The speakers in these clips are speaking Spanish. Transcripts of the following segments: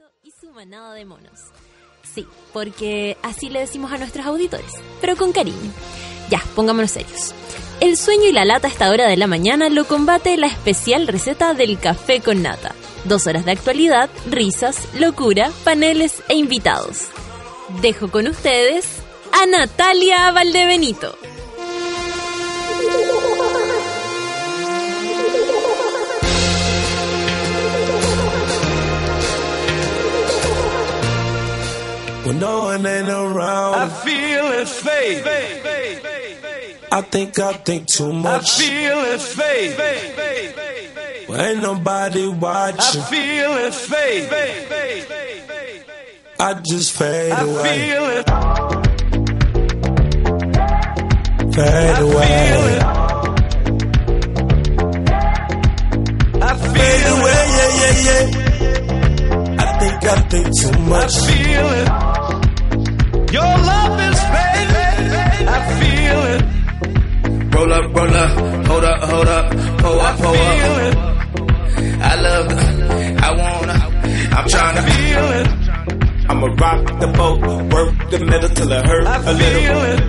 Valdebenito y su manada de monos. Sí, porque así le decimos a nuestros auditores, pero con cariño. Ya, pongámonos serios. El sueño y la lata a esta hora de la mañana lo combate la especial receta del café con nata. 2 horas de actualidad, risas, locura, paneles e invitados. Dejo con ustedes a Natalia Valdebenito. When no one ain't around, I feel his fate. I think too much. I feel his fate. Well, ain't nobody watching. I feel his fate. I just fade away. Fade away. I fade away. Yeah, yeah, yeah. I think too much. I feel it. Your love is fading. I feel it. Roll up, hold up, pull up. I feel it. I love it. I wanna. I'm trying to feel it. I'ma rock the boat, work the middle till it hurt a little. I feel it.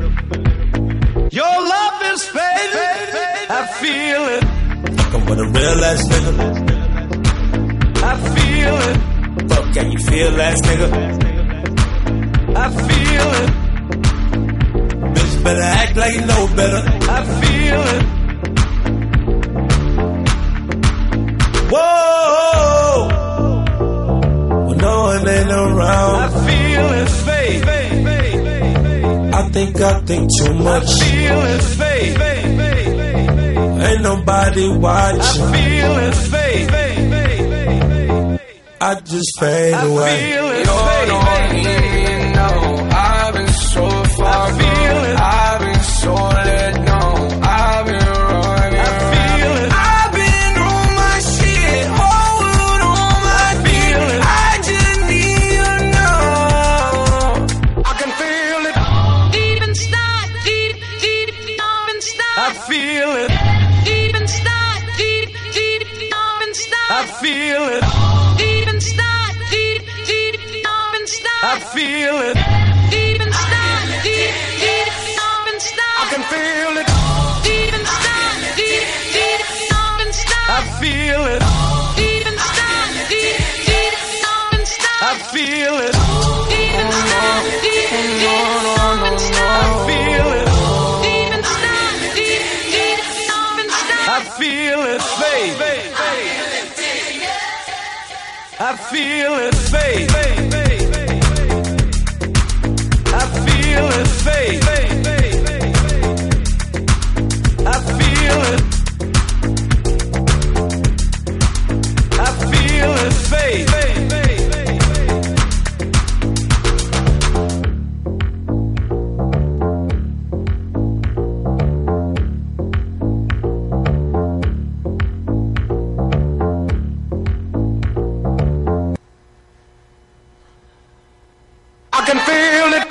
Your love is fading. I feel it. Fucking with a real ass nigga. I feel it. Fuck, can you feel ass nigga? I feel it. Bitch better act like you know better. I feel it. Whoa. No one ain't around. I feel his fate. I think too much. I feel his fate. Ain't nobody watching. I feel his fate. I just fade away. I feel his fate. You don't even know. I've been so far gone. I've been so let down. I've been. Feel it. Even stop. Deep stop and stop. I can feel it. Even stop. Deep stop and stop. I feel it. Even stop. Deep stop and stop. I feel it. Even stop. Deep stop and stop. I feel it. Even stop. Deep stop and stop. I feel it. Faith. I feel it. Faith. I feel his fate. I feel it. I feel his fate. I can feel it.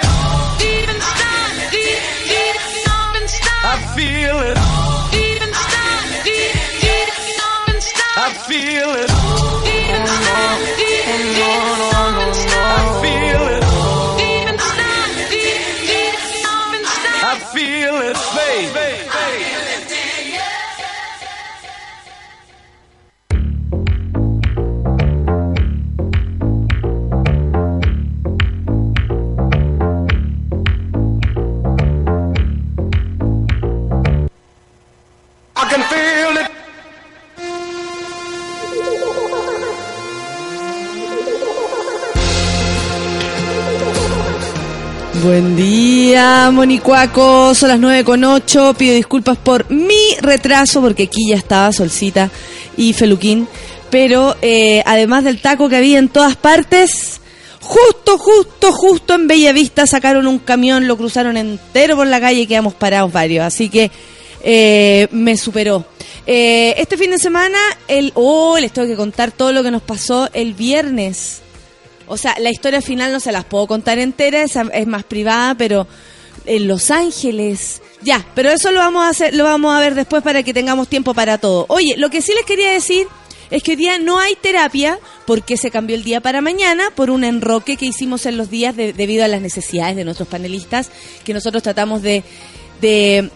Buen día, monicuacos, son las 9:08, pido disculpas por mi retraso porque aquí ya estaba Solcita y Feluquín, pero además del taco que había en todas partes, justo en Bellavista sacaron un camión, lo cruzaron entero por la calle y quedamos parados varios, así que me superó. Este fin de semana, les tengo que contar todo lo que nos pasó el viernes. O sea, la historia final no se las puedo contar entera, esa es más privada, pero en Los Ángeles. Ya, pero eso lo vamos a ver después para que tengamos tiempo para todo. Oye, lo que sí les quería decir es que hoy día no hay terapia porque se cambió el día para mañana por un enroque que hicimos en los días debido a las necesidades de nuestros panelistas, que nosotros tratamos de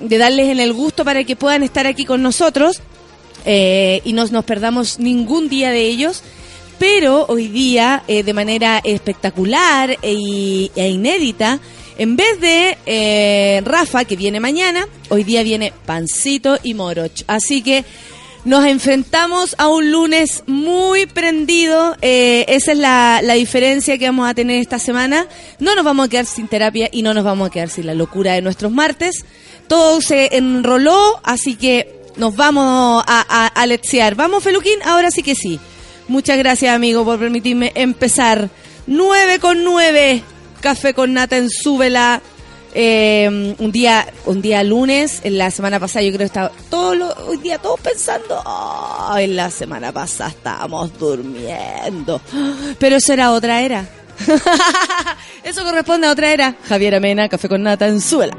darles en el gusto para que puedan estar aquí con nosotros y no nos perdamos ningún día de ellos. Pero hoy día, de manera espectacular e inédita, en vez de Rafa, que viene mañana, hoy día viene Pancito y Moroch. Así que nos enfrentamos a un lunes muy prendido. Esa es la diferencia que vamos a tener esta semana. No nos vamos a quedar sin terapia y no nos vamos a quedar sin la locura de nuestros martes. Todo se enroló, así que nos vamos a aletear. Vamos, Feluquín, ahora sí que sí. Muchas gracias, amigo, por permitirme empezar. 9:09, Café con Nata en Súbela. Un día lunes. En la semana pasada yo creo que estaba hoy día todos pensando, en la semana pasada estábamos durmiendo. Pero eso era otra era. Eso corresponde a otra era. Javier Amena, Café con Nata en Súbela.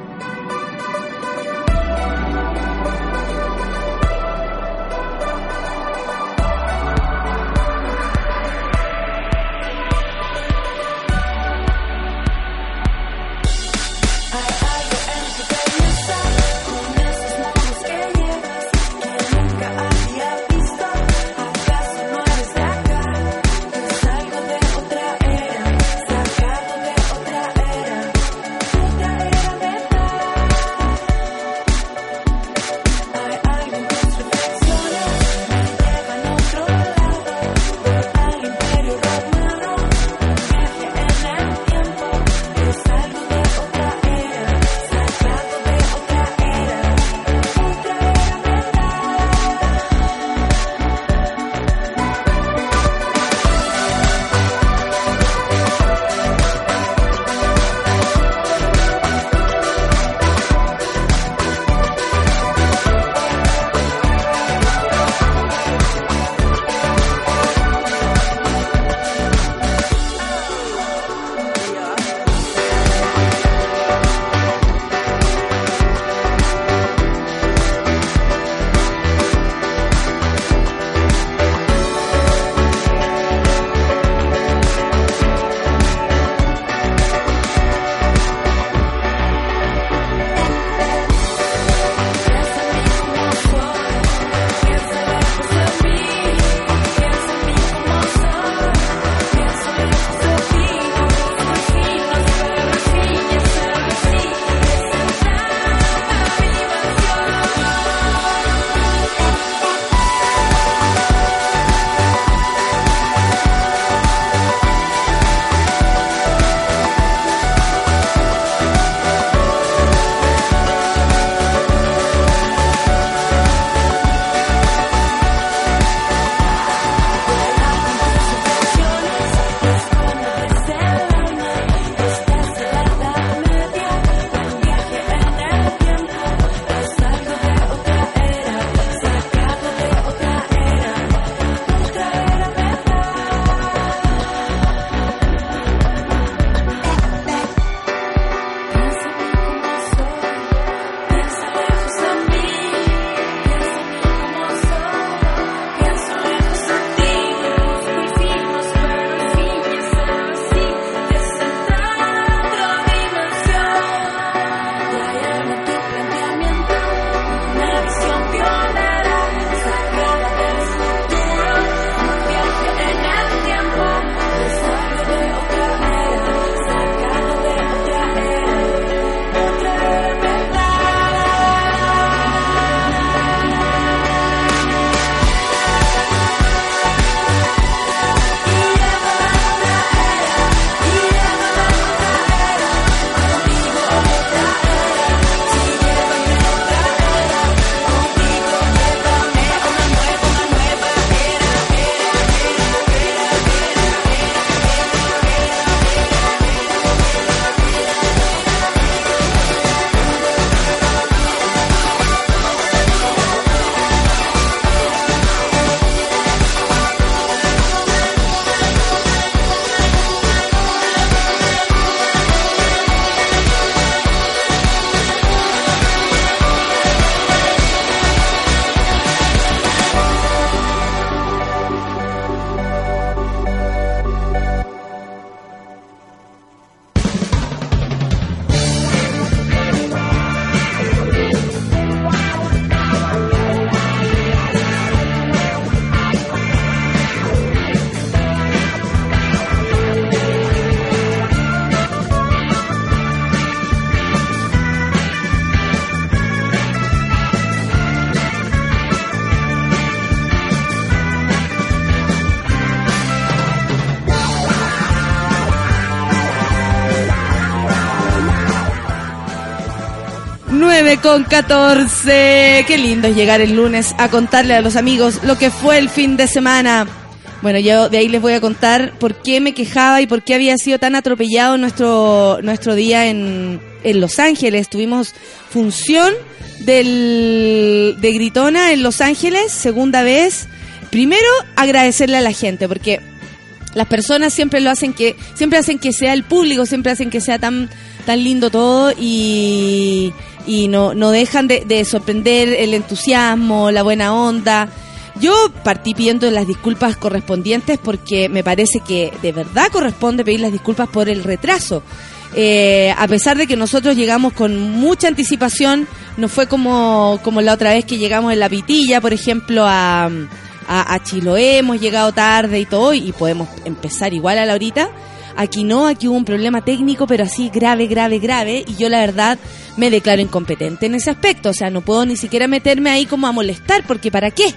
9:14. Qué lindo es llegar el lunes a contarle a los amigos lo que fue el fin de semana. Bueno, yo de ahí les voy a contar por qué me quejaba y por qué había sido tan atropellado nuestro día en Los Ángeles. Tuvimos función de Gritona en Los Ángeles, segunda vez. Primero, agradecerle a la gente, porque las personas siempre lo hacen que, siempre hacen que sea el público, siempre hacen que sea tan lindo todo y no dejan de sorprender el entusiasmo, la buena onda. Yo partí pidiendo las disculpas correspondientes porque me parece que de verdad corresponde pedir las disculpas por el retraso. A pesar de que nosotros llegamos con mucha anticipación, no fue como la otra vez que llegamos en La Pitilla, por ejemplo, a Chiloé, hemos llegado tarde y todo, y podemos empezar igual a la horita. Aquí no, aquí hubo un problema técnico, pero así grave, y yo la verdad me declaro incompetente en ese aspecto. O sea, no puedo ni siquiera meterme ahí como a molestar, porque ¿para qué?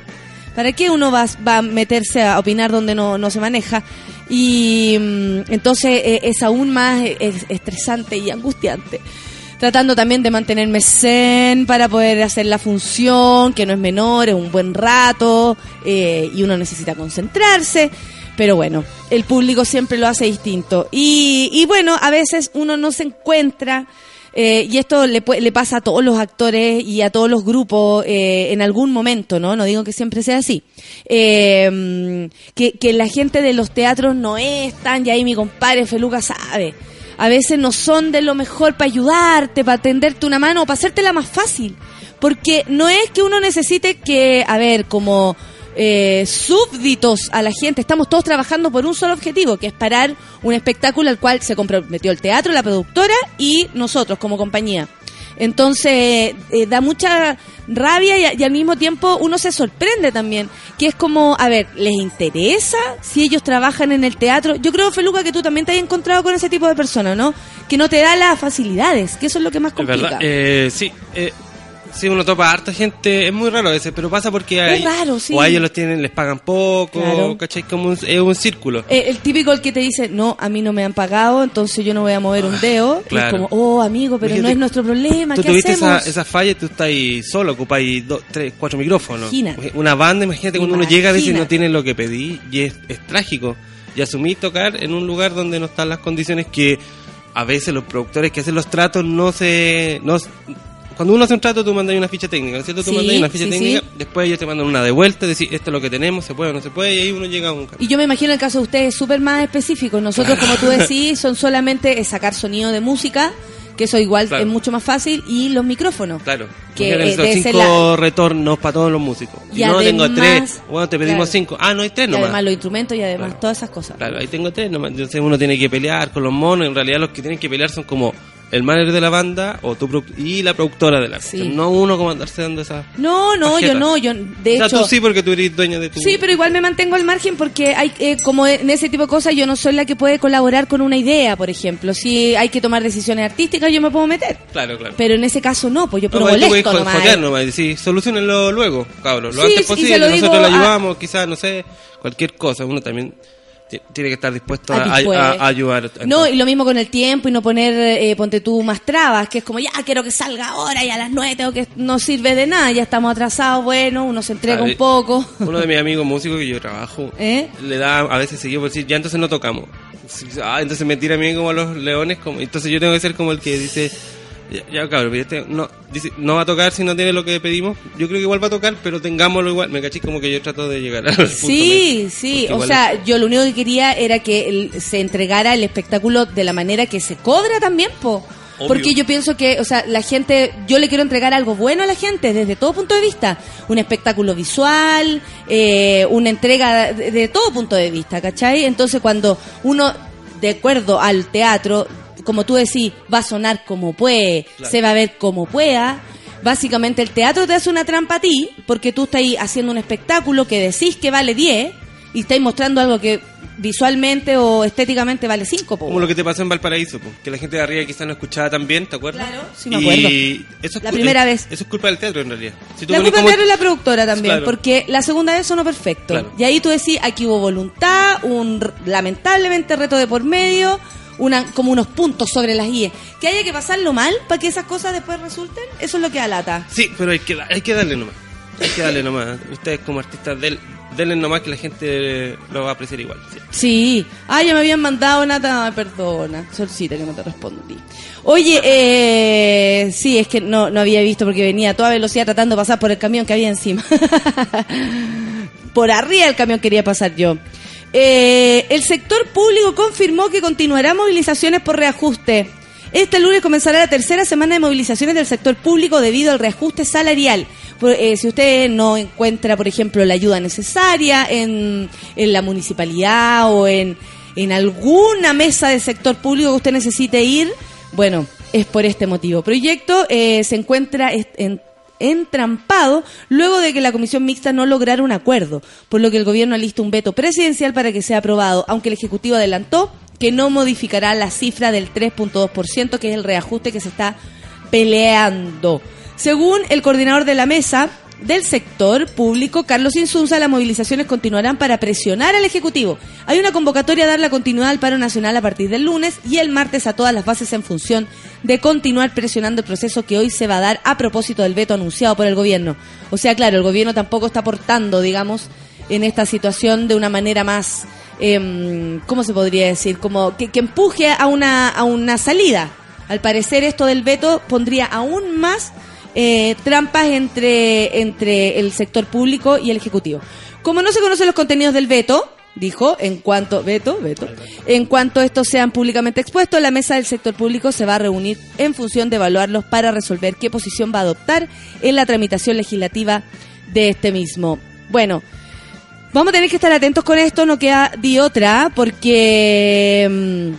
¿Para qué uno va a meterse a opinar donde no se maneja? Y entonces es aún más estresante y angustiante. Tratando también de mantenerme zen para poder hacer la función, que no es menor, es un buen rato, y uno necesita concentrarse. Pero bueno, el público siempre lo hace distinto. Y bueno, a veces uno no se encuentra... y esto le pasa a todos los actores y a todos los grupos en algún momento, ¿no? No digo que siempre sea así. Que la gente de los teatros no es tan, y ahí mi compadre Feluca sabe. A veces no son de lo mejor para ayudarte, para tenderte una mano o para hacértela más fácil. Porque no es que uno necesite que, a ver, como súbditos a la gente. Estamos todos trabajando por un solo objetivo, que es parar un espectáculo al cual se comprometió el teatro, la productora y nosotros como compañía. Entonces da mucha rabia y al mismo tiempo uno se sorprende también, que es como, a ver, ¿les interesa si ellos trabajan en el teatro? Yo creo, Feluca, que tú también te has encontrado con ese tipo de personas, ¿no? Que no te da las facilidades, que eso es lo que más complica. Es verdad. Sí, uno topa a harta gente, es muy raro a veces, pero pasa porque hay, raro, sí. O a ellos los tienen, les pagan poco, claro. ¿Cachai? Como es un círculo. El típico, el que te dice, no, a mí no me han pagado, entonces yo no voy a mover un dedo. Claro. Y es como, oh, amigo, pero no es nuestro problema, ¿qué hacemos? Tú tuviste esa falla y tú estás ahí solo, ocupáis 2, 3, 4 micrófonos. Imagínate. Una banda, imagínate, cuando uno llega a veces no tiene lo que pedí, y es trágico. Y asumí tocar en un lugar donde no están las condiciones que a veces los productores que hacen los tratos cuando uno hace un trato, tú mandas una ficha técnica, ¿no es cierto? Tú mandas una ficha técnica, después ellos te mandan una de vuelta, decís, esto es lo que tenemos, se puede o no se puede, y ahí uno llega a un cambio. Y yo me imagino el caso de ustedes súper más específico. Nosotros, claro, como tú decís, son solamente sacar sonido de música, que eso igual, claro, es mucho más fácil, y los micrófonos. Claro, que son 5 retornos para todos los músicos. Y no, además, tengo 3, bueno, te pedimos, claro, 5, no hay 3 nomás. Y además los instrumentos y además, claro, todas esas cosas. Claro, ahí tengo 3 nomás, entonces uno tiene que pelear con los monos, en realidad los que tienen que pelear son como... el manager de la banda o y la productora de la banda. Sí. No uno como andarse dando esas... No, yo de hecho... O sea, tú sí, porque tú eres dueña de tu... Sí, pero igual me mantengo al margen porque hay como en ese tipo de cosas yo no soy la que puede colaborar con una idea, por ejemplo. Si hay que tomar decisiones artísticas yo me puedo meter. Claro. Pero en ese caso no, pues yo molesto nomás. Sí, solúcionenlo luego, cabrón. Lo antes posible, nosotros le ayudamos, quizás, no sé, cualquier cosa. Uno también... tiene que estar dispuesto a ayudar. Entonces. No, y lo mismo con el tiempo y no poner, ponte tú, más trabas, que es como, ya quiero que salga ahora y a las 9 tengo que... No sirve de nada, ya estamos atrasados, bueno, uno se entrega un poco. Uno de mis amigos músicos que yo trabajo, le da a veces seguido por decir, ya entonces no tocamos. Entonces me tira a mí como a los leones, entonces yo tengo que ser como el que dice... Ya cabrón, no va a tocar si no tiene lo que pedimos. Yo creo que igual va a tocar, pero tengámoslo igual. Me caché como que yo trato de llegar al punto. Sí, o sea, yo lo único que quería era que se entregara el espectáculo de la manera que se cobra también, po. Obvio. Porque yo pienso que, o sea, la gente, yo le quiero entregar algo bueno a la gente desde todo punto de vista. Un espectáculo visual, una entrega de todo punto de vista, ¿cachai? Entonces cuando uno, de acuerdo al teatro... como tú decís, va a sonar como puede, claro, se va a ver como pueda. Básicamente el teatro te hace una trampa a ti, porque tú estás ahí haciendo un espectáculo que decís que vale 10 y estás mostrando algo que visualmente o estéticamente vale 5. Po. Como lo que te pasó en Valparaíso, po, que la gente de arriba quizás no escuchaba tan bien, ¿te acuerdas? Claro, sí me acuerdo. Y eso es la primera vez. Eso es culpa del teatro en realidad. Si tú la culpa del teatro es la productora también, claro, porque la segunda vez sonó perfecto. Claro. Y ahí tú decís, aquí hubo voluntad, un lamentablemente reto de por medio... como unos puntos sobre las IES. Que haya que pasarlo mal para que esas cosas después resulten, eso es lo que alata. Sí, pero hay que darle nomás. Hay que darle nomás. Ustedes como artistas denle nomás, que la gente lo va a apreciar igual. Sí. Sí. Ah, ya me habían mandado, Nata, perdona, Solcita, que no te respondí. Oye, sí, es que no había visto porque venía a toda velocidad tratando de pasar por el camión que había encima. Por arriba del camión quería pasar yo. El sector público confirmó que continuará movilizaciones por reajuste. Este lunes comenzará la tercera semana de movilizaciones del sector público debido al reajuste salarial. Si usted no encuentra, por ejemplo, la ayuda necesaria en la municipalidad o en alguna mesa del sector público que usted necesite ir, bueno, es por este motivo. Proyecto se encuentra entrampado luego de que la comisión mixta no lograra un acuerdo, por lo que el gobierno alista un veto presidencial para que sea aprobado, aunque el Ejecutivo adelantó que no modificará la cifra del 3.2%, que es el reajuste que se está peleando. Según el coordinador de la mesa del sector público, Carlos Insunza, las movilizaciones continuarán para presionar al Ejecutivo. Hay una convocatoria a dar la continuidad al paro nacional a partir del lunes y el martes a todas las bases en función de continuar presionando el proceso que hoy se va a dar a propósito del veto anunciado por el gobierno. O sea, claro, el gobierno tampoco está aportando, digamos, en esta situación de una manera más, ¿cómo se podría decir? Como que empuje a una salida. Al parecer esto del veto pondría aún más trampas entre el sector público y el Ejecutivo. Como no se conocen los contenidos del veto, dijo, en cuanto estos sean públicamente expuestos, la mesa del sector público se va a reunir en función de evaluarlos para resolver qué posición va a adoptar en la tramitación legislativa de este mismo. Bueno, vamos a tener que estar atentos con esto, no queda de otra, porque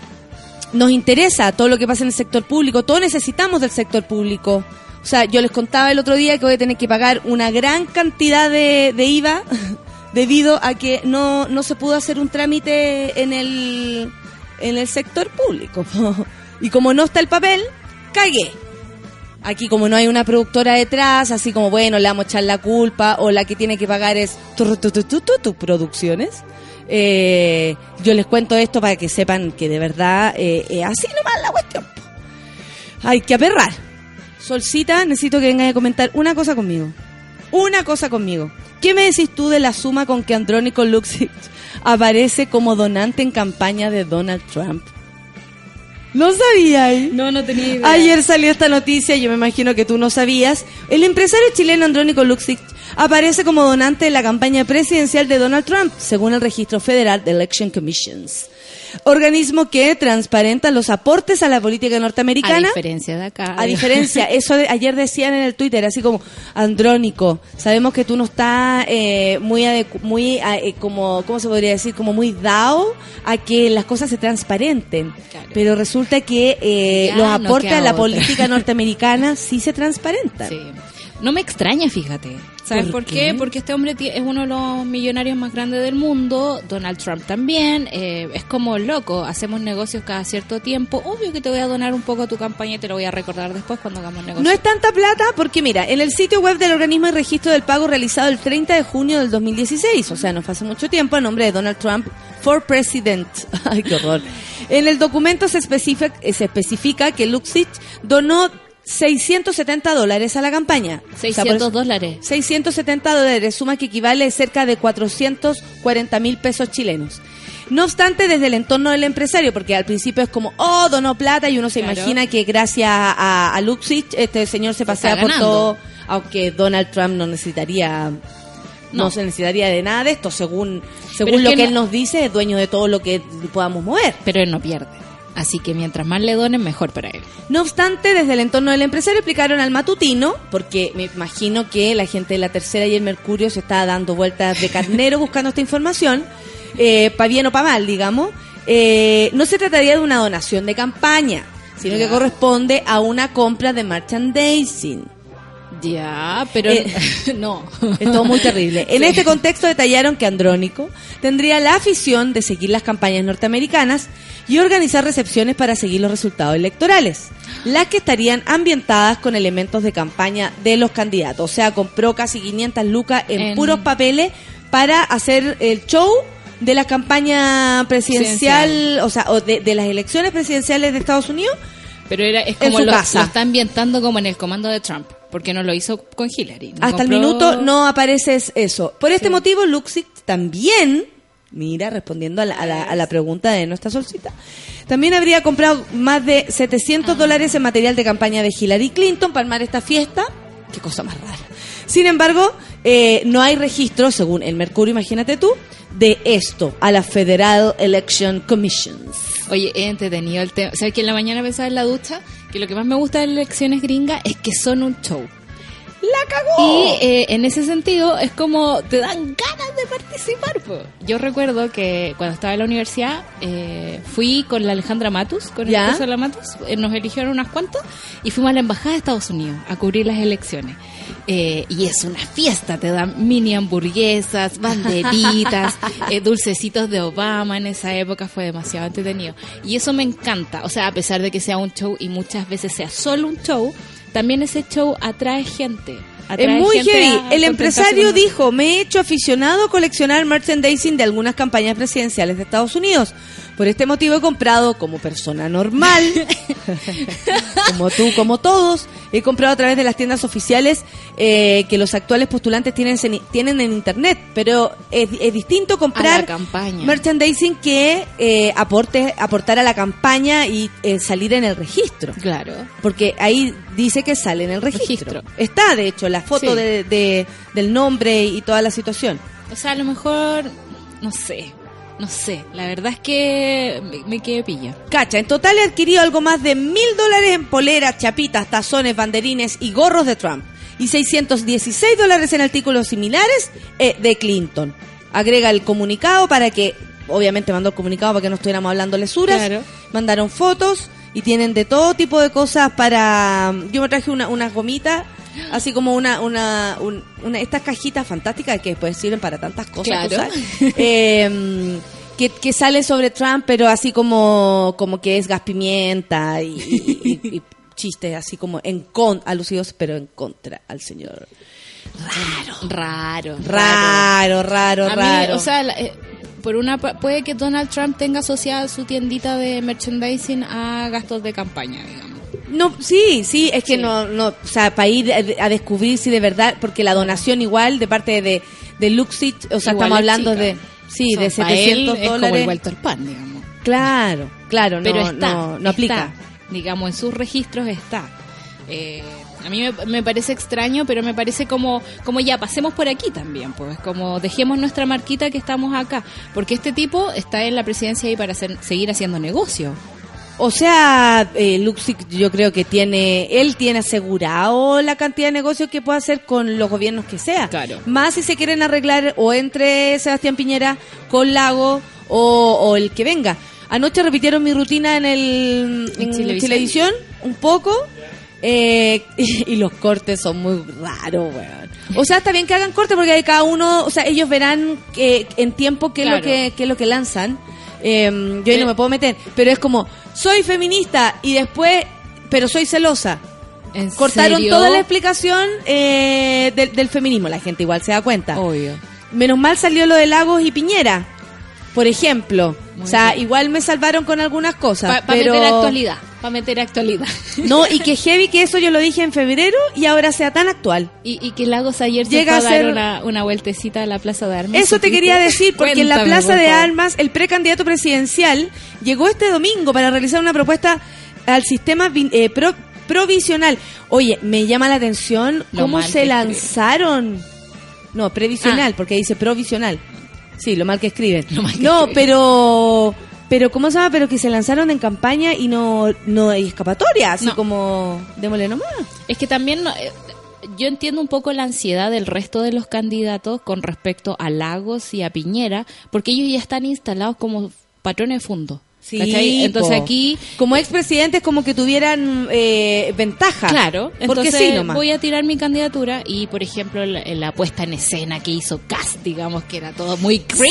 nos interesa todo lo que pasa en el sector público, todos necesitamos del sector público. O sea, yo les contaba el otro día que voy a tener que pagar una gran cantidad de IVA debido a que no se pudo hacer un trámite en el sector público. Y como no está el papel, cagué. Aquí como no hay una productora detrás, así como, bueno, le vamos a echar la culpa, o la que tiene que pagar es tus producciones. Yo les cuento esto para que sepan que de verdad así nomás la cuestión. Hay que aperrar. Solcita, necesito que vengas a comentar una cosa conmigo. ¿Qué me decís tú de la suma con que Andrónico Luksic aparece como donante en campaña de Donald Trump? ¿No sabíais? No tenía idea. Ayer salió esta noticia, yo me imagino que tú no sabías. El empresario chileno Andrónico Luksic aparece como donante en la campaña presidencial de Donald Trump, según el Registro Federal de Election Commissions, organismo que transparenta los aportes a la política norteamericana. A diferencia de acá. A diferencia, eso ayer decían en el Twitter, así como, Andrónico, sabemos que tú no estás ¿cómo se podría decir? Como muy dado a que las cosas se transparenten. Claro. Pero resulta que los aportes a la política norteamericana sí se transparentan. Sí. No me extraña, fíjate. ¿Sabes por qué? Porque este hombre es uno de los millonarios más grandes del mundo. Donald Trump también. Es como loco. Hacemos negocios cada cierto tiempo. Obvio que te voy a donar un poco a tu campaña y te lo voy a recordar después cuando hagamos negocios. No es tanta plata porque, mira, en el sitio web del organismo hay registro del pago realizado el 30 de junio del 2016. O sea, no fue hace mucho tiempo, a nombre de Donald Trump for President. Ay, qué horror. En el documento se especifica que Luksic donó $670 a la campaña. $600. $670, suma que equivale a cerca de $440,000 chilenos. No obstante, desde el entorno del empresario, porque al principio es como, donó plata y uno se imagina que gracias a Luksic este señor se pasea por todo, aunque Donald Trump no se necesitaría de nada de esto, según lo que él nos dice, es dueño de todo lo que podamos mover. Pero él no pierde. Así que mientras más le donen, mejor para él. No obstante, desde el entorno del empresario explicaron al matutino, porque me imagino que la gente de La Tercera y el Mercurio se está dando vueltas de carnero buscando esta información, para bien o para mal, digamos. No se trataría de una donación de campaña, sino que corresponde a una compra de merchandising. Ya, pero no. Es todo muy terrible. En este contexto detallaron que Andrónico tendría la afición de seguir las campañas norteamericanas y organizar recepciones para seguir los resultados electorales, las que estarían ambientadas con elementos de campaña de los candidatos. O sea, compró casi 500 lucas en puros papeles para hacer el show de la campaña presidencial. O sea, o de las elecciones presidenciales de Estados Unidos. Pero era, es como lo está ambientando como en el comando de Trump, porque no lo hizo con Hillary. No hasta compró... el minuto no aparece eso. Por este motivo, Luksic también, mira, respondiendo a la pregunta de nuestra solcita, también habría comprado más de $700 en material de campaña de Hillary Clinton para armar esta fiesta. Qué cosa más rara. Sin embargo, no hay registro, según el Mercurio, imagínate tú, de esto a la Federal Election Commission. Oye, he entretenido el tema. O sea, que en la mañana pensaba en la ducha que lo que más me gusta de las elecciones gringas es que son un show. ¡La cagó! Y en ese sentido es como te dan ganas de participar, po. Yo recuerdo que cuando estaba en la universidad fui con la Alejandra Matus, con el profesor La Matus, nos eligieron unas cuantas y fuimos a la Embajada de Estados Unidos a cubrir las elecciones. Y es una fiesta, te dan mini hamburguesas, banderitas, dulcecitos de Obama. En esa época fue demasiado entretenido. Y eso me encanta, o sea, a pesar de que sea un show y muchas veces sea solo un show, también ese show atrae gente. Es muy heavy. El empresario dijo: me he hecho aficionado a coleccionar merchandising de algunas campañas presidenciales de Estados Unidos. Por este motivo he comprado, como persona normal, como tú, como todos, he comprado a través de las tiendas oficiales que los actuales postulantes tienen en internet. Pero es distinto comprar merchandising que aportar a la campaña y salir en el registro. Claro. Porque ahí dice que sale en el registro. Está, de hecho, la foto del nombre y toda la situación. O sea, a lo mejor, no sé, la verdad es que me quedé pilla. Cacha, en total he adquirido algo más de $1,000 en poleras, chapitas, tazones, banderines y gorros de Trump. Y $616 en artículos similares de Clinton. Agrega el comunicado para que, obviamente mandó el comunicado para que no estuviéramos hablando lesuras. Claro. Mandaron fotos y tienen de todo tipo de cosas para... Yo me traje unas gomitas... Así como una estas cajitas fantásticas que después sirven para tantas cosas. Claro. Que sale sobre Trump, pero así como que es gas pimienta y chistes así como alusivos, pero en contra al señor. Raro. A mí, o sea, puede que Donald Trump tenga asociada su tiendita de merchandising a gastos de campaña, digamos. No, sí, es que sí. No, o sea, para ir a descubrir si de verdad, porque la donación igual de parte de Luksic, o sea, igual estamos hablando chica. De $700. Es como el Walter Pan, digamos. Claro, pero no aplica. Digamos, en sus registros está. A mí me parece extraño, pero me parece como ya, pasemos por aquí también, pues como dejemos nuestra marquita que estamos acá, porque este tipo está en la presidencia ahí para seguir haciendo negocio. O sea, Luksic, yo creo que él tiene asegurado la cantidad de negocios que puede hacer con los gobiernos que sea. Claro. Más si se quieren arreglar o entre Sebastián Piñera con Lago o el que venga. Anoche repitieron mi rutina en televisión un poco. Y los cortes son muy raros, weón. O sea, está bien que hagan cortes porque hay cada uno, o sea, ellos verán que, en tiempo qué claro. es lo que lanzan. Yo ahí no me puedo meter, pero es como soy feminista y después pero soy celosa. ¿En cortaron serio? Toda la explicación del feminismo, la gente igual se da cuenta. Obvio. Menos mal salió lo de Lagos y Piñera, por ejemplo. Muy o sea, bien. Igual me salvaron con algunas cosas, pero para meter actualidad. No, y que heavy que eso yo lo dije en febrero y ahora sea tan actual. Y que Lagos ayer llega a dar una vueltecita a la Plaza de Armas. Eso te quería decir, porque cuéntame, en la Plaza de Armas el precandidato presidencial llegó este domingo para realizar una propuesta al sistema provisional. Oye, me llama la atención cómo se lanzaron. Escribe. No, previsional, porque dice provisional. Sí, lo mal que escriben. Pero ¿cómo se llama? Pero que se lanzaron en campaña y no hay escapatoria, así no. Como démosle nomás. Es que también yo entiendo un poco la ansiedad del resto de los candidatos con respecto a Lagos y a Piñera, porque ellos ya están instalados como patrones de fondo. Sí, entonces aquí como expresidentes como que tuvieran ventaja. Claro, porque entonces sí, nomás voy a tirar mi candidatura. Y por ejemplo la puesta en escena que hizo Cast, digamos que era todo muy gringo.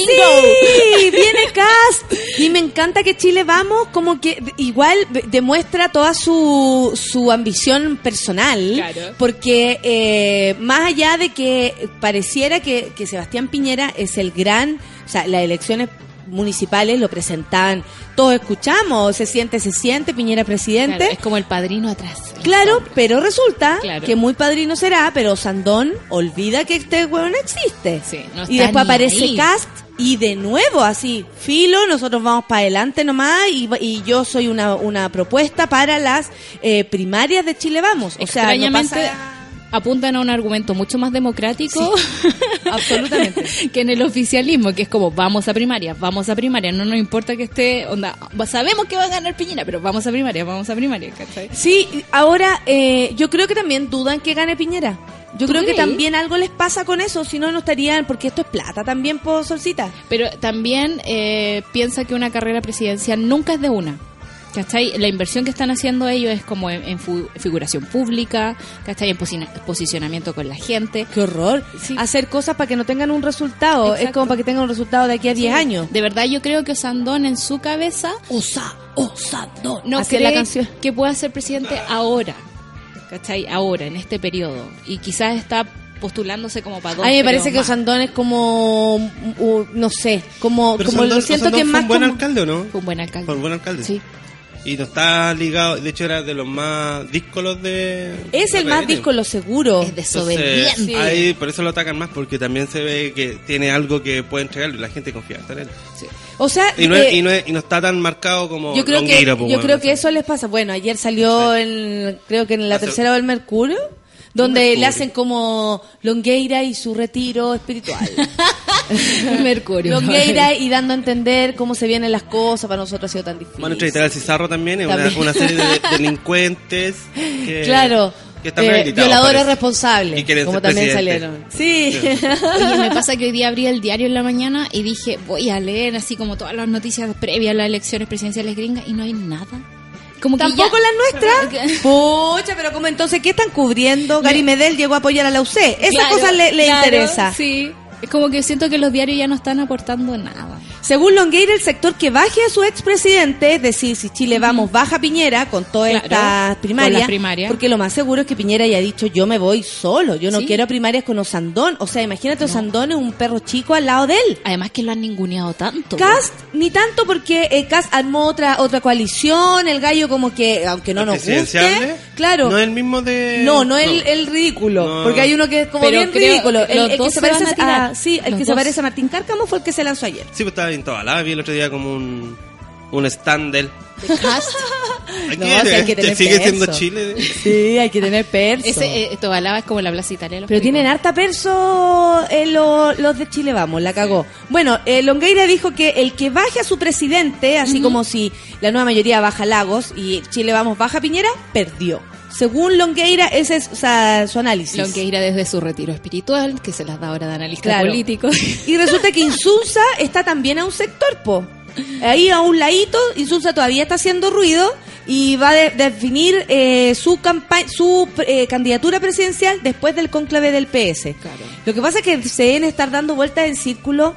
Sí, viene Cast. Y me encanta que Chile Vamos como que igual demuestra toda su ambición personal, claro. Porque más allá de que pareciera que Sebastián Piñera es el gran, o sea, las elecciones municipales lo presentaban, todos escuchamos, se siente Piñera presidente, claro, es como el padrino atrás, claro, pero resulta claro que muy padrino será, pero Ossandón olvida que este hueón existe, sí, no, y después aparece ahí Cast y de nuevo así filo, nosotros vamos para adelante nomás, y yo soy una propuesta para las primarias de Chile Vamos, o sea, no pasa... Apuntan a un argumento mucho más democrático, sí, absolutamente, que en el oficialismo, que es como vamos a primaria, no nos importa que esté, onda, sabemos que va a ganar Piñera, pero vamos a primaria, ¿cachai? Sí, ahora yo creo que también dudan que gane Piñera. Yo creo que también algo les pasa con eso, si no, no estarían, porque esto es plata también, por Solcita. Pero también piensa que una carrera presidencial nunca es de una. ¿Cachai? La inversión que están haciendo ellos es como en figuración pública, ¿cachai? En posicionamiento con la gente. ¡Qué horror! Sí. Hacer cosas para que no tengan un resultado. Exacto. Es como para que tengan un resultado de aquí a 10 años. De verdad, yo creo que Ossandón en su cabeza... Ossandón. No cree la canción que pueda ser presidente ahora, ¿cachai? Ahora, en este periodo. Y quizás está postulándose como para dos. A mí me parece que Ossandón es como, no sé, como Ossandón, lo siento Ossandón que es más... ¿Fue un buen alcalde o no? Fue un buen alcalde. Sí. Y no está ligado, de hecho era de los más díscolos de... Es el más díscolo, seguro. Es desobediente. Sí. Ahí, por eso lo atacan más, porque también se ve que tiene algo que puede entregarlo y la gente confía en él. Sí. O sea... Y no está tan marcado como... Yo creo que eso les pasa. Bueno, ayer salió, sí, creo que en la tercera del Mercurio, donde le hacen como Longueira y su retiro espiritual. Mercurio. Longueira y dando a entender cómo se vienen las cosas, para nosotros ha sido tan difícil. Bueno, entrevistar al Cizarro también, una serie de delincuentes que, claro, que están rehabilitados. Violadores responsables, como también salieron. Sí. Oye, me pasa que hoy día abrí el diario en la mañana y dije, voy a leer así como todas las noticias previas a las elecciones presidenciales gringas y no hay nada. Como tampoco ya... las nuestras. Pucha, pero como entonces, ¿qué están cubriendo? Gary Medel llegó a apoyar a la UC. Esa, claro, cosa le interesa. Sí. Es como que siento que los diarios ya no están aportando nada. Según Longueira, el sector que baje a su expresidente, es decir, si Chile Vamos baja Piñera con todas, claro, estas primarias, porque lo más seguro es que Piñera haya dicho, yo me voy solo, yo no quiero primarias con Ossandón. O sea, imagínate, Ossandón es un perro chico al lado de él. Además que lo han ninguneado tanto. Cast, ni tanto, porque Cast armó otra coalición, el gallo como que, aunque no nos guste, claro, no es el mismo de... No. El ridículo, no, porque hay uno que es como, pero bien ridículo, el que se parece a... Sí, el que se parece a Martín Cárcamo fue el que se lanzó ayer. Sí, pues estaba bien toda la... Vi el otro día como un stand del Cast. No, o sea, hay que tener sigue perso. Siendo Chile. Sí, hay que tener perso. Tobalaba es como la Plaza Italia. Pero tienen harta perso los de Chile Vamos, la cagó. Sí. Bueno, Longueira dijo que el que baje a su presidente, así como si la nueva mayoría baja Lagos y Chile Vamos baja Piñera, perdió. Según Longueira, ese es, o sea, su análisis. Longueira desde su retiro espiritual, que se las da ahora de analista, claro, político. Y resulta que Insunza está también a un sector, po. Ahí a un ladito, Insunza todavía está haciendo ruido y va a definir su candidatura presidencial después del cónclave del PS. Claro. Lo que pasa es que se deben estar dando vueltas en círculo,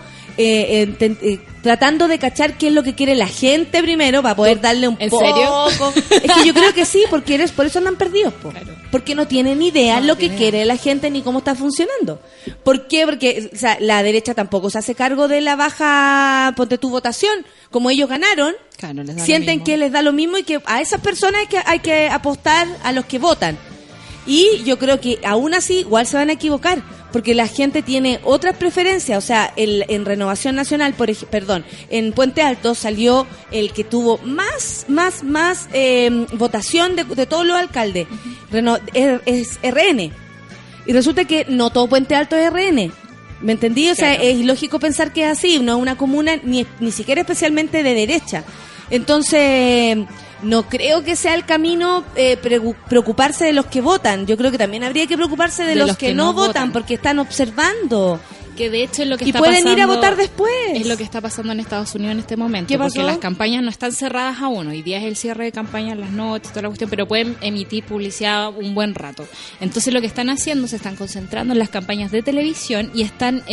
tratando de cachar qué es lo que quiere la gente primero para poder darle un poco. ¿En serio? Es que yo creo que sí, porque por eso andan perdidos, po. Claro. Porque no tienen idea lo que quiere la gente ni cómo está funcionando. ¿Por qué? Porque, o sea, la derecha tampoco se hace cargo de la baja, ponte tu votación, como ellos ganaron, claro, sienten que les da lo mismo y que a esas personas hay que apostar a los que votan. Y yo creo que aún así igual se van a equivocar, porque la gente tiene otras preferencias. O sea, en Renovación Nacional, en Puente Alto salió el que tuvo más votación de todos los alcaldes. Es RN. Y resulta que no todo Puente Alto es RN. ¿Me entendí? O sea, es ilógico pensar que es así. No es una comuna ni siquiera especialmente de derecha. Entonces... no creo que sea el camino preocuparse de los que votan. Yo creo que también habría que preocuparse de los que no votan, porque están observando Que de hecho es lo que está pasando. Y pueden ir a votar después. Es lo que está pasando en Estados Unidos en este momento. ¿Qué pasó? Porque las campañas no están cerradas aún. Hoy día es el cierre de campañas, las noches, toda la cuestión, pero pueden emitir publicidad un buen rato. Entonces lo que están haciendo, se están concentrando en las campañas de televisión y están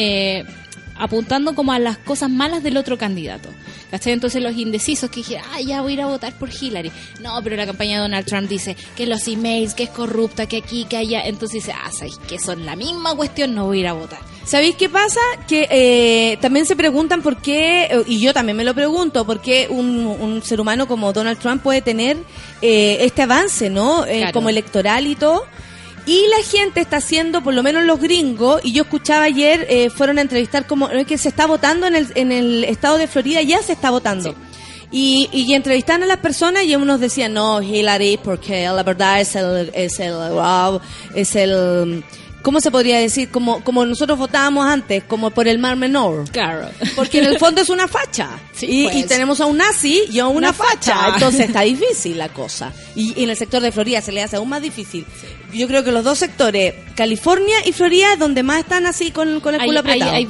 apuntando como a las cosas malas del otro candidato. ¿Cachai? Entonces los indecisos que dije, ya voy a ir a votar por Hillary. No, pero la campaña de Donald Trump dice que los emails, que es corrupta, que aquí, que allá. Entonces dice, ¿sabéis que son la misma cuestión? No voy a ir a votar. ¿Sabéis qué pasa? Que también se preguntan por qué, y yo también me lo pregunto, por qué un ser humano como Donald Trump puede tener este avance, ¿no? Claro. Como electoral y todo. Y la gente está haciendo, por lo menos los gringos, y yo escuchaba ayer, fueron a entrevistar como que se está votando en el estado de Florida, ya se está votando. Sí. Y entrevistaban a las personas y unos decían, no, Hillary, porque la verdad es el ¿cómo se podría decir? Como nosotros votábamos antes, como por el Mar Menor. Claro. Porque en el fondo es una facha. Sí, y tenemos a un nazi y a una facha. Entonces está difícil la cosa. Y en el sector de Florida se le hace aún más difícil. Yo creo que los dos sectores, California y Florida, es donde más están así con el culo apretado. Hay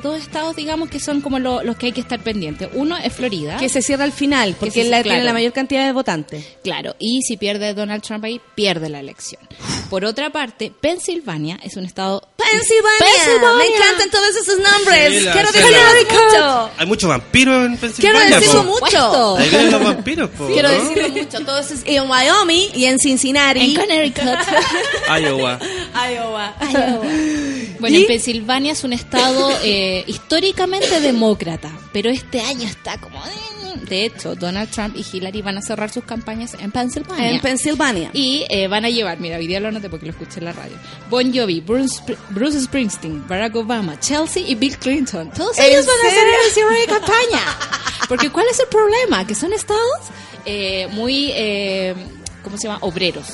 dos estados, digamos, que son como los que hay que estar pendientes. Uno es Florida. Que se cierra al final, porque tiene la mayor cantidad de votantes. Claro, y si pierde Donald Trump ahí, pierde la elección. Por otra parte, Pensilvania es un estado... ¡Pensilvania! Me encantan todos esos nombres. Sí, quiero decirlo mucho. Hay muchos vampiros en Pensilvania. Quiero decirlo mucho. Ahí vienen los vampiros, po, sí, ¿no? Quiero decirlo mucho. Todos en Wyoming y en Cincinnati. En Connecticut. Iowa. Bueno, ¿y? Pensilvania es un estado históricamente demócrata, pero este año está como... De hecho, Donald Trump y Hillary van a cerrar sus campañas en Pensilvania. Y van a llevar, mira, hoy día lo anoté porque lo escuché en la radio. Bon Jovi, Bruce Springsteen, Barack Obama, Chelsea y Bill Clinton. Todos ellos van a hacer el cierre de campaña. Porque ¿cuál es el problema? Que son estados muy, ¿cómo se llama? Obreros.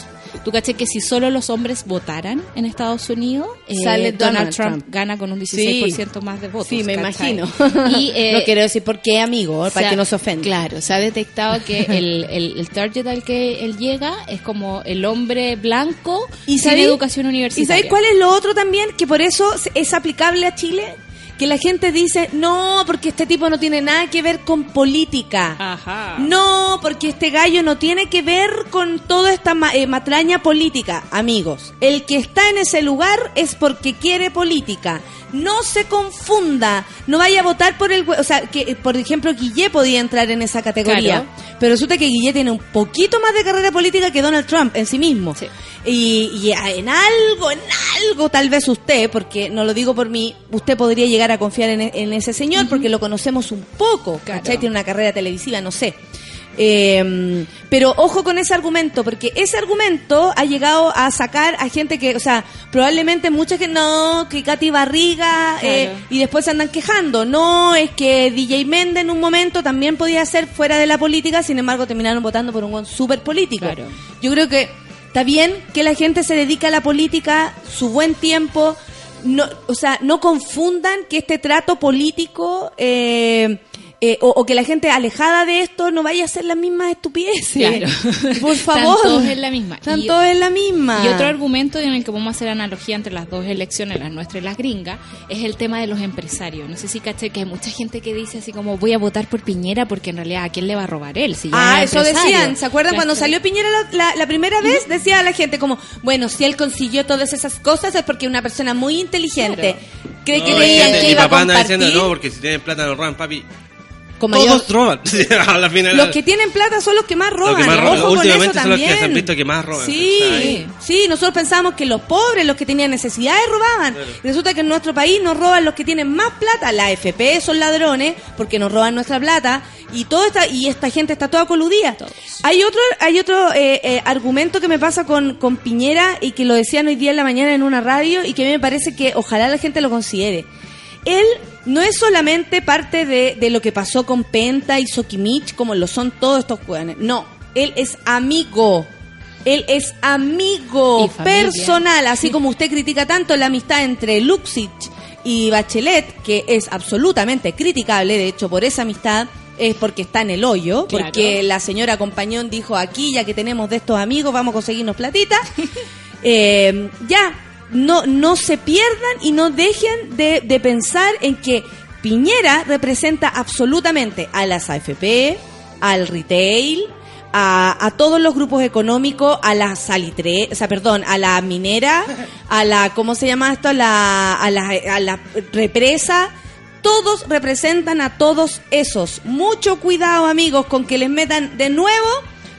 ¿Tú caché que si solo los hombres votaran en Estados Unidos, sale Donald Trump gana con un 16% más de votos? Sí, me imagino. Y, no quiero decir por qué, amigo, para que no se ofenda. Claro, se ha detectado que el target al que él llega es como el hombre blanco y sin educación universitaria. ¿Y sabes cuál es lo otro también? Que por eso es aplicable a Chile. Que la gente dice, no, porque este tipo no tiene nada que ver con política. Ajá. No, porque este gallo no tiene que ver con toda esta matraña política. Amigos, el que está en ese lugar es porque quiere política. No se confunda, no vaya a votar por el... O sea, que por ejemplo, Guille podía entrar en esa categoría. Claro. Pero resulta que Guille tiene un poquito más de carrera política que Donald Trump en sí mismo. Sí. Y en algo, tal vez usted, porque no lo digo por mí, usted podría llegar a confiar en ese señor, porque lo conocemos un poco, ¿cachai? Claro. Tiene una carrera televisiva, no sé. Pero ojo con ese argumento, porque ese argumento ha llegado a sacar a gente que, o sea, probablemente mucha gente, no, que Katy Barriga, claro. Y después se andan quejando, no, es que DJ Méndez en un momento también podía ser fuera de la política, sin embargo terminaron votando por un buen súper político. Claro. Yo creo que está bien que la gente se dedica a la política, su buen tiempo, no, o sea, no confundan que este trato político... o que la gente alejada de esto no vaya a hacer las mismas estupideces. Claro. Por favor. Están todos en la misma. Y otro argumento en el que vamos a hacer analogía entre las dos elecciones, las nuestras y las gringas, es el tema de los empresarios. No sé si caché que hay mucha gente que dice así como, voy a votar por Piñera porque en realidad, ¿a quién le va a robar él? Si eso decían. ¿Se acuerdan cuando salió Piñera la primera vez? Decía a la gente como, bueno, si él consiguió todas esas cosas es porque una persona muy inteligente. Claro. Cree que mi papá anda diciendo, no, porque si tienen plata no roban, papi. Todos roban. A la final, los que tienen plata son los que más roban. Ojo con eso también. Son los que se han visto que más roban. Sí, nosotros pensábamos que los pobres, los que tenían necesidades, robaban. Claro. Resulta que en nuestro país nos roban los que tienen más plata. La AFP son ladrones porque nos roban nuestra plata. Y esta gente está toda coludida. Todos. Hay otro argumento que me pasa con Piñera y que lo decían hoy día en la mañana en una radio y que a mí me parece que ojalá la gente lo considere. Él no es solamente parte de lo que pasó con Penta y Sokimich, como lo son todos estos cuanes. No, él es amigo. Él es amigo personal. Así como usted critica tanto la amistad entre Luksic y Bachelet, que es absolutamente criticable, de hecho, por esa amistad, es porque está en el hoyo, claro. Porque la señora Compañón dijo, aquí, ya que tenemos de estos amigos, vamos a conseguirnos platita. Ya. no se pierdan y no dejen de pensar en que Piñera representa absolutamente a las AFP, al retail, a todos los grupos económicos, a la salitre, o sea, perdón, a la minera, a la, ¿cómo se llama esto? A la represa. Todos representan a todos esos. Mucho cuidado, amigos, con que les metan de nuevo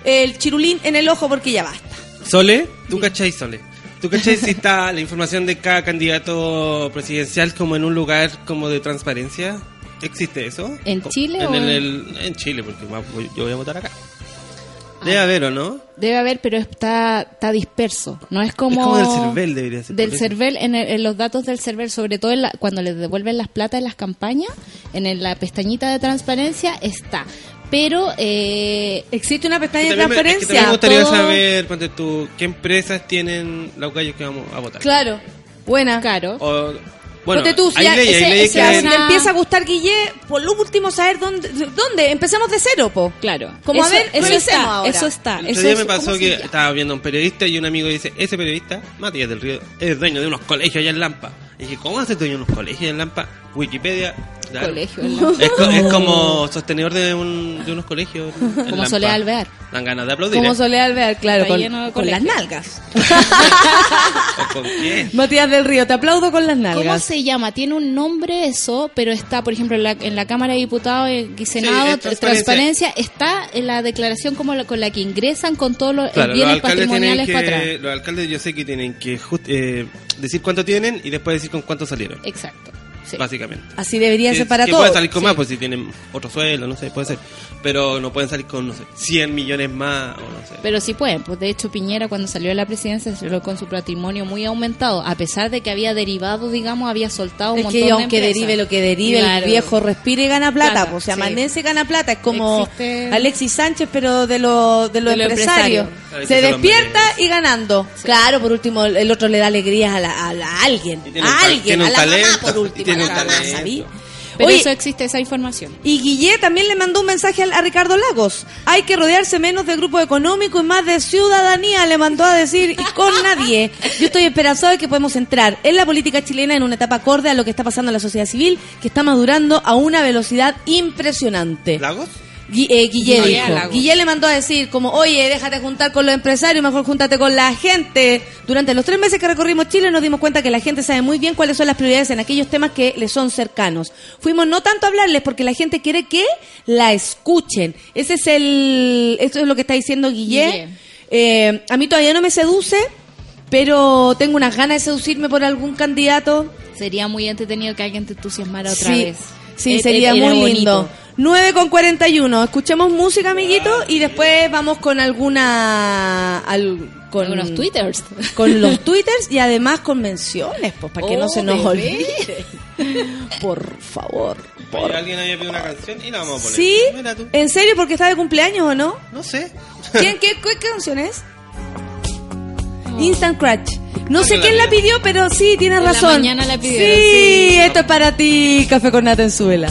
el chirulín en el ojo, porque ya basta. Sole, ¿tú cachai, Sole? ¿Tú cachai si está la información de cada candidato presidencial como en un lugar como de transparencia? ¿Existe eso? ¿En Chile? En Chile, porque yo voy a votar acá. Debe haber, ¿o no? Debe haber, pero está disperso. No es como... Es como del CERVEL, debería ser. Del CERVEL, en los datos del CERVEL, sobre todo cuando les devuelven las plata en las campañas, en la pestañita de transparencia está. Pero existe una pestaña de transparencia. Me gustaría saber, ponte tú, qué empresas tienen los gallos que vamos a votar. Claro, buena. Claro. Bueno, ponte tú, si te empieza a gustar Guille, por lo último saber dónde empezamos de cero, po. Claro. Como eso, a ver, eso está, ahora. Eso está. El otro día me pasó que estaba viendo a un periodista y un amigo dice, ese periodista, Matías del Río, es dueño de unos colegios allá en Lampa. Y dije, ¿cómo hace dueño de unos colegios en Lampa? Wikipedia, claro. Colegio en Lampa. Es como sostenedor de unos colegios. Como Solé Alvear. Dan ganas de aplaudir. Como Solé Alvear, claro, con las nalgas. ¿O con quién? Matías del Río, te aplaudo con las nalgas. ¿Cómo se llama? Tiene un nombre eso, pero está, por ejemplo, en la Cámara de Diputados y Senado, sí, transparencia, está en la declaración como con la que ingresan con todos los bienes patrimoniales para atrás. Los alcaldes yo sé que tienen que decir cuánto tienen y después decir con cuánto salieron. Exacto. Sí. Básicamente. Así debería ser para todos. Pueden salir con más, pues si tienen otro sueldo, no sé, puede ser. Pero no pueden salir con, no sé, 100 millones más o no sé. Pero sí pueden, pues de hecho Piñera cuando salió de la presidencia salió con su patrimonio muy aumentado, a pesar de que había derivado, digamos, había soltado un montón de empresas. Es que aunque derive lo que derive, claro. El viejo respire y gana plata, pues se amanece y gana plata. Es como Alexis Sánchez, pero de los empresarios. Claro, se despierta y ganando. Sí. Claro, por último, el otro le da alegrías a alguien. A la mamá, por último. Pero oye, eso existe, esa información. Y Guille también le mandó un mensaje a Ricardo Lagos. Hay que rodearse menos de grupo económico y más de ciudadanía, le mandó a decir, y con nadie. Yo estoy esperanzado de que podemos entrar en la política chilena en una etapa acorde a lo que está pasando en la sociedad civil, que está madurando a una velocidad impresionante. ¿Lagos? Guille dijo. Guille le mandó a decir como, oye, déjate juntar con los empresarios, mejor júntate con la gente. Durante los 3 meses que recorrimos Chile nos dimos cuenta que la gente sabe muy bien cuáles son las prioridades en aquellos temas que les son cercanos. Fuimos no tanto a hablarles porque la gente quiere que la escuchen. Eso es lo que está diciendo Guille. A mí todavía no me seduce, pero tengo unas ganas de seducirme por algún candidato. Sería muy entretenido que alguien te entusiasmara otra vez. Sí, sería muy lindo. 9:41. Escuchemos música, amiguito, y después vamos con con los twitters. Con los twitters y además con menciones, pues, para que no se nos olvide. Por favor. Alguien había pedido una canción y la vamos a poner. ¿Sí? Mira tú. ¿En serio? ¿Porque está de cumpleaños o no? No sé. ¿Qué canción es? Instant Crush. No sé quién la pidió, pero sí, tienes razón. La mañana la pidió. Sí, esto es para ti, Café con Nata en Sube la.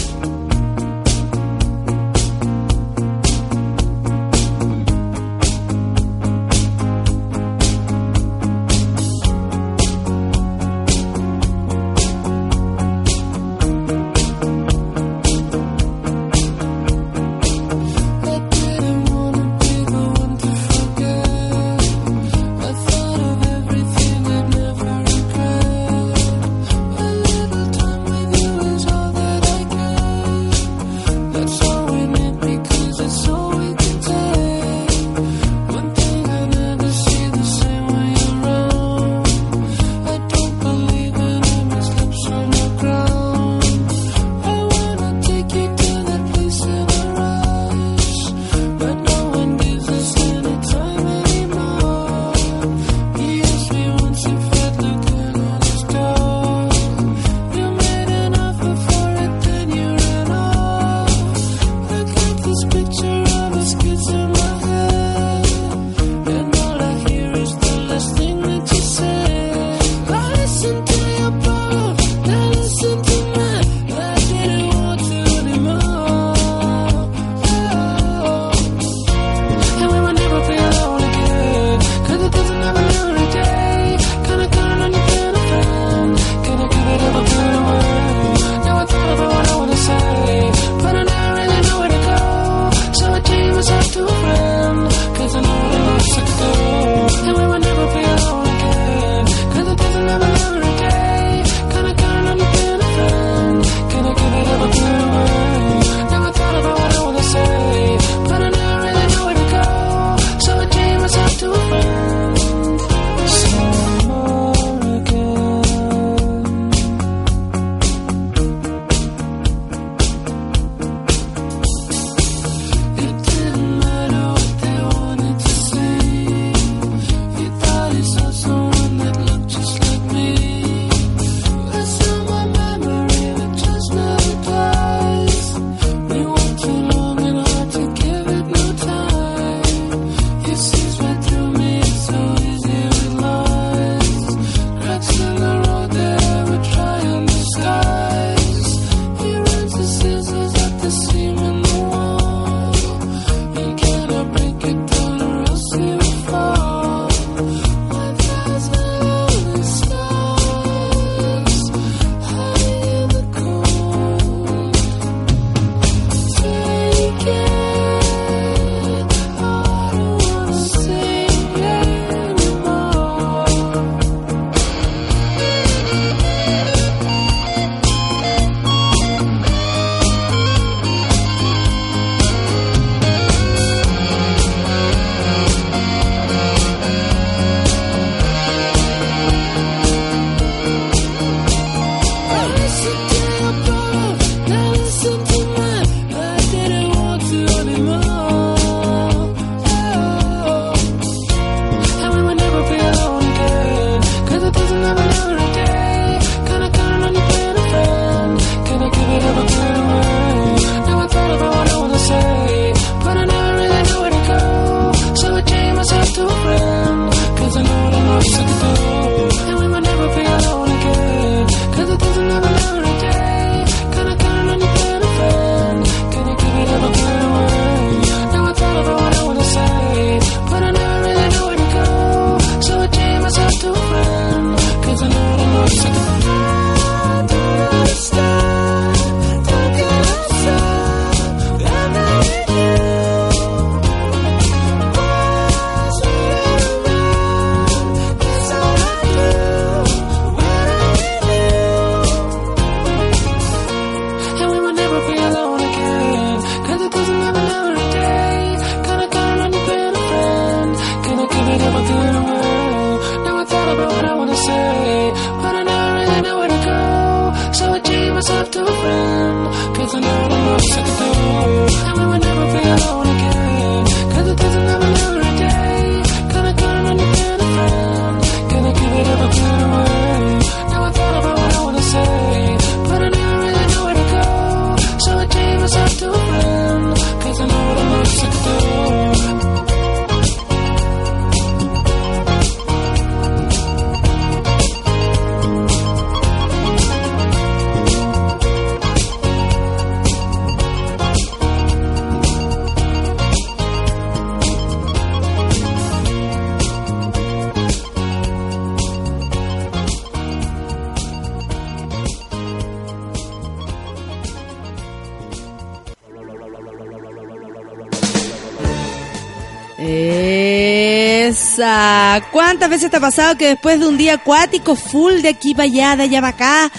Esa. ¿Cuántas veces te ha pasado que después de un día acuático, full de aquí para allá, de allá para acá,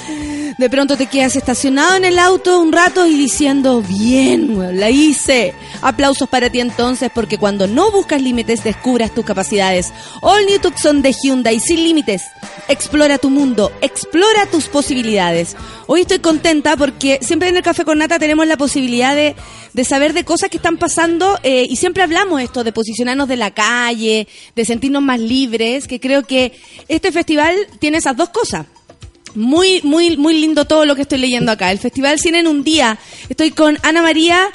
de pronto te quedas estacionado en el auto un rato y diciendo, bien, la hice? Aplausos para ti entonces, porque cuando no buscas límites, descubras tus capacidades. All New Tucson de Hyundai, sin límites. Explora tu mundo, explora tus posibilidades. Hoy estoy contenta porque siempre en el Café con Nata tenemos la posibilidad de saber de cosas que están pasando, y siempre hablamos esto de posicionarnos de la calle, de sentirnos más libres, que creo que este festival tiene esas dos cosas. Muy, muy, muy lindo todo lo que estoy leyendo acá. El Festival Cine en un Día. Estoy con Ana María,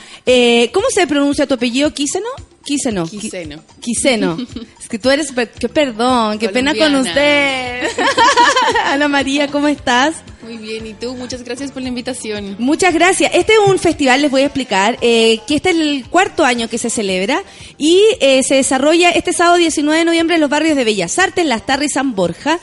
¿cómo se pronuncia tu apellido? ¿Quiceno? Quiceno. Quiceno. Quiceno. Es que tú eres... Qué perdón, qué pena con usted. Ana María, ¿cómo estás? Muy bien, ¿y tú? Muchas gracias por la invitación. Muchas gracias. Este es un festival, les voy a explicar, que este es el cuarto año que se celebra y se desarrolla este sábado 19 de noviembre en los barrios de Bellas Artes, Lastarria y San Borja,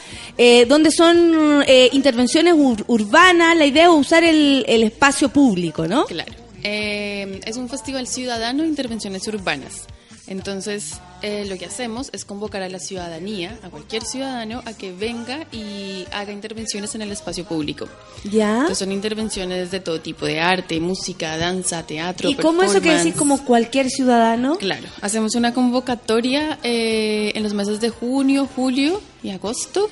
donde son intervenciones urbanas. La idea es usar el espacio público, ¿no? Claro. Es un festival ciudadano de intervenciones urbanas. Entonces, lo que hacemos es convocar a la ciudadanía, a cualquier ciudadano, a que venga y haga intervenciones en el espacio público. ¿Ya? Entonces, son intervenciones de todo tipo, de arte, música, danza, teatro, ¿y cómo eso quiere decir como cualquier ciudadano? Claro, hacemos una convocatoria en los meses de junio, julio y agosto.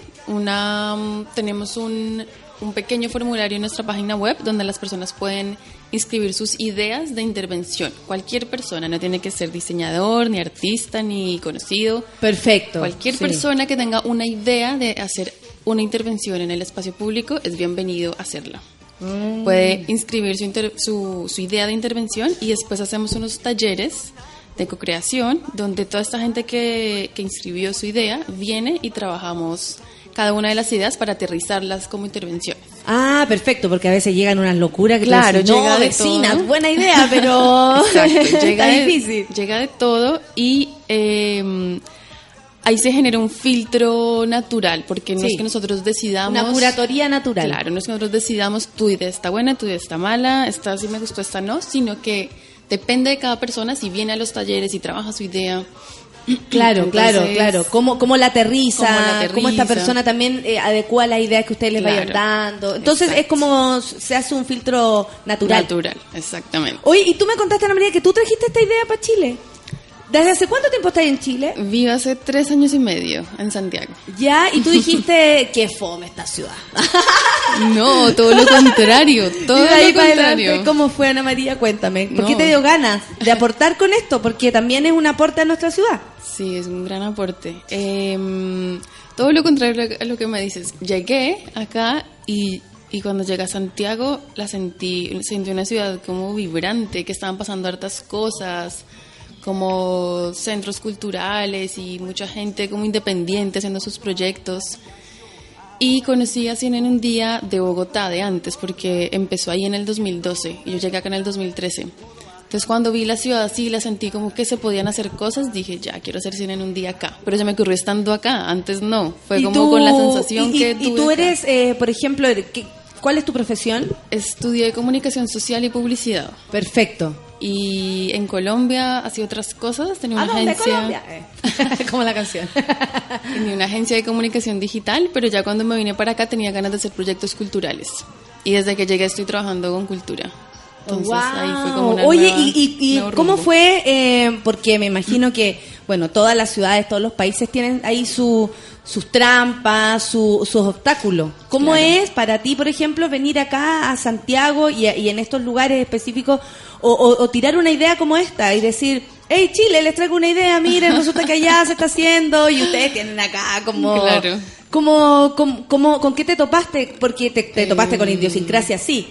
Tenemos un pequeño formulario en nuestra página web donde las personas pueden inscribir sus ideas de intervención. Cualquier persona, no tiene que ser diseñador, ni artista, ni conocido. Perfecto. Cualquier persona que tenga una idea de hacer una intervención en el espacio público es bienvenido a hacerla. Puede inscribir su idea de intervención y después hacemos unos talleres de co-creación donde toda esta gente que inscribió su idea viene y trabajamos cada una de las ideas para aterrizarlas como intervención. Ah, perfecto, porque a veces llegan unas locuras que claro, te dicen, llega no, de vecina, todo. Buena idea, pero difícil. Llega de todo y ahí se genera un filtro natural, porque no es que nosotros decidamos... Una curatoría natural. Claro, no es que nosotros decidamos tu idea está buena, tu idea está mala, esta sí me gustó, esta no, sino que depende de cada persona si viene a los talleres y trabaja su idea. Claro, entonces, claro. ¿Cómo la aterriza? ¿Cómo esta persona también adecua las ideas que ustedes les vayan dando? Entonces es como se hace un filtro natural. Natural, exactamente. Oye, y tú me contaste, Ana María, que tú trajiste esta idea para Chile. ¿Desde hace cuánto tiempo estás en Chile? Vivo hace 3 años y medio en Santiago. Ya, y tú dijiste, qué fome esta ciudad. No, todo lo contrario, todo lo contrario. ¿Cómo fue, Ana María? Cuéntame. ¿Por qué te dio ganas de aportar con esto? Porque también es un aporte a nuestra ciudad. Sí, es un gran aporte. Todo lo contrario a lo que me dices. Llegué acá y cuando llegué a Santiago la sentí una ciudad como vibrante, que estaban pasando hartas cosas, como centros culturales y mucha gente como independiente haciendo sus proyectos. Y conocí a Cine en un Día de Bogotá de antes, porque empezó ahí en el 2012 y yo llegué acá en el 2013. Entonces cuando vi la ciudad así, la sentí como que se podían hacer cosas, dije, ya, quiero hacer Cine en un Día acá. Pero se me ocurrió estando acá, antes no. Fue como con la sensación que tuve. ¿Y tú eres, por ejemplo, cuál es tu profesión? Estudié Comunicación Social y Publicidad. Perfecto. Y en Colombia hacía otras cosas, tenía una agencia... Colombia? Como la canción. Tenía una agencia de comunicación digital, pero ya cuando me vine para acá tenía ganas de hacer proyectos culturales. Y desde que llegué estoy trabajando con cultura. Entonces ahí fue como una nueva... Oye, ¿y cómo fue? Porque me imagino que, bueno, todas las ciudades, todos los países tienen ahí sus trampas, sus obstáculos. ¿Cómo es para ti, por ejemplo, venir acá a Santiago y en estos lugares específicos o tirar una idea como esta y decir, hey Chile, les traigo una idea, miren, resulta que allá se está haciendo y ustedes tienen acá como... Claro. ¿Con qué te topaste? Porque te topaste con idiosincrasia así,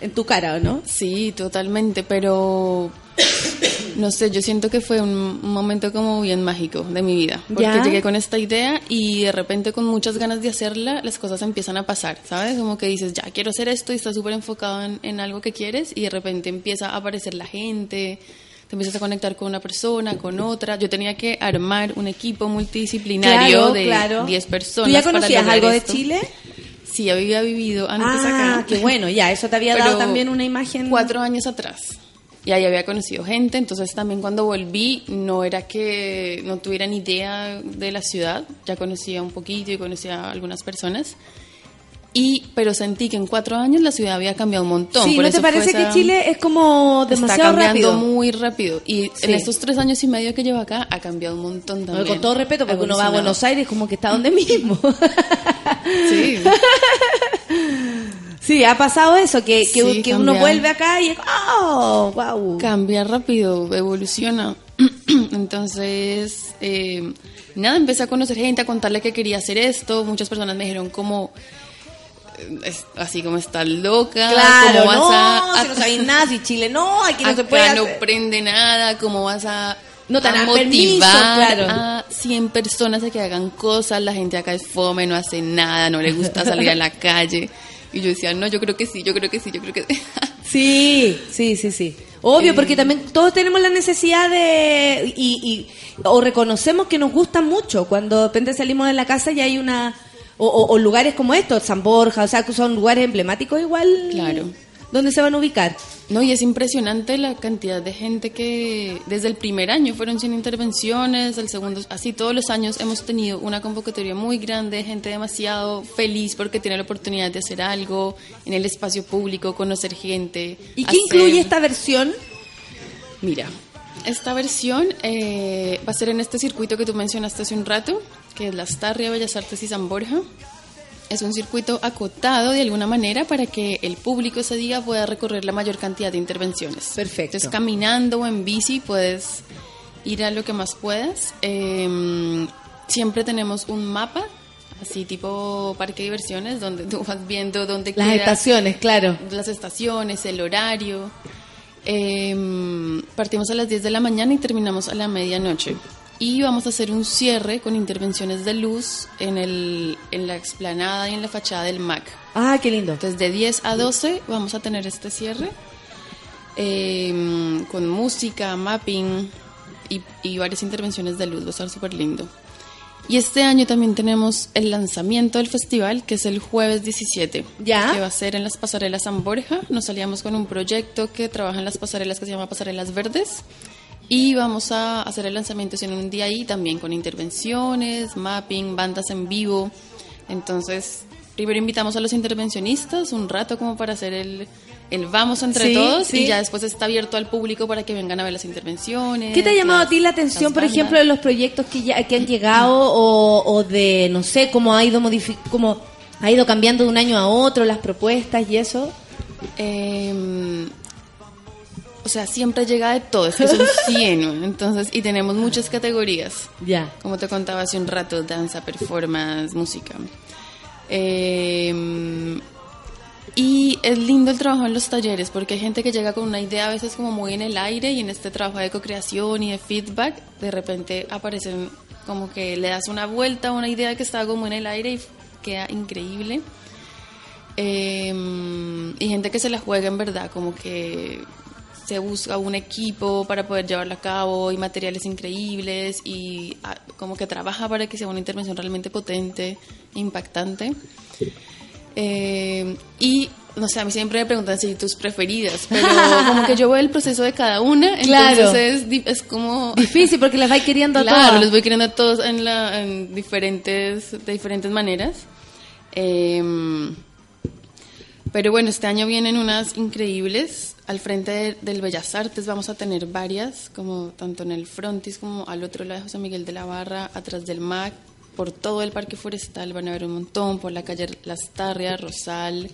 en tu cara, ¿o no? Sí, totalmente, pero... No sé, yo siento que fue un momento como bien mágico de mi vida, porque llegué con esta idea y de repente con muchas ganas de hacerla, las cosas empiezan a pasar, ¿sabes? Como que dices, ya, quiero hacer esto y estás súper enfocado en algo que quieres y de repente empieza a aparecer la gente, te empiezas a conectar con una persona, con otra. Yo tenía que armar un equipo multidisciplinario de 10 personas. ¿Tú ya conocías algo de Chile? Sí, había vivido antes acá. Ah, qué bueno, ya, eso te había dado también una imagen. 4 años atrás. y ahí había conocido gente, entonces también cuando volví no era que no tuviera ni idea de la ciudad, ya conocía un poquito y conocía a algunas personas, pero sentí que en 4 años la ciudad había cambiado un montón. Sí, por ¿no eso te parece que Chile es como demasiado rápido? Está cambiando muy rápido, y sí, en estos 3 años y medio que llevo acá ha cambiado un montón también. Con todo respeto, porque uno va a Buenos Aires como que está donde mismo. Sí. Sí, ha pasado eso, que uno vuelve acá y es, ¡oh, wow! Cambia rápido, evoluciona. Entonces, nada, empecé a conocer gente, a contarle que quería hacer esto. Muchas personas me dijeron como, así como estás loca. Claro, ¿cómo vas si no sabes nada, si Chile no, aquí no se puede hacer. No prende nada, ¿cómo vas a...? No te dan permiso, claro, a 100 personas a que hagan cosas? La gente acá es fome, no hace nada, no le gusta salir a la calle. Y yo decía, no, yo creo que sí. Sí. Obvio, porque también todos tenemos la necesidad de... o reconocemos que nos gusta mucho cuando de repente salimos de la casa y hay una... O lugares como estos, San Borja, o sea, que son lugares emblemáticos igual. Claro. ¿Dónde se van a ubicar? No, y es impresionante la cantidad de gente que desde el primer año fueron 100 intervenciones, el segundo, así todos los años hemos tenido una convocatoria muy grande, gente demasiado feliz porque tiene la oportunidad de hacer algo en el espacio público, conocer gente. ¿Y qué incluye esta versión? Mira, esta versión va a ser en este circuito que tú mencionaste hace un rato, que es Lastarria, Bellas Artes y San Borja. Es un circuito acotado de alguna manera para que el público ese día pueda recorrer la mayor cantidad de intervenciones. Perfecto. Entonces, caminando o en bici puedes ir a lo que más puedas. Siempre tenemos un mapa, así tipo parque de diversiones, donde tú vas viendo dónde quedan las estaciones, claro. Las estaciones, el horario. Partimos a las 10 de la mañana y terminamos a la medianoche. Y vamos a hacer un cierre con intervenciones de luz en la explanada y en la fachada del MAC. ¡Ah, qué lindo! Entonces, de 10 a 12 vamos a tener este cierre con música, mapping y varias intervenciones de luz. Va a estar súper lindo. Y este año también tenemos el lanzamiento del festival, que es el jueves 17. ¿Ya? Que va a ser en las pasarelas San Borja. Nos salíamos con un proyecto que trabaja en las pasarelas que se llama Pasarelas Verdes. Y vamos a hacer el lanzamiento en un día ahí también con intervenciones, mapping, bandas en vivo. Entonces, primero invitamos a los intervencionistas un rato como para hacer el vamos entre todos, y ya después está abierto al público para que vengan a ver las intervenciones. ¿Qué te ha llamado a ti la atención, por ejemplo, de los proyectos que han llegado o de, no sé, cómo ha ido cambiando de un año a otro las propuestas y eso? O sea, siempre llega de todo, es que son 100, entonces, y tenemos muchas categorías. Ya. Yeah. Como te contaba hace un rato, danza, performance, música. Y es lindo el trabajo en los talleres, porque hay gente que llega con una idea a veces como muy en el aire, y en este trabajo de co-creación y de feedback, de repente aparecen como que le das una vuelta a una idea que estaba como en el aire y queda increíble. Y gente que se la juega en verdad, como que... se busca un equipo para poder llevarlo a cabo y materiales increíbles y como que trabaja para que sea una intervención realmente potente, impactante. Y no sé, a mí siempre me preguntan si tus preferidas, pero como que yo voy el proceso de cada una, claro. Entonces es como... difícil porque las voy queriendo a todas. Claro, los voy queriendo a todos en diferentes maneras. Pero bueno, este año vienen unas increíbles. Al frente del Bellas Artes vamos a tener varias, como tanto en el frontis como al otro lado de José Miguel de la Barra, atrás del MAC, por todo el Parque Forestal van a haber un montón, por la calle Lastarria, Rosal.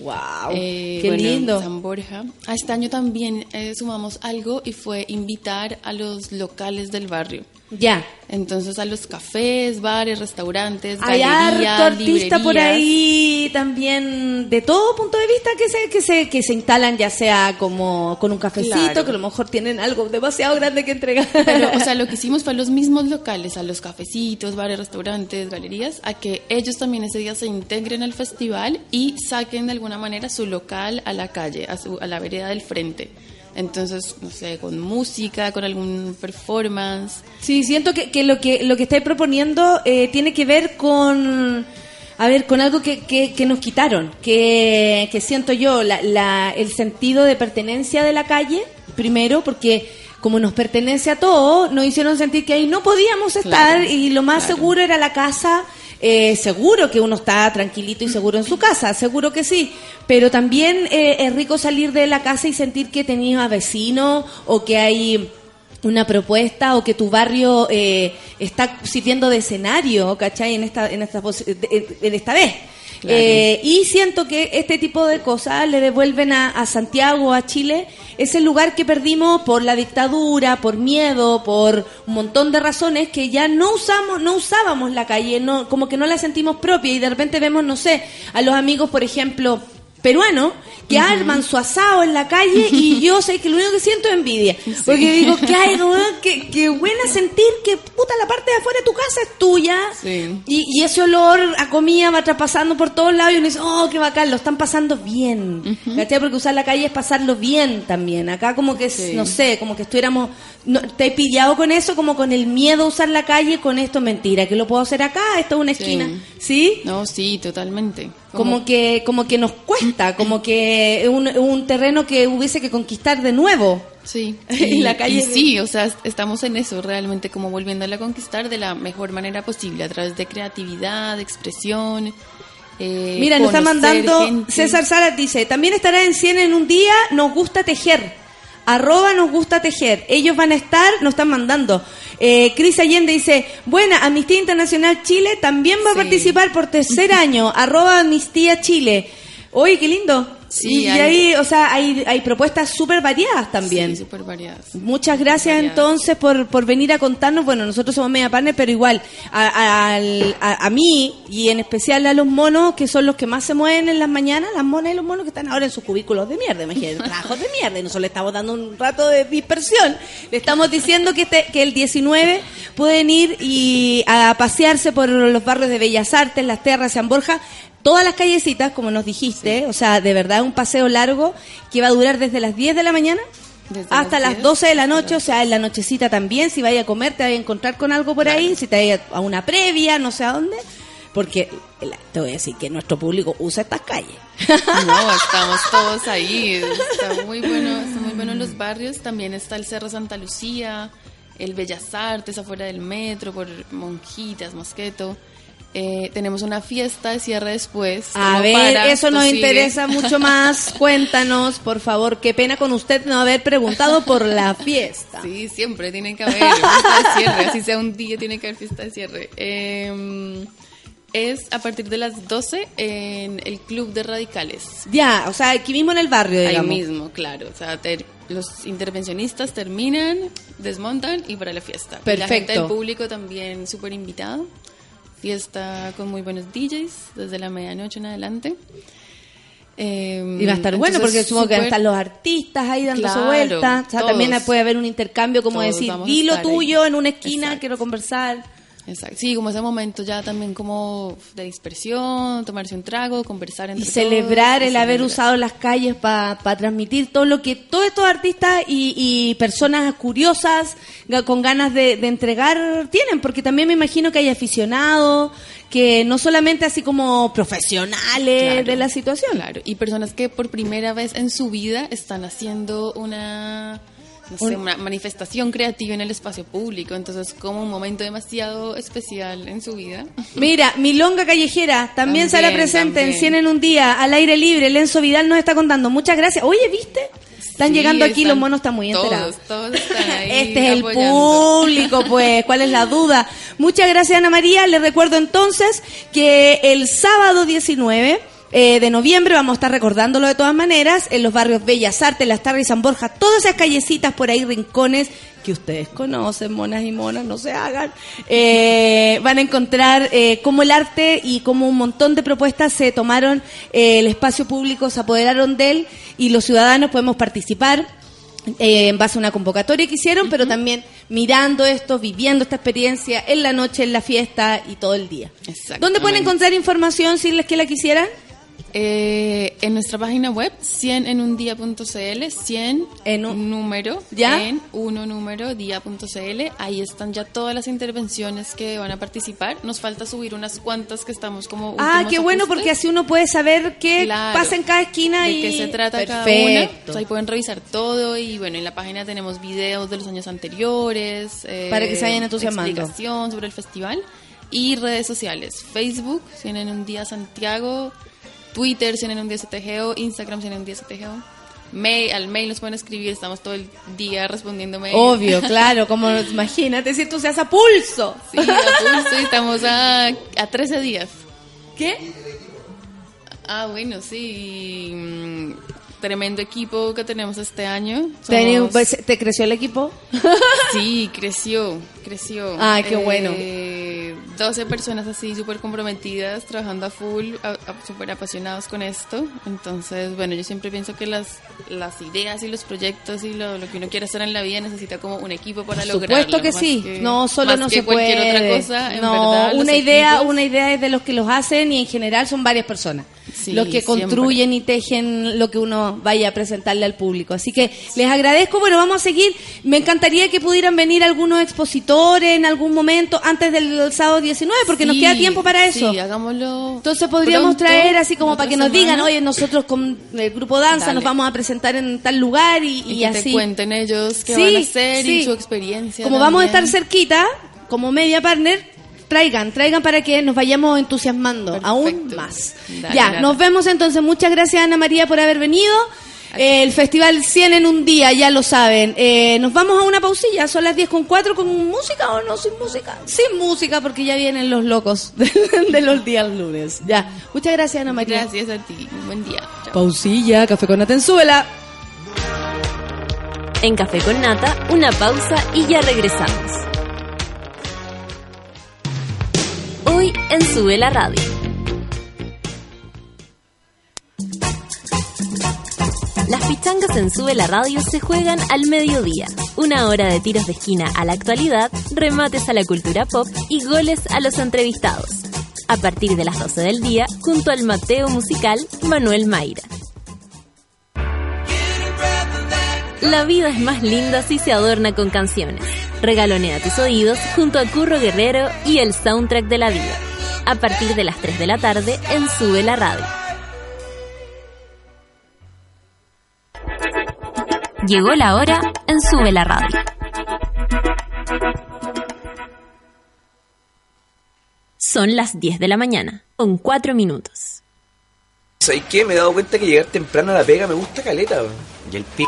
¡Wow! ¡Qué lindo! San Borja. A este año también sumamos algo y fue invitar a los locales del barrio. Ya. Entonces a los cafés, bares, restaurantes, galerías, librerías. Hay harto artista por ahí también de todo punto de vista que se instalan, ya sea como con un cafecito, claro, que a lo mejor tienen algo demasiado grande que entregar. Pero, o sea, lo que hicimos fue a los mismos locales, a los cafecitos, bares, restaurantes, galerías, a que ellos también ese día se integren al festival y saquen de alguna manera su local a la calle, a la vereda del frente. Entonces, no sé, con música, con algún performance. Sí, siento que lo que estáis proponiendo tiene que ver con algo que nos quitaron, que siento yo, el sentido de pertenencia de la calle, primero porque como nos pertenece a todos, nos hicieron sentir que ahí no podíamos estar, claro, y lo más seguro era la casa. Seguro que uno está tranquilito y seguro en su casa, seguro que sí, pero también es rico salir de la casa y sentir que tenías a vecinos o que hay una propuesta o que tu barrio está sirviendo de escenario, ¿cachai? En esta vez. Claro. Y siento que este tipo de cosas le devuelven a Santiago, a Chile, ese lugar que perdimos por la dictadura, por miedo, por un montón de razones que ya no usábamos la calle, no, como que no la sentimos propia, y de repente vemos, no sé, a los amigos, por ejemplo, peruanos, que uh-huh, arman su asado en la calle, y yo sé que lo único que siento es envidia, sí, porque digo, qué buena sentir que puta la parte de afuera de tu casa es tuya, sí, y ese olor a comida va traspasando por todos lados y uno dice, oh, qué bacán, lo están pasando bien, uh-huh, ¿cachai? Porque usar la calle es pasarlo bien también, acá como que, sí, no sé, como que estuviéramos, no, te he pillado con eso, como con el miedo a usar la calle, con esto, mentira, que lo puedo hacer acá, esto es una esquina, ¿sí? No, sí, totalmente. Como que nos cuesta, como que es un terreno que hubiese que conquistar de nuevo. Sí, y la calle. Y sí, o sea, estamos en eso realmente, como volviéndola a conquistar de la mejor manera posible, a través de creatividad, de expresión. Mira, nos está mandando gente. César Salas dice, también estará en Cine en un Día, nos gusta tejer. @ nos gusta tejer, ellos van a estar, nos están mandando. Cris Allende dice, buena, Amnistía Internacional Chile también va, sí, a participar por tercer año, @ Amnistía Chile. Oye, qué lindo. Sí, y ahí, o sea, hay propuestas súper variadas también. Sí, súper variadas. Muchas gracias entonces por venir a contarnos. Bueno, nosotros somos media partner, pero igual a mí y en especial a los monos, que son los que más se mueven en las mañanas, las monas y los monos que están ahora en sus cubículos de mierda, imagínate, trabajos de mierda, y nosotros le estamos dando un rato de dispersión. Le estamos diciendo que el 19 pueden ir y a pasearse por los barrios de Bellas Artes, Lastarria, San Borja. Todas las callecitas, como nos dijiste, sí, o sea, de verdad un paseo largo que va a durar desde las 10 de la mañana hasta las 12 de la noche, o sea, en la nochecita también, si vaya a comer, te vaya a encontrar con algo por, claro, ahí, si te vaya a una previa, no sé a dónde, porque te voy a decir que nuestro público usa estas calles. No, estamos todos ahí, está muy bueno los barrios, también está el Cerro Santa Lucía, el Bellas Artes afuera del metro, por Monjitas, Mosqueto. Tenemos una fiesta de cierre después. A ver, eso nos interesa mucho más. Cuéntanos, por favor. Qué pena con usted no haber preguntado por la fiesta. Sí, siempre tiene que haber fiesta de cierre. Así sea un día, tiene que haber fiesta de cierre. Es a partir de las 12 en el Club de Radicales. Ya, o sea, aquí mismo en el barrio, digamos. Ahí mismo, claro. O sea, los intervencionistas terminan, desmontan y para la fiesta. Perfecto. Y la gente del público también súper invitado. Fiesta con muy buenos DJs desde la medianoche en adelante. Y va a estar bueno porque supongo que van a estar los artistas ahí dando, claro, su vuelta. O sea, todos, también puede haber un intercambio, como decir, di lo tuyo ahí, en una esquina, exacto, quiero conversar. Exacto. Sí, como ese momento ya también como de dispersión, tomarse un trago, conversar entre todos. Y celebrar el haber usado las calles para transmitir todo lo que todos estos artistas y personas curiosas con ganas de entregar tienen, porque también me imagino que hay aficionados, que no solamente así como profesionales, claro, de la situación. Claro, y personas que por primera vez en su vida están haciendo una manifestación creativa en el espacio público, entonces como un momento demasiado especial en su vida. Mira, milonga callejera también será presente en Cien en un Día, al aire libre. Lenzo Vidal nos está contando, muchas gracias. Oye, ¿viste? Están, sí, llegando aquí, los monos están muy enterados. Todos están ahí. Este es apoyando. El público, pues, ¿cuál es la duda? Muchas gracias, Ana María. Les recuerdo entonces que el sábado 19... de noviembre vamos a estar recordándolo de todas maneras en los barrios Bellas Artes, Lastarria y San Borja, todas esas callecitas por ahí, rincones que ustedes conocen, monas y monas, no se hagan, van a encontrar cómo el arte y cómo un montón de propuestas se tomaron el espacio público, se apoderaron de él y los ciudadanos podemos participar en base a una convocatoria que hicieron, uh-huh, pero también mirando esto, viviendo esta experiencia en la noche, en la fiesta y todo el día. ¿Dónde pueden encontrar información si les que la quisieran? En nuestra página web, 100enundia.cl, 100 en un número, ¿ya? En uno número, dia.cl. Ahí están ya todas las intervenciones que van a participar. Nos falta subir unas cuantas que estamos como qué bueno, porque así uno puede saber qué pasa en cada esquina de qué se trata cada una. O sea, ahí pueden revisar todo. Y bueno, en la página tenemos videos de los años anteriores, para que se vayan entusiasmando, explicación sobre el festival. Y redes sociales, Facebook, 100 en un día Santiago, Twitter, 100 en un día CTGO, Instagram, 100 en un día CTGO. Mail, al mail nos pueden escribir, estamos todo el día respondiendo mail. Obvio, claro, como imagínate si tú seas a pulso. Sí, a pulso, y estamos a 13 días. ¿Qué? Ah, bueno, sí. Tremendo equipo que tenemos este año. Somos... ¿Te creció el equipo? Sí, creció. Ah, qué bueno. 12 personas así súper comprometidas, trabajando a full, súper apasionados con esto. Entonces, bueno, yo siempre pienso que las ideas y los proyectos y lo que uno quiere hacer en la vida necesita como un equipo para lograrlo. Por supuesto que sí, no solo no se puede. Más que cualquier otra cosa, en verdad. Una idea es de los que los hacen, y en general son varias personas. Sí, los que construyen siempre y tejen lo que uno vaya a presentarle al público. Así que les agradezco. Bueno, vamos a seguir. Me encantaría que pudieran venir algunos expositores en algún momento antes del sábado 19, porque nos queda tiempo para eso. Sí, hagámoslo. Entonces podríamos traer así como para que nos digan, oye, nosotros con el grupo danza nos vamos a presentar en tal lugar y que así te cuenten ellos qué van a hacer y su experiencia. Como también vamos a estar cerquita, como media partner. Traigan para que nos vayamos entusiasmando. Perfecto. Aún más. Dale. Nos vemos entonces. Muchas gracias, Ana María, por haber venido. El Festival 100 en un día, ya lo saben. Nos vamos a una pausilla, son las 10:04, con música o no, sin música. Sin música, porque ya vienen los locos de los días lunes. Ya. Muchas gracias, Ana María. Gracias a ti. Buen día. Chao. Pausilla, Café con Nata en Sube la. En Café con Nata, una pausa y ya regresamos. Hoy en Sube la Radio. Las pichangas en Sube la Radio se juegan al mediodía. Una hora de tiros de esquina a la actualidad, remates a la cultura pop y goles a los entrevistados. A partir de las 12 del día, junto al Mateo Musical, Manuel Mayra. La vida es más linda si se adorna con canciones. Regalonea tus oídos junto a Curro Guerrero y el soundtrack de la vida. A partir de las 3 de la tarde en Sube la Radio. Llegó la hora en Sube la Radio. Son las 10 de la mañana, con 4 minutos. ¿Sabes qué? Me he dado cuenta que llegar temprano a la pega me gusta caleta. Y el p***.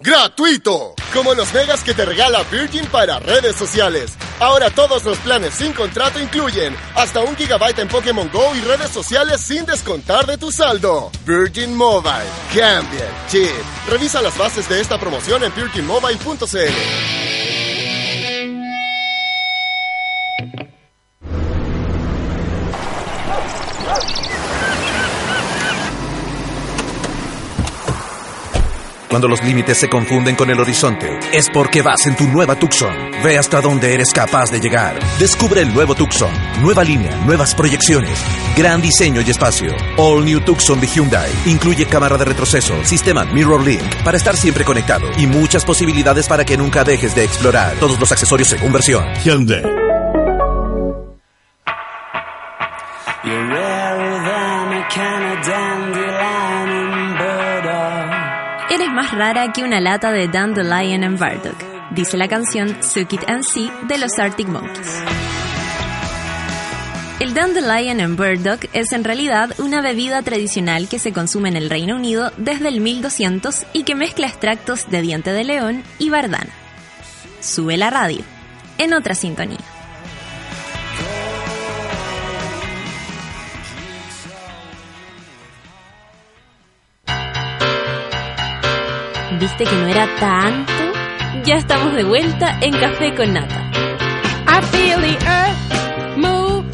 ¡Gratuito! Como los megas que te regala Virgin para redes sociales. Ahora todos los planes sin contrato incluyen hasta 1 GB en Pokémon Go y redes sociales sin descontar de tu saldo. Virgin Mobile. Cambia el chip. Revisa las bases de esta promoción en virginmobile.cl. Cuando los límites se confunden con el horizonte, es porque vas en tu nueva Tucson. Ve hasta dónde eres capaz de llegar. Descubre el nuevo Tucson. Nueva línea, nuevas proyecciones, gran diseño y espacio. All New Tucson de Hyundai. Incluye cámara de retroceso, sistema Mirror Link para estar siempre conectado y muchas posibilidades para que nunca dejes de explorar. Todos los accesorios según versión. Hyundai. Eres más rara que una lata de Dandelion and Burdock, dice la canción Suck It and See de los Arctic Monkeys. El Dandelion and Burdock es en realidad una bebida tradicional que se consume en el Reino Unido desde el 1200 y que mezcla extractos de diente de león y bardana. Sube la radio, en otra sintonía. ¿Viste que no era tanto? Ya estamos de vuelta en Café con Nata. I feel the earth move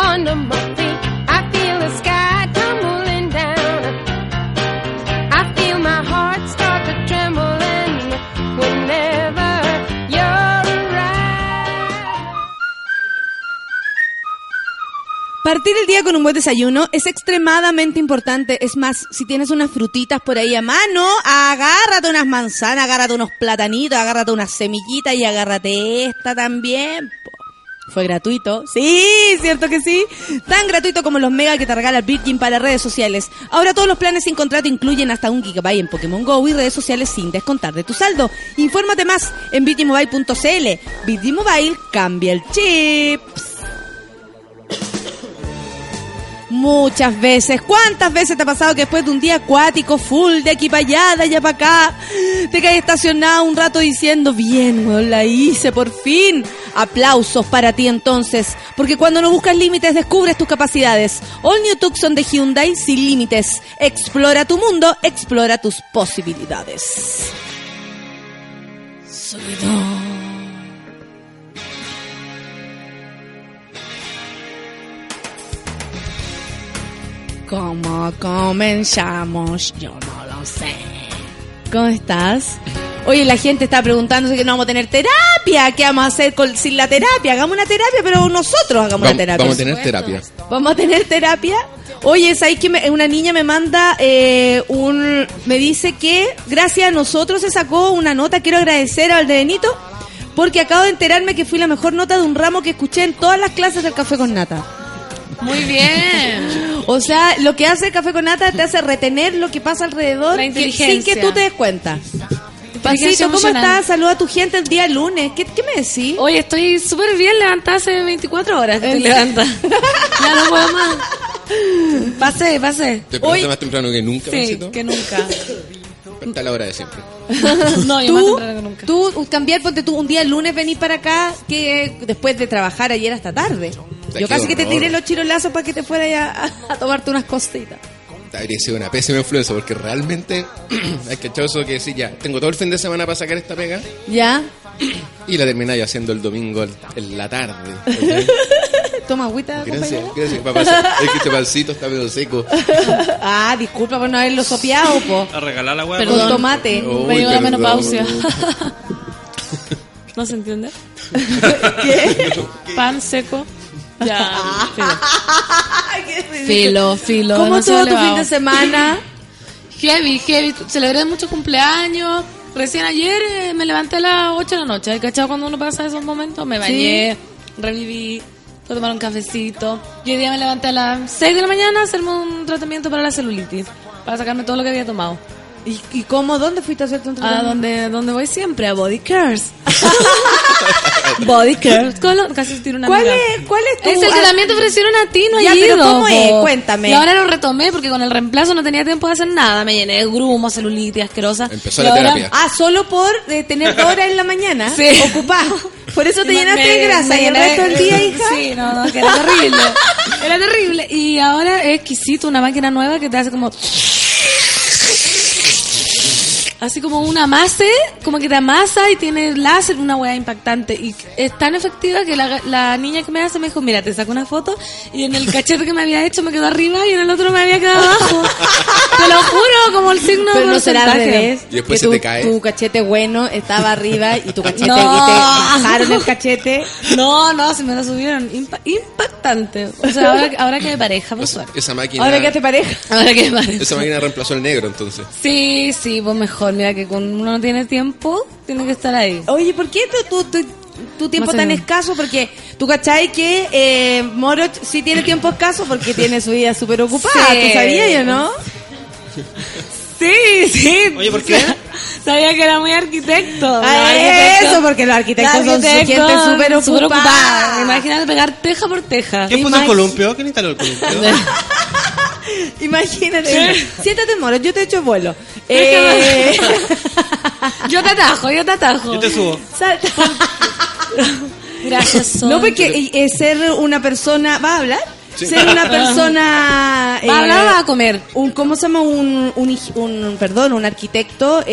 under my feet. I feel the sky tumbling down. I feel my heart start to tremble whenever you're around. Partir el día con un buen desayuno es extremadamente importante. Es más, si tienes unas frutitas por ahí a mano, agárrate unas manzanas, agárrate unos platanitos, agárrate unas semillitas y agárrate esta también. Fue gratuito. Sí, cierto que sí. Tan gratuito como los mega que te regala Virgin para redes sociales. Ahora todos los planes sin contrato incluyen hasta 1 GB en Pokémon Go y redes sociales sin descontar de tu saldo. Infórmate más en virginmobile.cl. Virgin Mobile, cambia el chip. Muchas veces, ¿cuántas veces te ha pasado que después de un día acuático, full, de aquí para allá, de allá para acá, te caes estacionado un rato diciendo, bien, weón, la hice por fin? Aplausos para ti entonces, porque cuando no buscas límites, descubres tus capacidades. All New Tucson de Hyundai, sin límites. Explora tu mundo, explora tus posibilidades. Soledad. ¿Cómo comenzamos? Yo no lo sé. ¿Cómo estás? Oye, la gente está preguntándose que no vamos a tener terapia. ¿Qué vamos a hacer sin la terapia? Hagamos una terapia, pero nosotros hagamos la terapia. Vamos a tener terapia. ¿Vamos a tener terapia? Oye, ¿sabes que una niña me manda me dice que gracias a nosotros se sacó una nota? Quiero agradecer al Valdebenito porque acabo de enterarme que fui la mejor nota de un ramo que escuché en todas las clases del Café con Nata. Muy bien. O sea, lo que hace el Café con Nata te hace retener lo que pasa alrededor sin que tú te des cuenta. Pasito, ¿cómo estás? Saluda a tu gente el día lunes. ¿Qué me decís? Oye, estoy súper bien levantada hace 24 horas. Estoy levantada. Ya no puedo más. Pasé. ¿Te levantaste más temprano que nunca? Sí, Marcito, que nunca. Está la hora de siempre. No, yo más temprano que nunca. Tú, ponte tú un día lunes, venís para acá, que después de trabajar ayer hasta tarde. Yo casi que te tiré los chirolazos para que te fueras a tomarte unas cositas. Habría sido una pésima influencia porque realmente hay que echar eso que decir, ya, tengo todo el fin de semana para sacar esta pega. Ya. Y la termináis haciendo el domingo en la tarde. ¿Okay? Toma agüita, compañero. Gracias, papá. Es que este palcito está medio seco. Ah, disculpa por no haberlo sopeado, po. A regalar la hueá. Perdón. Tomate. Me dio la menopausia. ¿No se entiende? ¿Qué? Pan seco. Ya, filo. ¿Cómo estuvo tu fin de semana? Heavy. Celebré muchos cumpleaños. Recién ayer me levanté a las 8 de la noche. ¿Cachado cuando uno pasa esos momentos? Me bañé, reviví, fui a tomar un cafecito. Y hoy día me levanté a las 6 de la mañana a hacerme un tratamiento para la celulitis, para sacarme todo lo que había tomado. ¿Y cómo? ¿Dónde fuiste a hacerte un tratamiento? Donde voy siempre, a Body Care. Body Care. Casi tiro una mirada. ¿Cuál es tu...? Es el que también te ofrecieron a ti, no he ido. Ya, pero ¿cómo es? Cuéntame. Y ahora lo retomé porque con el reemplazo no tenía tiempo de hacer nada. Me llené de grumos, celulitis, asquerosa. Empezó la terapia. Ah, solo por tener 2 horas en la mañana. Sí. Ocupado. Por eso te llenaste de grasa y el resto del día, hija. Sí, no, que era terrible. Era terrible. Y ahora es exquisito, una máquina nueva que te hace como... Así como un amase, como que te amasa y tiene láser, una hueá impactante. Y es tan efectiva que la niña que me hace me dijo, mira, te saco una foto y en el cachete que me había hecho me quedó arriba y en el otro me había quedado abajo. Te lo juro, como el signo de porcentaje. Pero no será al revés. Y después se te cae. Tu cachete bueno estaba arriba y tu cachete... No. Y te bajaron el cachete. No, se me lo subieron. Impactante. O sea, ahora que de pareja, por suerte. Esa máquina... Ahora que de pareja. Esa máquina reemplazó el negro, entonces. Sí, pues mejor. Mira que cuando uno no tiene tiempo, tiene que estar ahí. Oye, ¿por qué tu tiempo tan escaso? Porque tú cachai que Moroch sí tiene tiempo escaso porque tiene su vida súper ocupada. Sí. ¿Tú sabías yo, no? Sí. Oye, ¿por qué? Sabía que era muy arquitecto. Eso, porque los arquitectos son gente súper ocupada. Imagínate pegar teja por teja. ¿Quién puso el columpio? ¿Quién instaló el columpio? Imagínate. Siéntate, Moro, yo te echo vuelo. Yo te atajo. Yo te subo. Gracias, Sol. No, porque ser una persona... ¿Va a hablar? Sí. Ser una persona... ¿Va a hablar o va a comer? ¿Cómo se llama? Un arquitecto...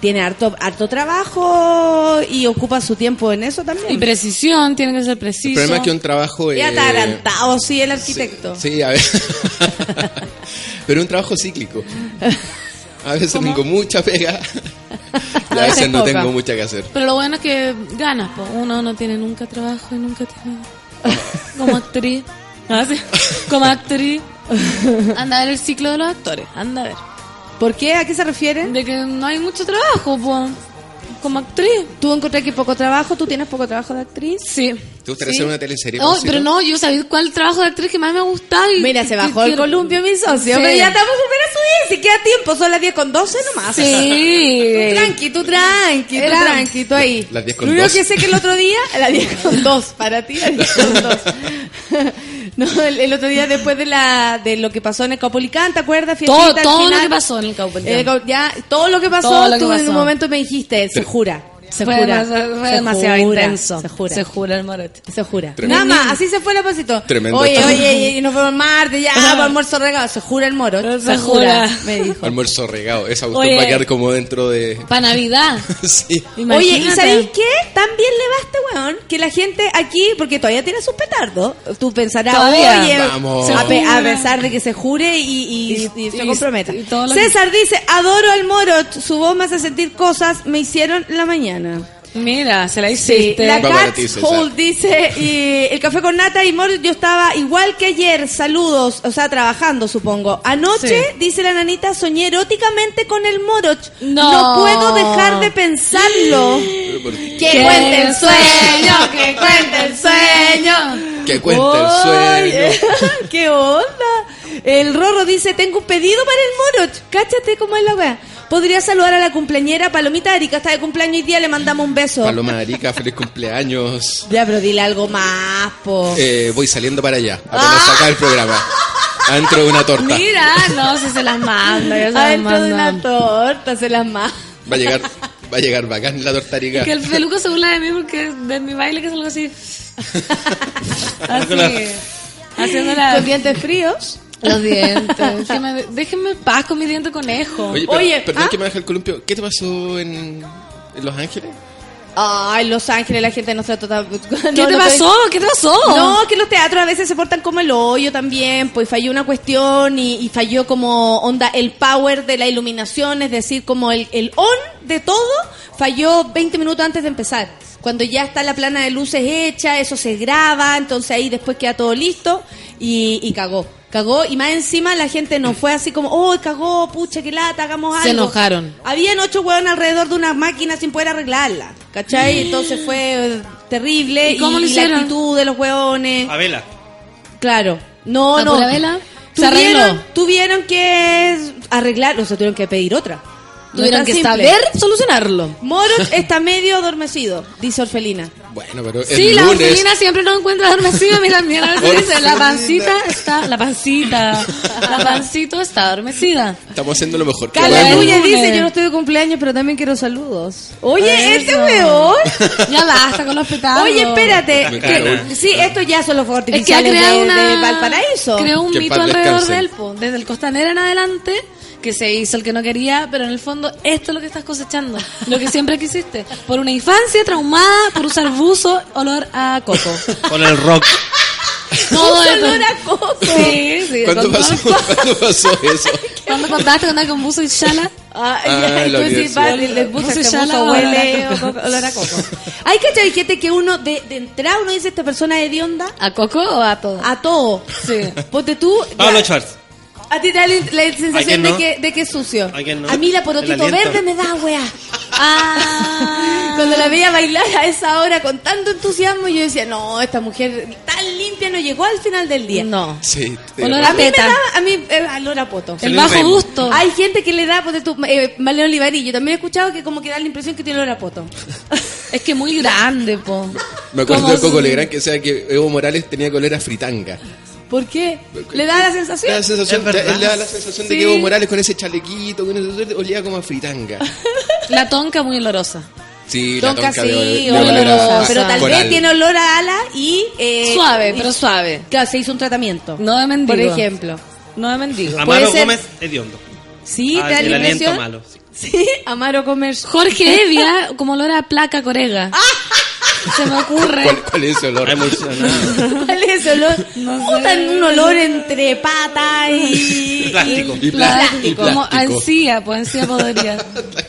Tiene harto trabajo y ocupa su tiempo en eso también. Y precisión, tiene que ser preciso. El problema es que un trabajo... Y atarantado, sí, el arquitecto. Sí, a veces. Pero un trabajo cíclico. A veces tengo mucha pega. Y a veces no tengo mucha que hacer. Pero lo bueno es que ganas, pues. Uno no tiene nunca trabajo y nunca tiene... Como actriz... Como actriz. Anda a ver el ciclo de los actores. Anda a ver. ¿Por qué? ¿A qué se refiere? De que no hay mucho trabajo, pues. Como actriz. ¿Tú encontrás que poco trabajo? ¿Tú tienes poco trabajo de actriz? Sí. ¿Te gustaría hacer una teleserie? No, pero no, yo sabía cuál trabajo de actriz que más me gustaba. Mira, se bajó el columpio mi socio. Sí. Pero ya te vamos a volver a subir, si queda tiempo. Son las 10:12 nomás. Sí. Tú tranqui, tú ahí. Las 10:12. Lo único que sé que el otro día, las 10:02, para ti, las 10:02. No, el otro día después de lo que pasó en el Caupolicán, ¿te acuerdas? Todo lo que pasó en el Caupolicán. Ya, todo lo que pasó, tú en un momento me dijiste, se jura. Se jura, demasiado intenso. Se jura el morote. Se jura. Tremendo. Nada más, así se fue el pasito. Tremendo. Oye, nos fuimos el martes, ya, para almuerzo regado. Se jura el morote. Se jura, me dijo. Almuerzo regado, esa cuestión va a quedar como dentro de... Para Navidad. Sí. Imagínate. Oye, ¿y sabéis qué? También le basta, weón, que la gente aquí, porque todavía tiene sus petardos. Tú pensarás, oye, vamos. A pesar de que se jure y se comprometa. Y César dice, adoro al morote, su voz me hace sentir cosas, me hicieron la mañana. Mira, se la hiciste. Sí, la Cats Hall dice, el café con nata y moro, yo estaba igual que ayer, saludos, o sea, trabajando, supongo. Anoche, dice la nanita, soñé eróticamente con el moroch. No puedo dejar de pensarlo. Que cuente el sueño, que cuente el sueño. Que cuente el sueño. ¿Qué onda? El Rorro dice, tengo un pedido para el moroch. Cáchate cómo es la wea. Podría saludar a la cumpleañera Palomita Arica, está de cumpleaños y día, le mandamos un beso. Paloma Arica, feliz cumpleaños. Ya, pero dile algo más, po. Voy saliendo para allá, apenas saca el programa. Adentro de una torta. Mira, no, si se las manda, ya se las manda. Adentro de una torta, se las manda. Va a llegar bacán la torta Arica. Es que el peluco se burla de mí porque de mi baile que es algo así. Haciéndola. Con dientes fríos. Los dientes. Déjenme en paz con mi diente conejo. Oye, perdón que me deje el columpio. ¿Qué te pasó en Los Ángeles? Ay, Los Ángeles, la gente nos trató tan... ¿Qué te pasó? No, que los teatros a veces se portan como el hoyo también. Pues falló una cuestión y falló como onda el power de la iluminación. Es decir, como el on de todo falló 20 minutos antes de empezar. Cuando ya está la plana de luces hecha, eso se graba. Entonces ahí después queda todo listo y cagó, y más encima la gente no fue así como, oh, cagó, pucha, qué lata, hagamos algo. Se enojaron. Habían 8 hueones alrededor de una máquina sin poder arreglarla, ¿cachai? Entonces fue terrible. ¿Y cómo lo hicieron? La actitud de los hueones. ¿A vela? Claro. No. ¿A vela? Se arregló. Tuvieron que arreglarlo, o sea, tuvieron que pedir otra. Tuvieron que saber solucionarlo. Moros está medio adormecido, dice Orfelina. Bueno, pero sí, la lunes... Orfelina siempre lo encuentra adormecido. Mira, mira, dice, la pancito está adormecida. Estamos haciendo lo mejor que podemos. Dice, yo no estoy de cumpleaños, pero también quiero saludos. Oye, este weón. Ya basta con los petardos. Oye, espérate. Sí, estos ya son los fuegos artificiales de Valparaíso. Creó un mito alrededor del po. Desde el Costanera en adelante... que se hizo el que no quería, pero en el fondo esto es lo que estás cosechando, lo que siempre quisiste, por una infancia traumada, por usar buzo, olor a coco. Con el rock. Todo eso. Olor a coco. Sí. ¿Cuándo pasó eso? ¿Cuándo contaste que andaba con buzo y chala? Olor a coco. Hay que chaviquete que uno de entrada uno dice, esta persona es hedionda. ¿A coco o a todo? A todo. Sí. Ponte tú. Pablo Schwartz. A ti te da la sensación de que es sucio. No. A mí la porotito verde me da, weá. Cuando la veía bailar a esa hora con tanto entusiasmo, yo decía, no, esta mujer tan limpia no llegó al final del día. No. Sí. A mí me da olor a poto. El bajo gusto. Hay gente que le da, pues, Maleo Olivarillo. También he escuchado que como que da la impresión que tiene olor a poto. Es que muy grande, po. Me acuerdo de Coco Legrand que decía que Evo Morales tenía que oler a fritanga. ¿Por qué? ¿Le da la sensación? Le da la sensación de que Evo Morales con ese chalequito, con esa suerte, olía como a fritanga. La tonca muy olorosa. Sí, la tonca sí, olorosa. Pero tal vez tiene olor a ala y... Suave. Claro, se hizo un tratamiento. No de mendigo. Por ejemplo. No de mendigo. Amaro Gómez, hediondo. Sí, te da la impresión. El aliento malo. Sí, Amaro Gómez. Jorge Evia, como olor a placa corega. Se me ocurre. ¿Cuál es ese olor? ¿Cuál es ese olor? No sé. Un olor entre pata y plástico. Y plástico. Como ansía, pues ansía podría.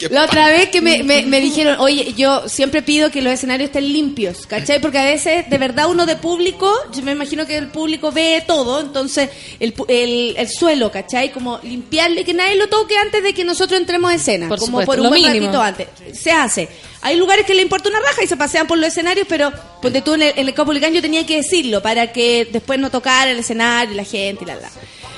La otra vez que me dijeron, oye, yo siempre pido que los escenarios estén limpios, ¿cachai? Porque a veces, de verdad, uno de público, yo me imagino que el público ve todo, entonces el suelo, ¿cachai? Como limpiarle, que nadie lo toque antes de que nosotros entremos a escena, por como supuesto, por un buen ratito antes. Se hace. Hay lugares que le importa una raja y se pasean por los escenarios, pero ponte tú en el Copolicán, yo tenía que decirlo para que después no tocara el escenario y la gente y la.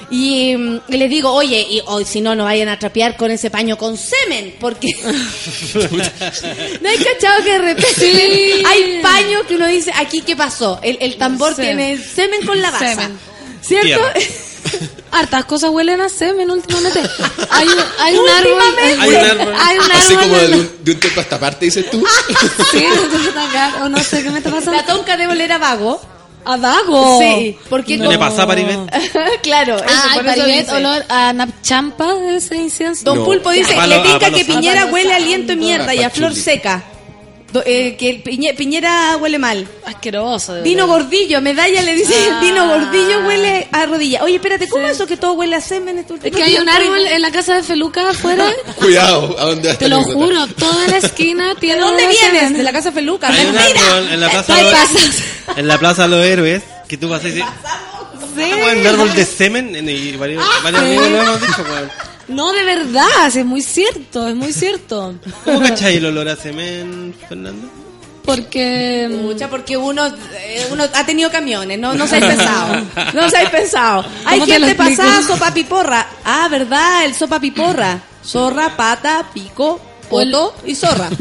Y les digo, oye, y hoy si no vayan a trapear con ese paño con semen, porque no hay cachado que de repente sí. Hay paños que uno dice, aquí qué pasó, el tambor semen. Tiene semen con la base, ¿cierto? Hartas cosas huelen a semen últimamente. Hay un árbol. Así como de un tiempo a esta parte, dices tú. Sí, o no sé qué me está pasando. La tonca de oler a vago. ¿A vago? Sí, porque no. ¿Le pasa Paribet? Claro. Paribet, olor a napchampa, ese incienso. Don Pulpo dice, le tinca que Piñera huele a aliento y mierda y a flor seca. Que Piñera huele mal. Asqueroso. Dino Gordillo, medalla le dice, Dino Gordillo huele a rodilla. Oye, espérate, ¿cómo es eso que todo huele a semen? Es que hay un árbol en la casa de Feluca afuera. Cuidado, ¿a dónde vas? Te lo juro, toda la esquina tiene. ¿De dónde vienes? Semen. De la casa de Feluca. Mentira. En la Plaza de los Héroes, que tú vas a decir. Un árbol de semen y varios amigos lo hemos dicho, weón. No, de verdad, es muy cierto, es muy cierto. ¿Cómo cachai el olor a semen, Fernando? Porque uno ha tenido camiones, no se ha pensado. Hay gente pasada sopa piporra. Ah, ¿verdad? El sopa piporra. Zorra, pata, pico, polo y zorra.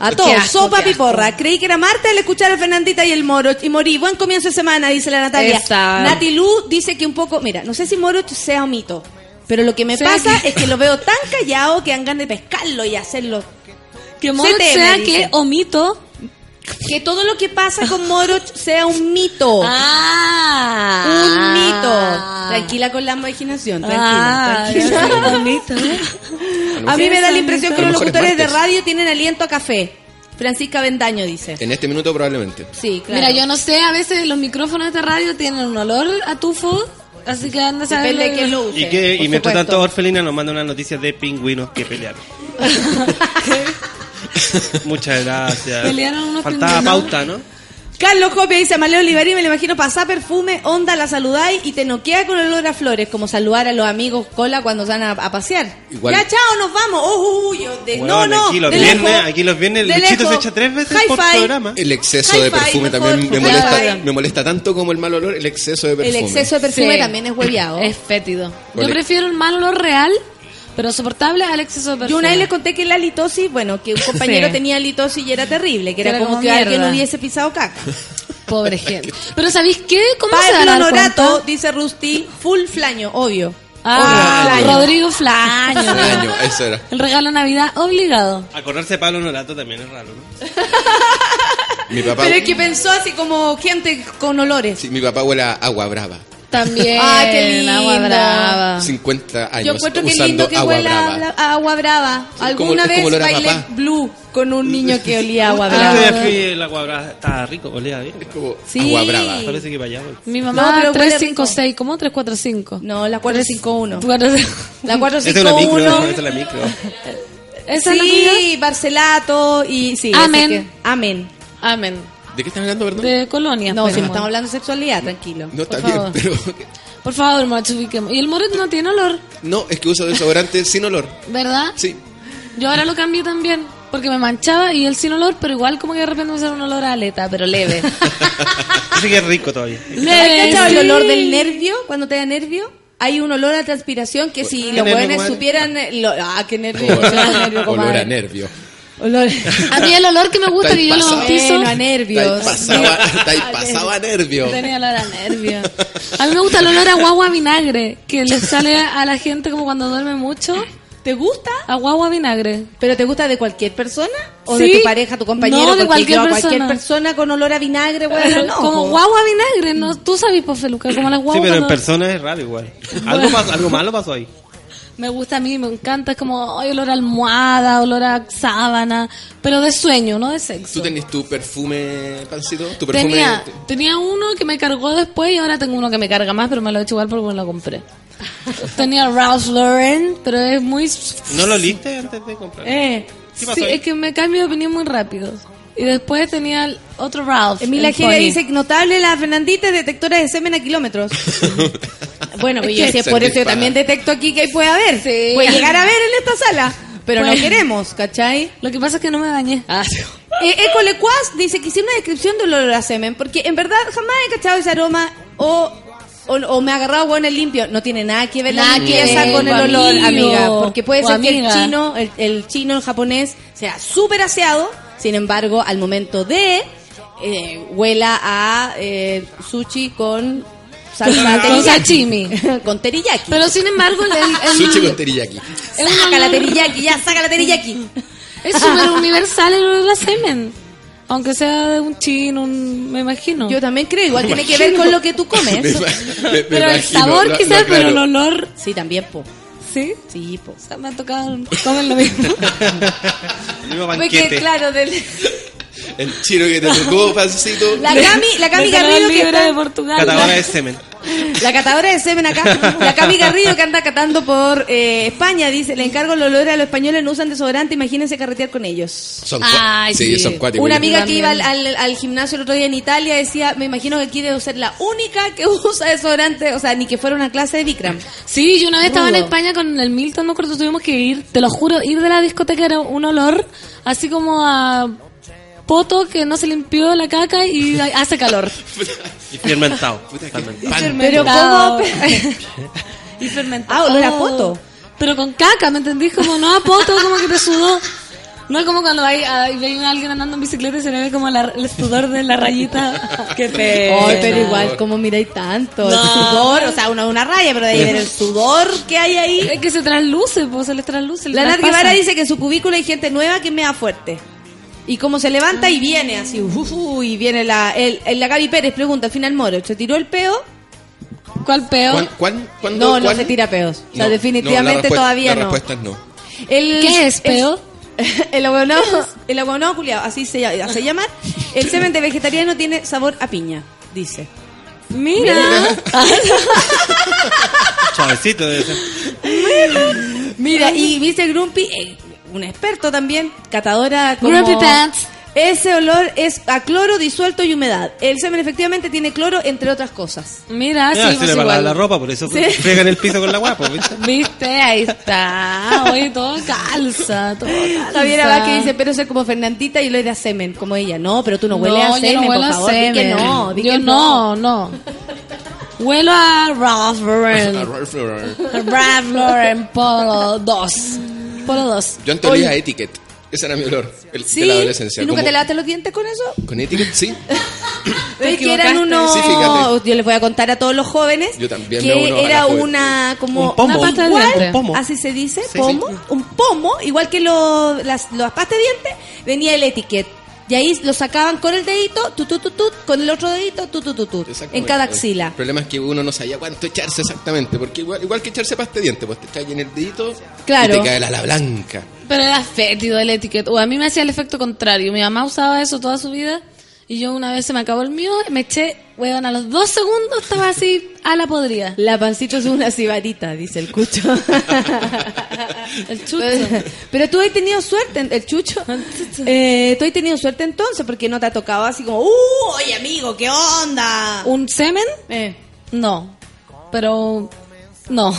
A todos, asco, sopa piporra. Creí que era Marta al escuchar a Fernandita y el Moro. Y morí, buen comienzo de semana, dice la Natalia. Natilú dice que un poco, mira, no sé si Moro sea un mito. Pero lo que me pasa es que lo veo tan callado que dan ganas de pescarlo y hacerlo. Que Moroch sea que o mito. Que todo lo que pasa con Moroch sea un mito. Un mito. Tranquila con la imaginación, tranquila. A mí me da la impresión que los locutores de radio tienen aliento a café. Francisca Bendaño dice. En este minuto probablemente. Sí, claro. Mira, yo no sé, a veces los micrófonos de esta radio tienen un olor a tufo. Así que anda a saber de qué luce. Y mientras tanto, Orfelina nos manda unas noticias de pingüinos que pelearon. Muchas gracias. Pelearon unos pingüinos. Faltaba pauta, ¿no? Carlos Copia dice, Amaleo Olivari, me lo imagino, pasá perfume, onda, la saludáis y te noquea con olor a flores, como saludar a los amigos cola cuando van a pasear. Igual. Ya, chao, nos vamos. Aquí los viernes el bichito se echa 3 veces por programa. El exceso de perfume también me molesta tanto como el mal olor, el exceso de perfume. El exceso de perfume también es hueviado. Es fétido. Yo prefiero el mal olor real, pero soportable al exceso de perfume. Yo una vez les conté que la halitosis, que un compañero tenía halitosis y era terrible, que era como que alguien hubiese pisado caca. Pobre gente. Pero ¿sabéis qué? ¿Cómo se da Pablo Norato, dice Rusty, full flaño, obvio. Flaño. Rodrigo Flaño. Flaño, eso era. El regalo de Navidad obligado. Acordarse de Pablo Norato también es raro, ¿no? Mi papá... Pero es que pensó así como gente con olores. Sí, mi papá huele a agua brava. También. ¡Ay, qué lindo! Agua brava. 50 años. Yo encuentro que lindo que huela a agua brava. Alguna vez bailé Blue con un niño que olía a agua brava. El agua brava estaba rico, olía bien. Es como agua brava. Parece que vaya. Mi mamá 356, ¿cómo? 345. No, la 451. La 451. Esta es la micro. Sí, Barcelato y sí. Amén. ¿De qué están hablando, perdón? De colonia. No, si no estamos hablando de sexualidad, tranquilo. No, está bien, pero... Por favor, macho, ubiquemos. ¿Y el Moret no tiene olor? No, es que uso desodorante sin olor. ¿Verdad? Sí. Yo ahora lo cambié también, porque me manchaba y el sin olor, pero igual como que de repente me sale un olor a aleta, pero leve. Así que es rico todavía. ¿Has cachado el olor del nervio, cuando te da nervio? Hay un olor a transpiración que si los jóvenes supieran... ¡Qué nervio! Olor a nervio. Olor. A mí el olor que me gusta que yo lo bautizo a nervios. Está ahí pasado a nervio. Tenía olor a nervio. A mí me gusta el olor a guagua vinagre, que le sale a la gente como cuando duerme mucho. ¿Te gusta? A guagua vinagre. ¿Pero te gusta de cualquier persona? ¿O de tu pareja, tu compañero? No, de cualquier persona con olor a vinagre, bueno, no. Como guagua vinagre, no, tú sabes, por Feluca, como las guaguas. Sí, pero en persona es raro igual. Algo malo pasó ahí. Me gusta a mí, me encanta, es como olor a almohada, olor a sábana, pero de sueño, no de sexo. ¿Tú tenías tu perfume, Pancito? ¿Tu perfume? Tenía uno que me cargó después y ahora tengo uno que me carga más, pero me lo he hecho igual porque me lo compré. Tenía Ralph Lauren, pero es muy... ¿No lo liste antes de comprar? ¿Qué pasó? Sí, es que me cambio de opinión muy rápido. Y después tenía el otro Ralph. Emilia Gera dice, notable la Fernandita, detectora de semen a kilómetros. Bueno, pues yo por eso yo también detecto aquí que puede haber. Sí. Puede llegar a ver en esta sala. Pero pues, no queremos, ¿cachai? Lo que pasa es que no me bañé. Ah, sí. Ecolecuaz dice que hicieron una descripción del olor a semen. Porque en verdad jamás he cachado ese aroma o me ha agarrado bueno el limpio. No tiene nada que ver la limpieza con el olor, amiga. Porque puede ser que el japonés sea súper aseado. Sin embargo, al momento de huela a sushi con salsa teriyaki, con sashimi, con teriyaki. Pero sin embargo, sushi con teriyaki. Saca la teriyaki, ya, saca la teriyaki. Es súper universal el olor a semen, aunque sea de un chino, me imagino. Yo también creo, igual tiene que ver con lo que tú comes. Pero el sabor quizás, pero el olor... Sí, también, po. ¿Sí? Sí, po. O sea, me ha tocado comer lo mismo. El mismo banquete. Porque, claro, el chino que te tocó, pancito. La Cami Garrido que está de Portugal. Catadora de semen. La catadora de semen acá. La Cami Garrido que anda catando por España, dice, le encargo el olor a los españoles, no usan desodorante, imagínense carretear con ellos. Sí, son cuatro. Una amiga que iba al gimnasio el otro día en Italia decía, me imagino que aquí debo ser la única que usa desodorante, o sea, ni que fuera una clase de Bikram. Sí, yo una vez estaba en España con el Milton, no recuerdo, tuvimos que ir, te lo juro, ir de la discoteca era un olor así como a... poto que no se limpió la caca y hace calor. Y fermentado. Y fermentado. Ah, olor a poto. Pero con caca, ¿me entendís? Como no a poto, como que te sudó. No es como cuando hay alguien andando en bicicleta y se le ve como el sudor de la rayita. Qué feo. Oh, pero igual, ¿cómo miráis tanto? No. El sudor, o sea, una raya, pero de ahí ver el sudor que hay ahí. Es que se trasluce, pues se les trasluce. La Nat Guevara dice que en su cubículo hay gente nueva que mea fuerte. Y como se levanta y viene así, y viene la Gaby Pérez pregunta, al final Moro, ¿se tiró el peo? ¿Cuál peo? No se tira peos. O sea, definitivamente todavía no. La respuesta es no. ¿Qué es peo? El aguanado culiao, así se hace llamar. El semen de vegetariano tiene sabor a piña, dice. Mira. Chavecito debe ser. Mira, y Mr. Grumpy... un experto también, catadora como... Grumpy Pants. Ese olor es a cloro disuelto y humedad. El semen efectivamente tiene cloro, entre otras cosas. Mira, sí, se le va la ropa, por eso pegan el piso con la guapa, ¿viste? ¿Viste? Ahí está. Oye, todo calza, todo calza. Javiera Vázquez dice, pero ser como Fernandita y lo de a semen, como ella. No, pero tú no hueles a semen, no por a favor. Semen. Yo no. Huelo a Ralph Lauren. Ralph Lauren Polo 2. Yo antes olía a Etiquette. Ese era mi olor, ¿sí? De la adolescencia. ¿Y nunca te lavaste los dientes con eso? ¿Con Etiquette? Sí. Es que eran unos... Sí, yo les voy a contar a todos los jóvenes. Yo también que me era una... como un pomo. Una pasta de dientes. ¿Pomo? Así se dice, sí, pomo. Sí. Un pomo, igual que las pastas de dientes, venía el Etiquette. Y ahí lo sacaban con el dedito, con el otro dedito, en cada axila. El problema es que uno no sabía cuánto echarse exactamente, porque igual que echarse pasta de dientes, pues te echas en el dedito, claro, y te cae la ala blanca. Pero era fétido el Etiquette. A mí me hacía el efecto contrario. Mi mamá usaba eso toda su vida y yo una vez se me acabó el mío, me eché, a los 2 segundos estaba así, ala podrida. La pancito es una cibarita, dice el Cucho. El Chucho. Pero tú has tenido suerte, el Chucho. Tú has tenido suerte entonces, porque no te ha tocado así como, oye amigo, ¿qué onda? ¿Un semen? No, pero no.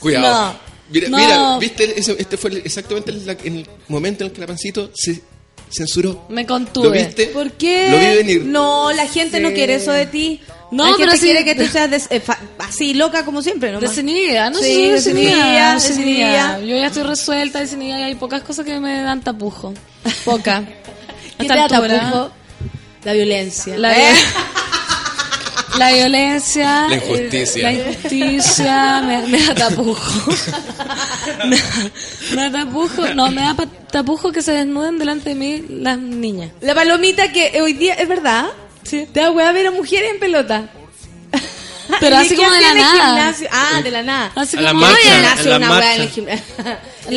Cuidado. No. Mira, ¿viste? Este fue exactamente el momento en el que la pancito se... censuró. Me contuve. ¿Lo viste? ¿Por qué? Lo vi venir. No, la gente no quiere eso de ti. No, la gente quiere que tú seas así, loca como siempre, ¿no? Desinhibida, ¿no? Sí, desinhibida. Yo ya estoy resuelta, desinhibida, y hay pocas cosas que me dan tapujo. Poca. ¿Qué te da tapujo? La violencia. La violencia. La injusticia. La injusticia me da tapujo. Me da tapujo que se desnuden delante de mí las niñas. La palomita que hoy día, es verdad, sí, te da hueá ver a mujeres en pelota. Pero así como de la nada. Ah, de la nada. Así como la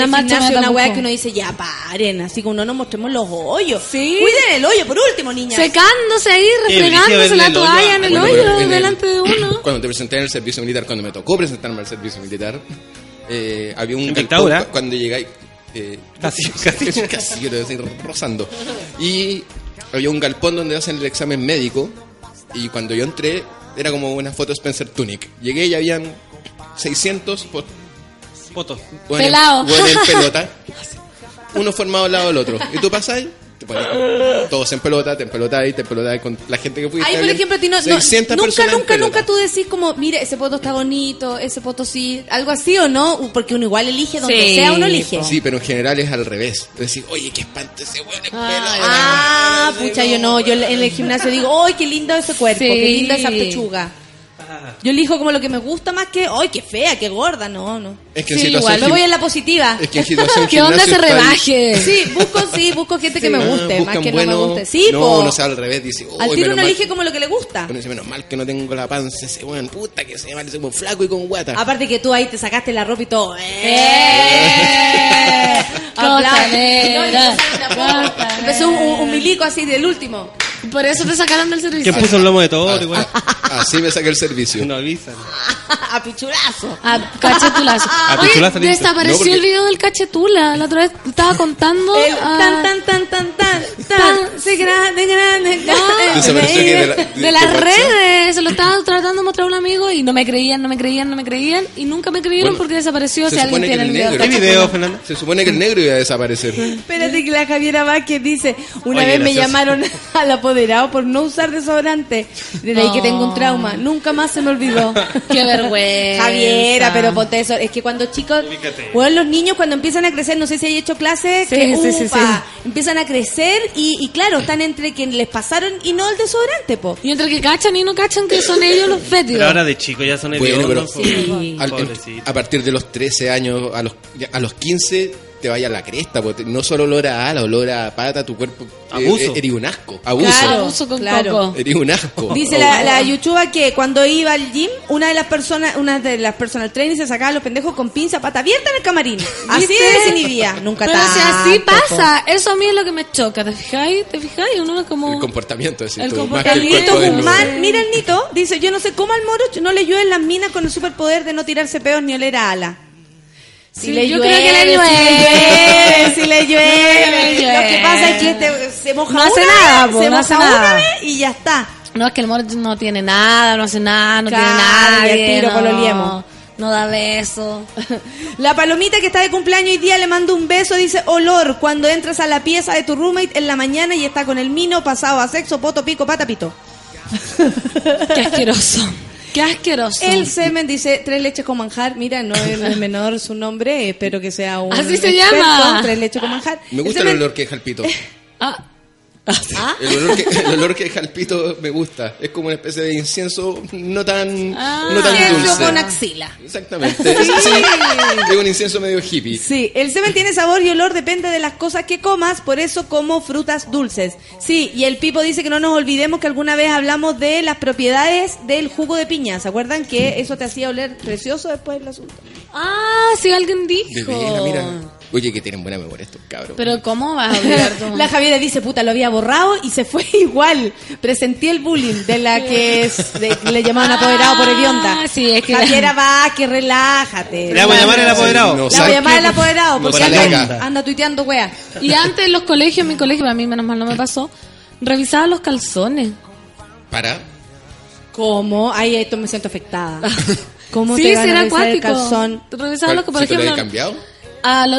marcha es una weá que uno dice, ya paren, así como no nos mostremos los hoyos. Sí. Cuiden el hoyo, por último, niñas. Secándose ahí, refregándose la toalla en el hoyo delante de uno. Cuando te presenté en el servicio militar, cuando me tocó presentarme al servicio militar, había un dictador cuando llegáis. Casi, yo te voy a ir rozando. Y había un galpón donde hacen el examen médico. Y cuando yo entré, era como una foto Spencer Tunick. Llegué y habían 600 fotos. Pelados. En pelota. Uno formado al lado del otro. Y tú pasás ahí. Todos en pelota, te empelotáis con la gente que fuiste. Ahí, por ejemplo, ti nunca tú decís como, mire, ese poto está bonito, ese poto sí, algo así o no, porque uno igual elige donde sea, uno elige. Sí, pero en general es al revés. Decís, oye, qué espanto ese huele pelado. Ah, pucha, yo no, yo en el gimnasio digo, ay, qué lindo ese cuerpo, qué linda esa pechuga. Yo elijo como lo que me gusta más que, ay, qué fea, qué gorda, no. Es que sí, igual, me voy en la positiva. Es que en situación ¿qué onda se rebaje? Sí, busco gente que me guste, más que bueno, no me guste. Sí, no sea al revés, dice. Al tiro uno elige como lo que le gusta. Uno dice, menos mal que no tengo la panza, ese buen puta que se mal, ese buen flaco y con guata. Aparte que tú ahí te sacaste la ropa y todo. Empezó un milico así del último. Por eso te sacaron del servicio. ¿Quién puso el lomo de todo? Así me saqué el servicio. No avisan. A pichulazo. A cachetulazo. Oye, desapareció el video del cachetula. La otra vez estaba contando. Tan, se grande. De las redes. Se lo estaba tratando de mostrar a un amigo y no me creían. Y nunca me creyeron porque desapareció. Si alguien tiene el video. ¿Qué video, Fernando? Se supone que el negro iba a desaparecer. Espérate que la Javiera Vázquez dice, una vez me llamaron a la apoderado por no usar desodorante. Desde ahí que tengo un trauma. Nunca más se me olvidó. Qué vergüenza. Javiera, pero ponte eso. Es que cuando chicos... Bueno, los niños cuando empiezan a crecer, no sé si hay hecho clases, empiezan a crecer y claro, están entre que les pasaron y no el desodorante, po. Y entre que cachan y no cachan que son ellos los fétidos. Pero ahora de chicos ya son ellos. Bueno, a partir de los 13 años, a los 15... te vaya a la cresta, porque no solo olor a ala, olor a pata, tu cuerpo eres un asco. Abuso con coco. Eres un asco. Dice la Yuchuba que cuando iba al gym, una de las personal trainers se sacaba a los pendejos con pinza, pata abierta en el camarín. Así desinhibía. Nunca pero tanto. Pero si así pasa, eso a mí es lo que me choca. ¿Te fijáis? Uno es como... El comportamiento. Es el comportamiento humano. Mira el Nito, dice, yo no sé cómo al moro no le llueven las minas con el superpoder de no tirarse pedos ni oler a ala. Si le llueve. Lo que pasa es que este se moja una vez y ya está. No, es que el moro no tiene nada, no tiene nada. Tiro, pololeemos. No da beso. La palomita que está de cumpleaños hoy día le mando un beso. Dice, olor, cuando entras a la pieza de tu roommate en la mañana y está con el mino pasado a sexo, poto, pico, pata, pito. Qué asqueroso. El semen dice 3 leches con manjar. Mira, no es menor su nombre. Espero que sea un. Así se llama. 3 leches con manjar. Me gusta el olor que deja el pito. El olor que deja el pito me gusta. Es como una especie de incienso no tan dulce. Con axila. Exactamente. Sí. Es un incienso medio hippie. Sí, el semen tiene sabor y olor, depende de las cosas que comas, por eso como frutas dulces. Sí, y el Pipo dice que no nos olvidemos que alguna vez hablamos de las propiedades del jugo de piña. ¿Se acuerdan que eso te hacía oler precioso después del asunto? Ah, sí, alguien dijo. Mira. Oye, que tienen buena memoria estos cabros. Pero ¿cómo vas a olvidar? La Javiera dice, puta, lo había borrado y se fue igual. Presenté el bullying de la que le llamaban apoderado por hedionda. Sí, es que Javiera va, que relájate. Le voy a llamar el apoderado. Porque anda tuiteando, wea. Y antes en los colegios, en mi colegio, para mí menos mal no me pasó, revisaba los calzones. ¿Para? ¿Cómo? Ay, esto me siento afectada. ¿Cómo sí, te van a revisar el calzón? ¿Revisaba los que, por ejemplo, te lo había cambiado?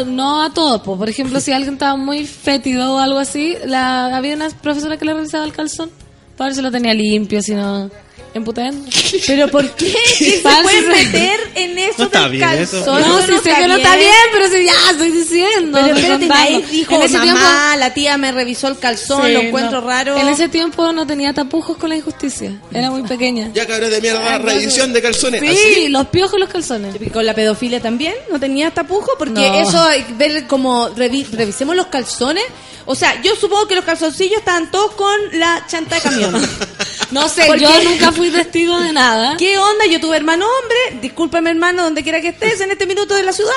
No a todo, po. Por ejemplo, si alguien estaba muy fétido o algo así, había una profesora que le revisaba el calzón para ver si lo tenía limpio, si no emputando. ¿Pero por qué? ¿Qué se puede meter en eso del calzón? No, si sé que no está bien, pero si ya estoy diciendo. Pero espérate, ahí dijo, mamá, la tía me revisó el calzón, lo encuentro raro. En ese tiempo no tenía tapujos con la injusticia, era muy pequeña. Ya cabrón de mierda, revisión de calzones. Sí, los piojos y los calzones. ¿Y con la pedofilia también? ¿No tenía tapujos? Porque eso, ver como revisemos los calzones, o sea, yo supongo que los calzoncillos estaban todos con la chanta de camión. No sé, porque yo nunca fui testigo de nada. ¿Qué onda? Yo tuve hermano hombre, discúlpame hermano, donde quiera que estés en este minuto de la ciudad,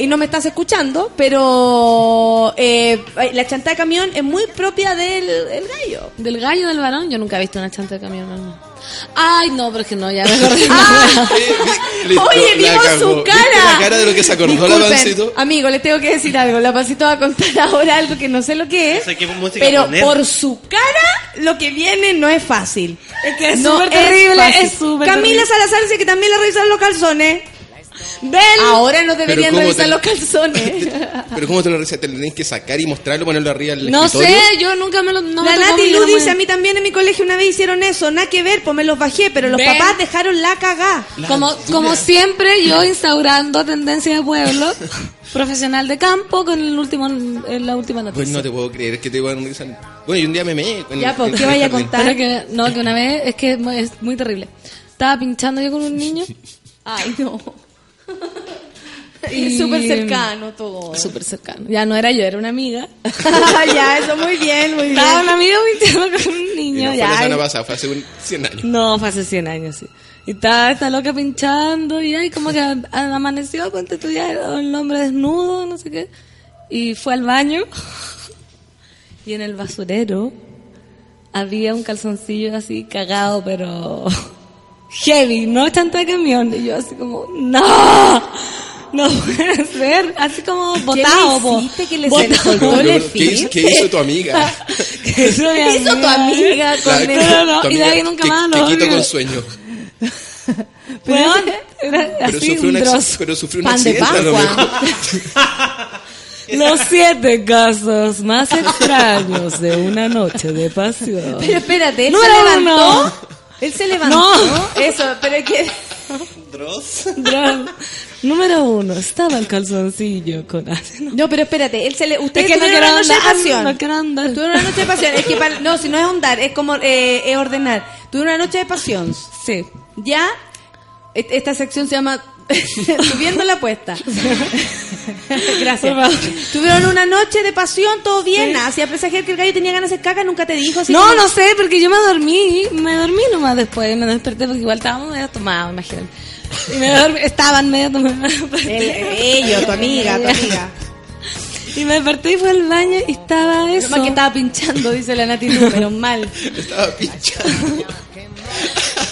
y no me estás escuchando, pero la chanta de camión es muy propia del gallo. ¿Del gallo, del varón? Yo nunca he visto una chanta de camión, hermano. Ay, no, pero es que no, ya me acordé. Ah, listo, oye, vimos su cara. ¿Viste la cara de lo que se acordó? Disculpen, la Pancito. Amigo, les tengo que decir algo. La Pancito va a contar ahora algo que no sé lo que es. No sé qué música pero poner. Por su cara, lo que viene no es fácil. Es que es no súper terrible. Es súper Camila terrible. Salazar dice que también le revisaron los calzones. Del... Ahora no deberían revisar los calzones. Pero ¿cómo te lo revisas? ¿Te lo tenés que sacar y mostrarlo, ponerlo arriba del escritorio? No sé, yo nunca me lo... No, la Nati Lu dice, a mí también en mi colegio una vez hicieron eso. Nada que ver, pues me los bajé, pero los papás dejaron la cagá. Como siempre, yo instaurando tendencia de pueblo. Profesional de campo con la última noticia. Pues no te puedo creer que te iban a revisar. Bueno, y un día me meé. Ya, pues, ¿qué vaya a contar? Que una vez, es que es muy terrible. Estaba pinchando yo con un niño. Ay, no... Y súper cercano todo. Súper cercano. Ya no era yo, era una amiga. Ya, eso muy bien, muy bien. Estaba una amiga pinchando con un niño. Y no fue ya, la semana pasada, fue hace 100 años. No, fue hace 100 años, sí. Y estaba esta loca pinchando y ahí como que amaneció, ponte tú ya, un hombre desnudo, no sé qué. Y fue al baño y en el basurero había un calzoncillo así cagado, pero... heavy, no chanta de camión. Y yo así como, no puede ser. Así como botado. ¿Qué hizo tu amiga? ¿Qué hizo tu amiga? Y de ahí nunca más lo... Te quito con sueño. Pero sufrió un accidente a lo mejor. Los 7 casos más extraños de una noche de pasión. Pero espérate, ¿no se levantó? Él se levantó. No. Eso, pero es que... Dross. Número 1. Estaba el calzoncillo con... No, pero espérate. Ustedes tuvieron una noche de pasión. No quiero andar. Tuvieron una noche de pasión. Es que no, si no es andar, es como es ordenar. Tuvieron una noche de pasión. Sí. Ya, esta sección se llama... Subiendo la apuesta. Gracias. Tuvieron una noche de pasión, todo bien. Sí. Hacía presagiar que el gallo tenía ganas de caca, nunca te dijo. Así no, no sé, porque yo me dormí nomás después, me desperté porque igual estábamos medio tomados, imagínate. Y estaban medio tomados. Ellos, tu amiga. Y me desperté y fue al baño y estaba eso. Más que estaba pinchando, dice la Nati Lu, pero mal. Estaba pinchando.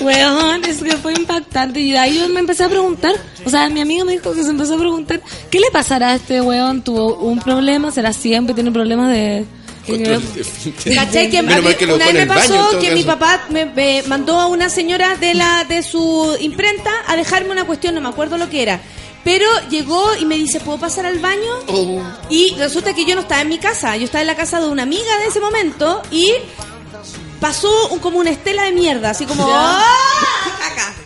Weón, es que fue impactante. Y de ahí yo me empecé a preguntar. O sea, mi amiga me dijo que se empezó a preguntar, ¿qué le pasará a este weón? ¿Tuvo un problema? ¿Será siempre? ¿Tiene problemas de...? ¿Cachai? Que una vez me pasó que mi papá me mandó a una señora de su imprenta a dejarme una cuestión, no me acuerdo lo que era. Pero llegó y me dice, ¿puedo pasar al baño? Oh. Y resulta que yo no estaba en mi casa. Yo estaba en la casa de una amiga de ese momento y pasó como una estela de mierda. Así como, ¡ah!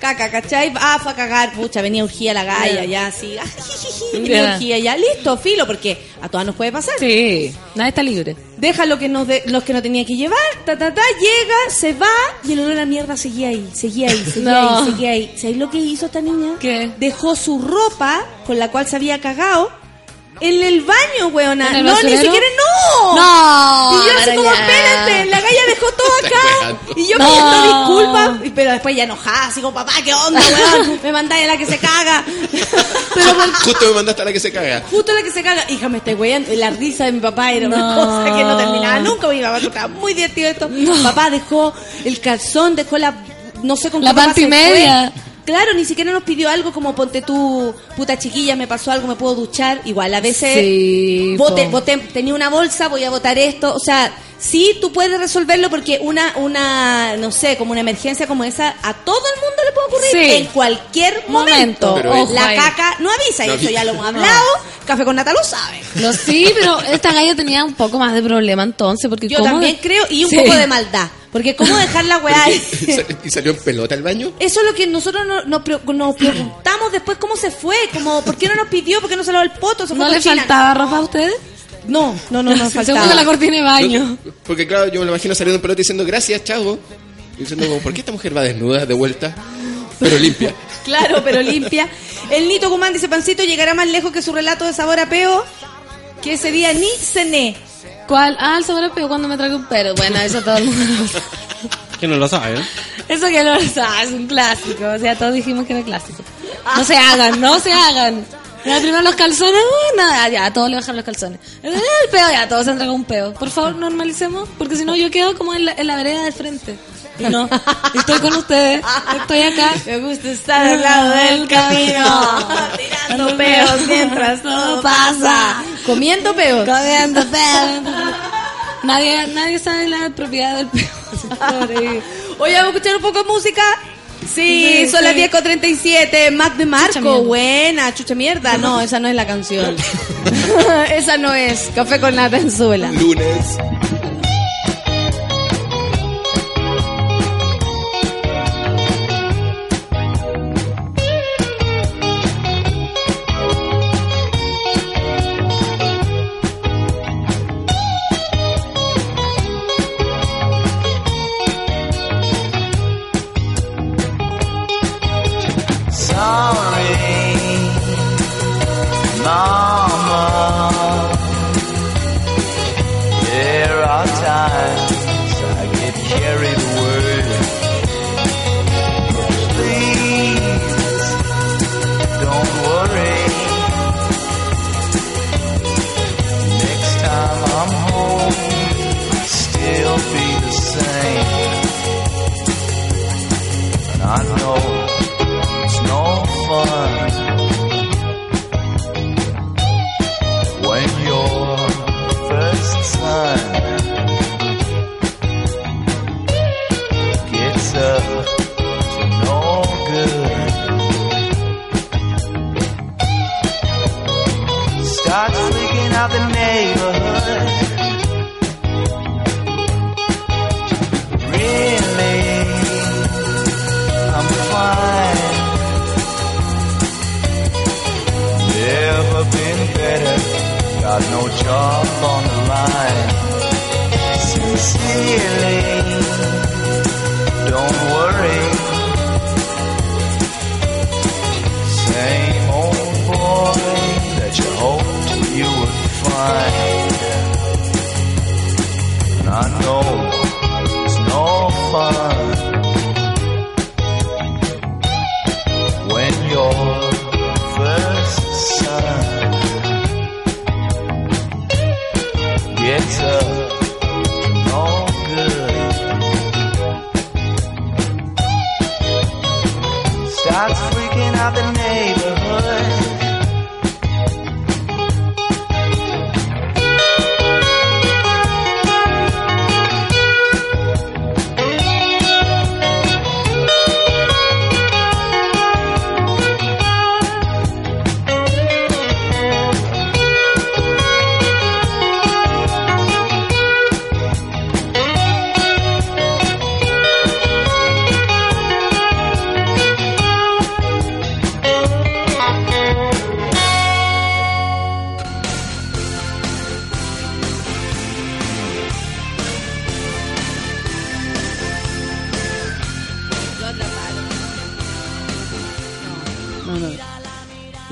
Caca, ¿cachai? Ah, fue a cagar. Pucha, venía urgía la galla, ya, así. Ah, venía urgía, ya. Listo, filo, porque a todas nos puede pasar. Sí, nada está libre. Deja los que no tenía que llevar, llega, se va, y el olor a mierda seguía ahí. ¿Sabes lo que hizo esta niña? ¿Qué? Dejó su ropa, con la cual se había cagado, en el baño, weona. ¿En el basurero? Ni siquiera, no. No. Y yo así como, espérate, la galla dejó todo acá. Y yo pidiendo disculpas, pero después ya enojada, así como, papá, ¿qué onda, weón? Me mandáis a la que se caga. Pero justo me mandaste a la que se caga. Justo a la que se caga. Hija, me estáis weyando. La risa de mi papá era una cosa que no terminaba nunca. Mi papá tocaba muy divertido esto. Papá dejó el calzón, dejó la, no sé con qué. La panty media. Claro, ni siquiera nos pidió algo como ponte tú, puta chiquilla, me pasó algo, me puedo duchar. Igual, a veces, sí, voté, tenía una bolsa, voy a votar esto. O sea, sí, tú puedes resolverlo porque una no sé, como una emergencia como esa, a todo el mundo le puede ocurrir en cualquier momento. Pero la caca no avisa, y eso ya lo hemos hablado. Café con Nata lo sabe. No, sí, pero esta gallo tenía un poco más de problema entonces. Porque yo también creo, y un poco de maldad. Porque ¿cómo dejar la weá? ¿Y salió en pelota al baño? Eso es lo que nosotros nos preguntamos después, ¿cómo se fue? Como, ¿por qué no nos pidió? ¿Por qué no se lavó el poto? ¿No le faltaba ropa a ustedes? No, faltaba. Según la cortina de baño. Porque claro, yo me lo imagino saliendo en pelota diciendo, gracias, chavo. Y diciendo, como, ¿por qué esta mujer va desnuda de vuelta? Pero limpia. Claro, pero limpia. El Nito Guzmán dice, Pancito, llegará más lejos que su relato de sabor a peo, que ese día ni cené. ¿Cuál? Ah, el sabor a peo cuando me traje un pero. Bueno, eso todo el mundo. que no lo saben. Eso que no lo saben, es un clásico. O sea, todos dijimos que era clásico. No se hagan, no se hagan. Primero los calzones, nada, ya, todos le bajaron los calzones. El peo, ya, todos se han tragado un peo. Por favor, normalicemos, porque si no yo quedo como en la vereda del frente. Y no, estoy con ustedes, estoy acá. Me gusta estar al lado del camino, tirando peos mientras todo pasa. Comiendo peos. Comiendo peos. Nadie sabe la propiedad del peo. Oye, vamos a escuchar un poco de música. Sí, son las 10:37. Mac de Marco, chucha buena, chucha mierda. No, esa no es la canción. Esa no es. Café con nata en Sube la Radio. Lunes.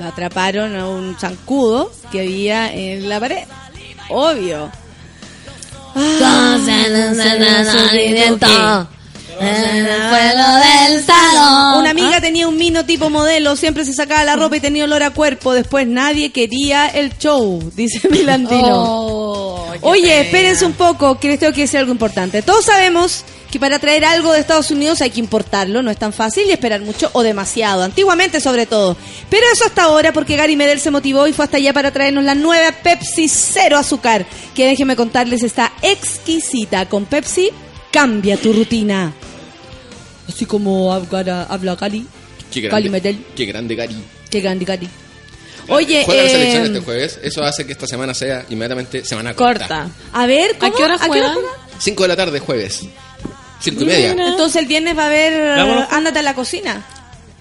Atraparon a un zancudo que había en la pared. Obvio. Una amiga tenía un mino tipo modelo, siempre se sacaba la ropa y tenía olor a cuerpo. Después nadie quería el show, dice Milandino. Oye, espérense un poco, que les tengo que decir algo importante. Todos sabemos que para traer algo de Estados Unidos hay que importarlo, no es tan fácil y esperar mucho o demasiado, antiguamente sobre todo. Pero eso hasta ahora porque Gary Medel se motivó y fue hasta allá para traernos la nueva Pepsi Cero Azúcar, que déjenme contarles está exquisita. Con Pepsi cambia tu rutina. Así como habla Gary. Qué grande, Gary Medel. Qué grande Gary. Qué grande Gary. Oye, juega la selección este jueves. Eso hace que esta semana sea inmediatamente semana corta. A ver, ¿cómo? ¿A qué hora juega? 5 de la tarde jueves. 5:30. Entonces el viernes va a haber Ándate a la cocina.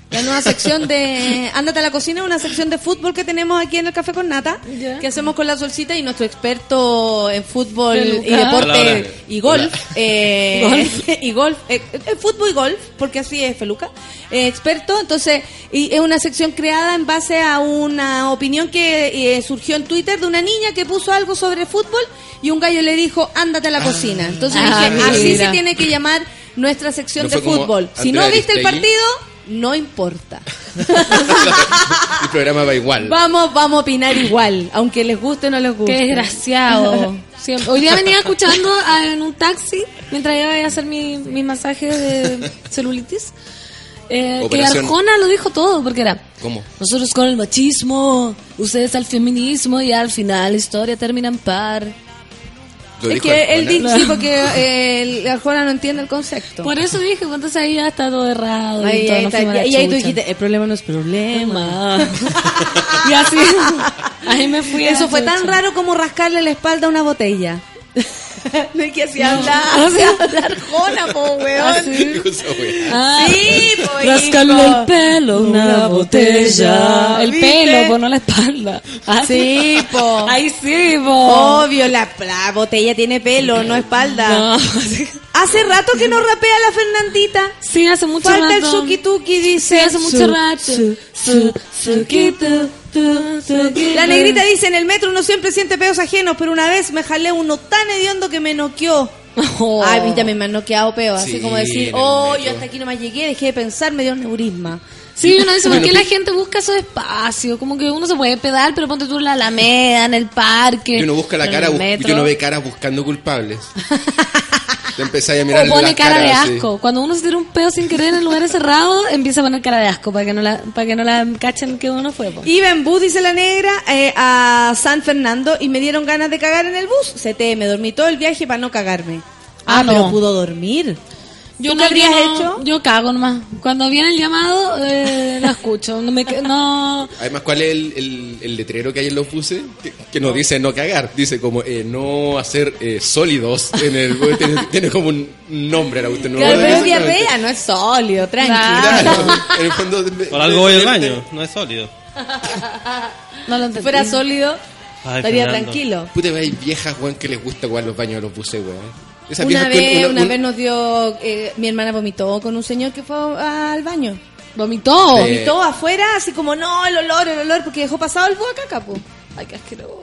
La nueva sección de Ándate a la cocina, una sección de fútbol que tenemos aquí en el Café con Nata, que hacemos con la Solcita y nuestro experto en fútbol y deporte y golf, fútbol y golf, porque así es Feluca, experto. Entonces, y es una sección creada en base a una opinión que surgió en Twitter de una niña que puso algo sobre fútbol y un gallo le dijo ándate a la cocina. Entonces dije, así se tiene que llamar nuestra sección de fútbol. Si no viste el partido, no importa. El programa va igual. Vamos a opinar igual, aunque les guste o no les guste. Qué desgraciado. Siempre. Hoy día venía escuchando en un taxi mientras iba a hacer mi masaje de celulitis. Que Arjona lo dijo todo, porque era ¿cómo? Nosotros con el machismo, ustedes al feminismo, y al final la historia termina en par. Es que Arjona. Él dice, sí, porque Arjona no entiende el concepto. Por eso dije, entonces ahí ya está todo errado. Ay, y todo, ahí está, y ahí tú dijiste, el problema no es problema. Y así, ahí me fui. Eso fue tan raro como rascarle la espalda a una botella. No hay que hablar Arjona, po, weón. ¿Ah, sí? Sí, po, rascarle el pelo a una botella. El pelo, po, no la espalda. ¿Ah, sí, po? Ahí sí, po. Obvio, la botella tiene pelo, no espalda. No. Hace rato que no rapea la Fernandita. Sí, hace mucho rato. Falta el suki-tuki, dice. Sí, hace mucho rato. Suki-tuki. La negrita dice, en el metro uno siempre siente pedos ajenos, pero una vez me jalé uno tan hediondo que me noqueó. Oh. Ay, mí también me han noqueado peos, sí, así como decir, yo hasta aquí nomás llegué, dejé de pensar, me dio un neurisma. Sí, uno dice, ¿por qué la gente busca esos espacios? Como que uno se puede pedar, pero ponte tú en la Alameda, en el parque. Y uno busca la cara, yo no ve caras buscando culpables. Te empezáis a mirar. O pone cara de asco. Así. Cuando uno se tira un pedo sin querer en lugares cerrados, empieza a poner cara de asco para que no la cachen que uno fue. Iba en bus, dice la negra, a San Fernando y me dieron ganas de cagar en el bus. Me dormí todo el viaje para no cagarme. Ah, no. Pero pudo dormir. Yo no, ¿qué habrías hecho? Yo cago nomás. Cuando viene el llamado, la escucho. No. Además, ¿cuál es el letrero que hay en los buses? Que no dice no cagar. Dice como no hacer sólidos en el bus. Tiene como un nombre. No, claro, pero diarrea no es sólido, tranquilo. Claro, en el fondo, por algo voy al baño, no es sólido. No lo entendí. Si fuera sólido, ay, estaría Fernando tranquilo. Puta, hay viejas, weón, que les gusta jugar los baños a los buses, weón. Una vez nos dio, mi hermana vomitó con un señor que fue al baño. Vomitó afuera, así como, no, el olor, porque dejó pasado el búho a caca, po. Ay, qué asqueroso.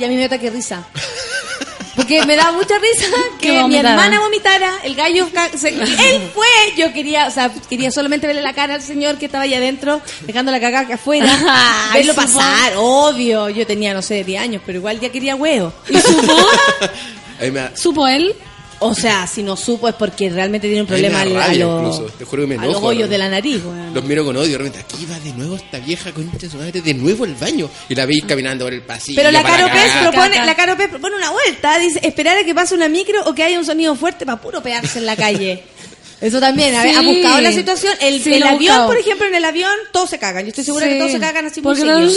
Y a mí me da ataque risa. Porque me da mucha risa que mi hermana vomitara, el gallo... Él fue, yo quería solamente verle la cara al señor que estaba allá adentro, dejando la caca afuera, verlo pasar, obvio. Yo tenía, no sé, 10 años, pero igual ya quería huevo. ¿Y supo? ¿Supo él? O sea, si no supo es porque realmente tiene un problema a los hoyos de la nariz, bueno. Los miro con odio, realmente. Aquí va de nuevo esta vieja concha su madre, de nuevo al baño. Y la veis caminando por el pasillo. Pero la Caro Pez propone una vuelta. Dice, esperar a que pase una micro o que haya un sonido fuerte para puro pegarse en la calle. Eso también, sí. Ha buscado la situación. El avión, buscado. Por ejemplo, en el avión todos se cagan. Yo estoy segura que todos se cagan así por serio.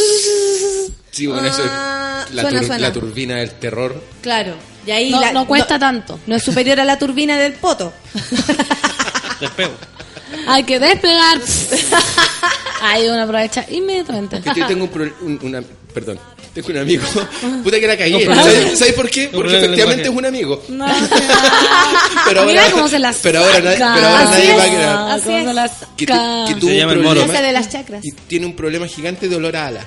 Sí, bueno, eso es la turbina del terror. Claro. Y ahí no cuesta tanto. No es superior a la turbina del poto. Despego. Hay que despegar. Hay una aprovecha inmediatamente. Yo tengo tengo un amigo. Puta que la cagué. No, ¿sabes por qué? Porque efectivamente es un amigo. No, pero ahora, mira cómo se las saca. Pero ahora nadie va a quedar. Así es. Que se llama el moro. De las chakras. Y tiene un problema gigante de olor a ala.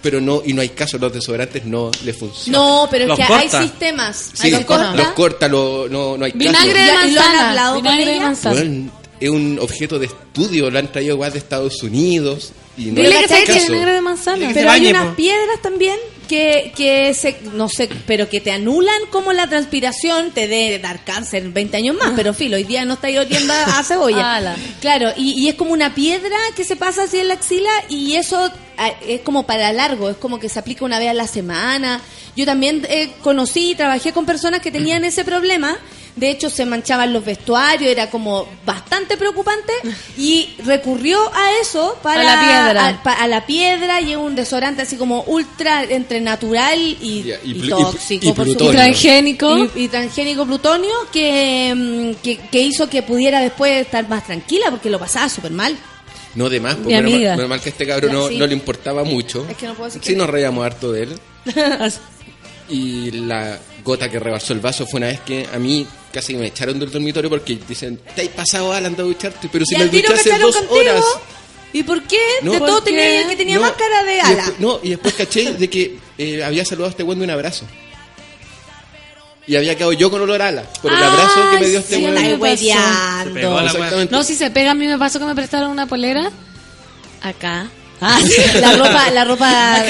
Pero no hay caso, los desodorantes no les funcionan. No, pero es que corta. Hay sistemas. Sí, no hay caso. Vinagre de manzana. Vinagre de manzana. Bueno, es un objeto de estudio, lo han traído igual de Estados Unidos. Y no hay caso. Vinagre de manzana. Pero hay unas piedras también que no sé, pero que te anulan como la transpiración te debe dar cáncer 20 años más, pero filo, hoy día no está oliendo a cebolla. Ala. Claro, y es como una piedra que se pasa así en la axila y eso es como para largo, es como que se aplica una vez a la semana. Yo también conocí y trabajé con personas que tenían ese problema. De hecho, se manchaban los vestuarios, era como bastante preocupante y recurrió a eso a la piedra y un desodorante así como ultra entre natural y tóxico y transgénico plutonio que hizo que pudiera después estar más tranquila porque lo pasaba súper mal. No, de más, porque normal que este cabrón no le importaba mucho. Es que no puedo decir que nos reíamos harto de él. Y la gota que rebasó el vaso fue una vez que a mí casi me echaron del dormitorio porque dicen, te has pasado al andar a ducharte, pero si me duché hace 2 horas. ¿Y por qué? No, de todo tenía más cara de ala. Y después caché de que había saludado a este güey de un abrazo. Y había quedado yo con olor a ala por el abrazo que me dio este güey. No, si se pega, a mí me pasó que me prestaron una polera acá. Ah, sí. La ropa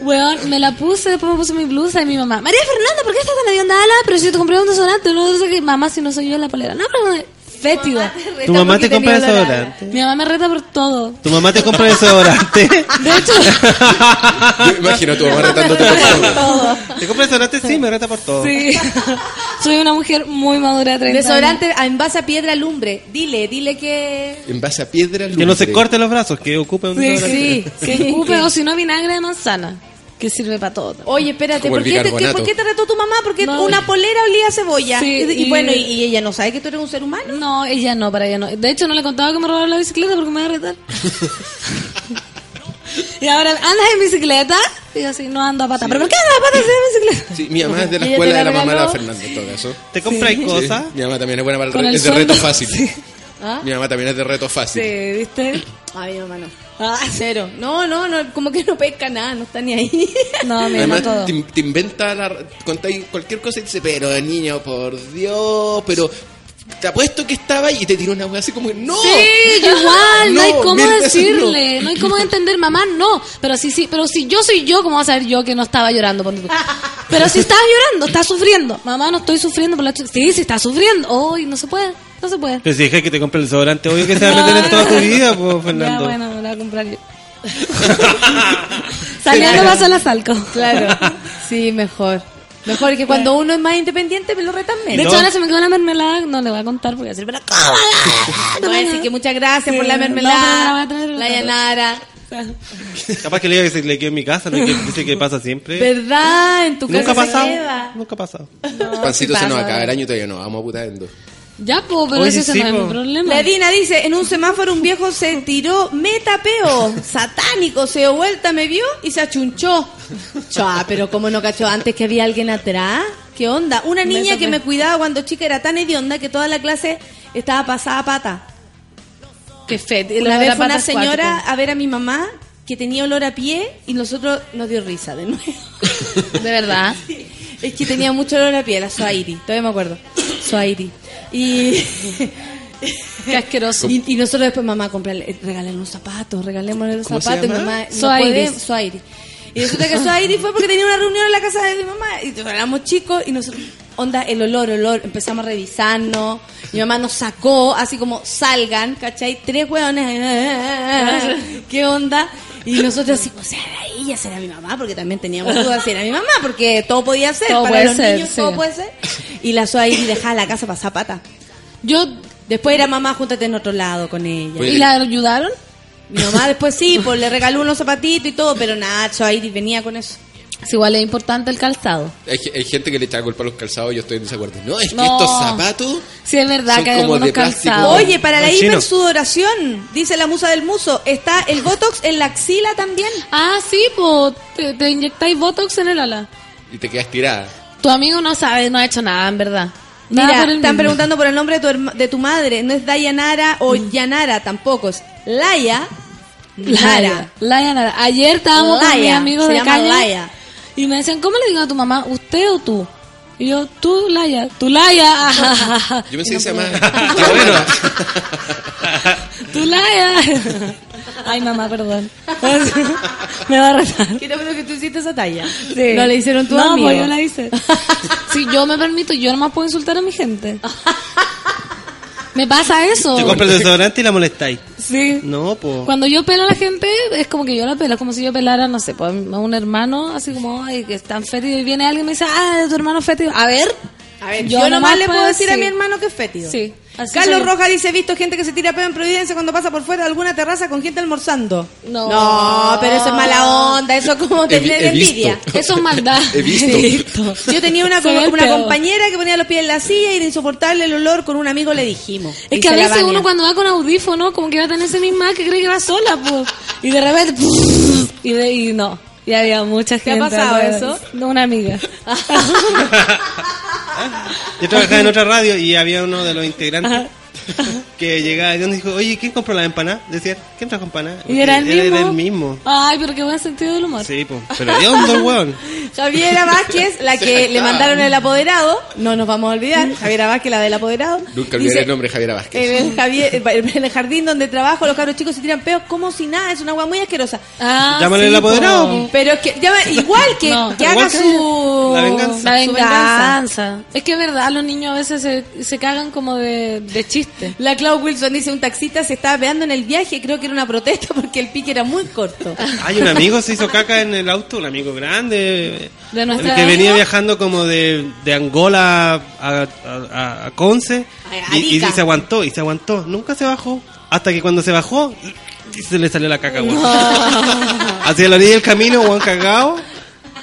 weón, me la puse, después me puse mi blusa y mi mamá, María Fernanda, ¿por qué estás tan hedionda ala? Pero si yo te compré un desodorante, no sé qué, mamá, si no soy yo en la polera. No, pero fétida. ¿Tu mamá te compra desodorante? Mi mamá me reta por todo. ¿Tu mamá te compra desodorante? De hecho, imagino tu mamá retándote por todo. ¿Te compra desodorante? Sí, me reta por todo. Sí. Soy una mujer muy madura de 30 años. Desodorante en base a piedra lumbre. Dile que... En base a piedra lumbre. Que no se corten los brazos, que ocupe un desodorante. Sí, que ocupe, o si no, vinagre de manzana, que sirve para todo. Oye, espérate, ¿por qué te retó tu mamá? Porque una polera olía a cebolla. Sí, y bueno, ¿y ella no sabe que tú eres un ser humano? No, ella no, para ella no. De hecho, no le contaba que me robaron la bicicleta porque me iba a retar. Y ahora, ¿andas en bicicleta? Y yo así, no ando a pata. Sí. ¿Pero por qué andas a pata en bicicleta? Sí, mi mamá es de la escuela de la mamá de la Fernanda, todo eso. ¿Te compras cosas? Sí. Mi mamá también es buena para el reto fácil. Sí. ¿Ah? Mi mamá también es de reto fácil. Sí, ¿viste? Ay, mi mamá no. Ah, cero. No, como que no pesca nada, no está ni ahí. No, mi mamá todo. Te inventa, contáis cualquier cosa y te dice, pero niño, por Dios, pero... Te apuesto que estaba y te tiró una hueá así como que ¡no! Sí, igual, no hay cómo decirle, no hay cómo entender, mamá, no. Pero si yo soy yo, ¿cómo vas a saber yo que no estaba llorando? Pero si estaba llorando, estás sufriendo. Mamá, no estoy sufriendo por la... Sí, está sufriendo. Hoy no se puede. Pero si dejas que te compre el desodorante, obvio que se va a meter en toda tu vida, pues, Fernando. Ya, bueno, me la voy a comprar yo. Saliendo vas a la Salco. Claro, sí, mejor que cuando uno es más independiente me lo retan menos. De hecho, ahora se me quedó la mermelada, no le voy a contar porque voy a decir, pero no voy a decir que muchas gracias por la mermelada, la llanara. Capaz que le diga que le quedó en mi casa, que dice que pasa siempre. ¿Verdad? En tu casa nunca ha pasado. No, pancito se nos acaba el año y todavía nos vamos aputando. Ya, po, pero oye, ese no es mi problema. La Dina dice, en un semáforo un viejo se tiró metapeo, satánico, se dio vuelta, me vio y se achunchó. Chua, pero cómo no cachó antes que había alguien atrás. ¿Qué onda? Una niña que me cuidaba cuando chica era tan hedionda que toda la clase estaba pasada a pata. Qué feo. Una vez fue una señora a ver a mi mamá que tenía olor a pie y nosotros nos dio risa de nuevo. ¿De verdad? Sí. Es que tenía mucho olor a pie, la Soairi, todavía me acuerdo. Soairi. Y qué asqueroso. Y nosotros después, mamá, regálenle unos zapatos, regalémosle los zapatos. Y mamá, Soairi. Y resulta que Soairi fue porque tenía una reunión en la casa de mi mamá. Y éramos chicos y nosotros, onda, el olor. Empezamos a revisarnos. Mi mamá nos sacó, así como salgan, ¿cachai? 3 hueones. ¿Qué onda? Y nosotros así, o sea, era ella, será mi mamá, porque también teníamos dudas, era mi mamá, porque todo podía ser, todo para puede los ser, niños, sí. Todo puede ser. Y la Zoe ahí dejaba la casa para zapata. Yo después era mamá, júntate en otro lado con ella. Pues, ¿y la ayudaron? Mi mamá después sí, pues le regaló unos zapatitos y todo, pero nada, Zoe ahí venía con eso. Es igual, es importante el calzado. Hay gente que le echa la culpa a los calzados, yo estoy en desacuerdo. No, es que estos zapatos. Sí, es verdad, son que hay como algunos de calzados. Oye, para la hipersudoración, dice la musa del muso, está el botox en la axila también. Ah, sí, pues te inyectáis botox en el ala. Y te quedas tirada. Tu amigo no sabe, no ha hecho nada, en verdad. Mira, están preguntando por el nombre de tu madre. No es Dayanara o Yanara tampoco, es Laia. Laia Nara. Ayer estábamos con mis amigos de calle. Laia. Y me decían, ¿cómo le digo a tu mamá? ¿Usted o tú? Y yo, tú, Laia. Tú, Laia. Yo pensé que se llama... ¡Qué bueno! Tú, Laia. Ay, mamá, perdón. Me va a retar. Qué bueno que tú hiciste esa talla. Sí. No, le hicieron tu amigo. No, pues yo la hice. Si yo me permito, yo nomás puedo insultar a mi gente. Me pasa eso. Te compras el desodorante y la molestáis. Sí. No, pues. Cuando yo pelo a la gente, es como que yo la pelo. Es como si yo pelara, no sé, pues, a un hermano, así como, ay, que es tan fétido. Y viene alguien y me dice, tu hermano es fétido. A ver, yo nomás le puedo decir a mi hermano que es fétido. Sí. Carlos Rojas dice, he visto gente que se tira peo en Providencia cuando pasa por fuera de alguna terraza con gente almorzando. No, pero eso es mala onda, eso es como tener envidia. Eso es maldad. He visto. Yo tenía una compañera que ponía los pies en la silla y era insoportable el olor, con un amigo le dijimos. Es que a veces uno cuando va con audífono, como que va a tener ese mismo que cree que va sola, pues. Y de repente, y no. Y había mucha gente. ¿Te ha pasado eso? No, una amiga. Yo trabajaba en otra radio y había uno de los integrantes que llegaba y nos dijo, oye, ¿quién compró la empanada? Decía, ¿quién trajo empanada? Y era el mismo. Era el mismo. Ay, pero qué buen sentido del humor. Sí, pues, pero de hondo el hueón. Javiera Vázquez, la que le mandaron el apoderado, no nos vamos a olvidar, Javiera Vázquez, la del apoderado. Nunca olvidaré el nombre de Javiera Vázquez. En el jardín donde trabajo, los cabros chicos se tiran peos como si nada, es una hueá muy asquerosa. Ah, llámale el apoderado. Po. Pero es que, igual que, no, que haga su... La venganza. Es que es verdad, los niños a veces se cagan como de chiste. La Clau Wilson dice, un taxista se estaba pegando en el viaje, creo que era una protesta porque el pique era muy corto. Hay un amigo se hizo caca en el auto, un amigo grande, ¿de nuestra que venía viajando como de Angola a Conce y se aguantó, nunca se bajó, hasta que cuando se bajó se le salió la caca, güey. No. Hacia la orilla del camino, Juan cagao.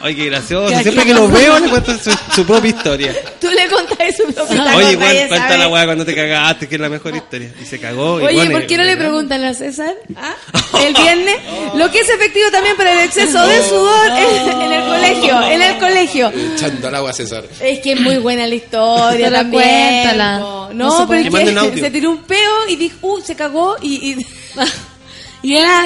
Ay, qué gracioso. Siempre que lo veo le cuento su propia historia. Tú le contaste su propia historia. Oye, igual cuenta la weá cuando te cagaste, que es la mejor historia. Y se cagó. Oye, igual, ¿por qué no le preguntan a César? ¿Ah? El viernes. Lo que es efectivo también para el exceso de sudor en el colegio. Echando al agua a César. Es que es muy buena la historia también. Cuéntala. No, pero es que se tiró un peo y dijo, se cagó y...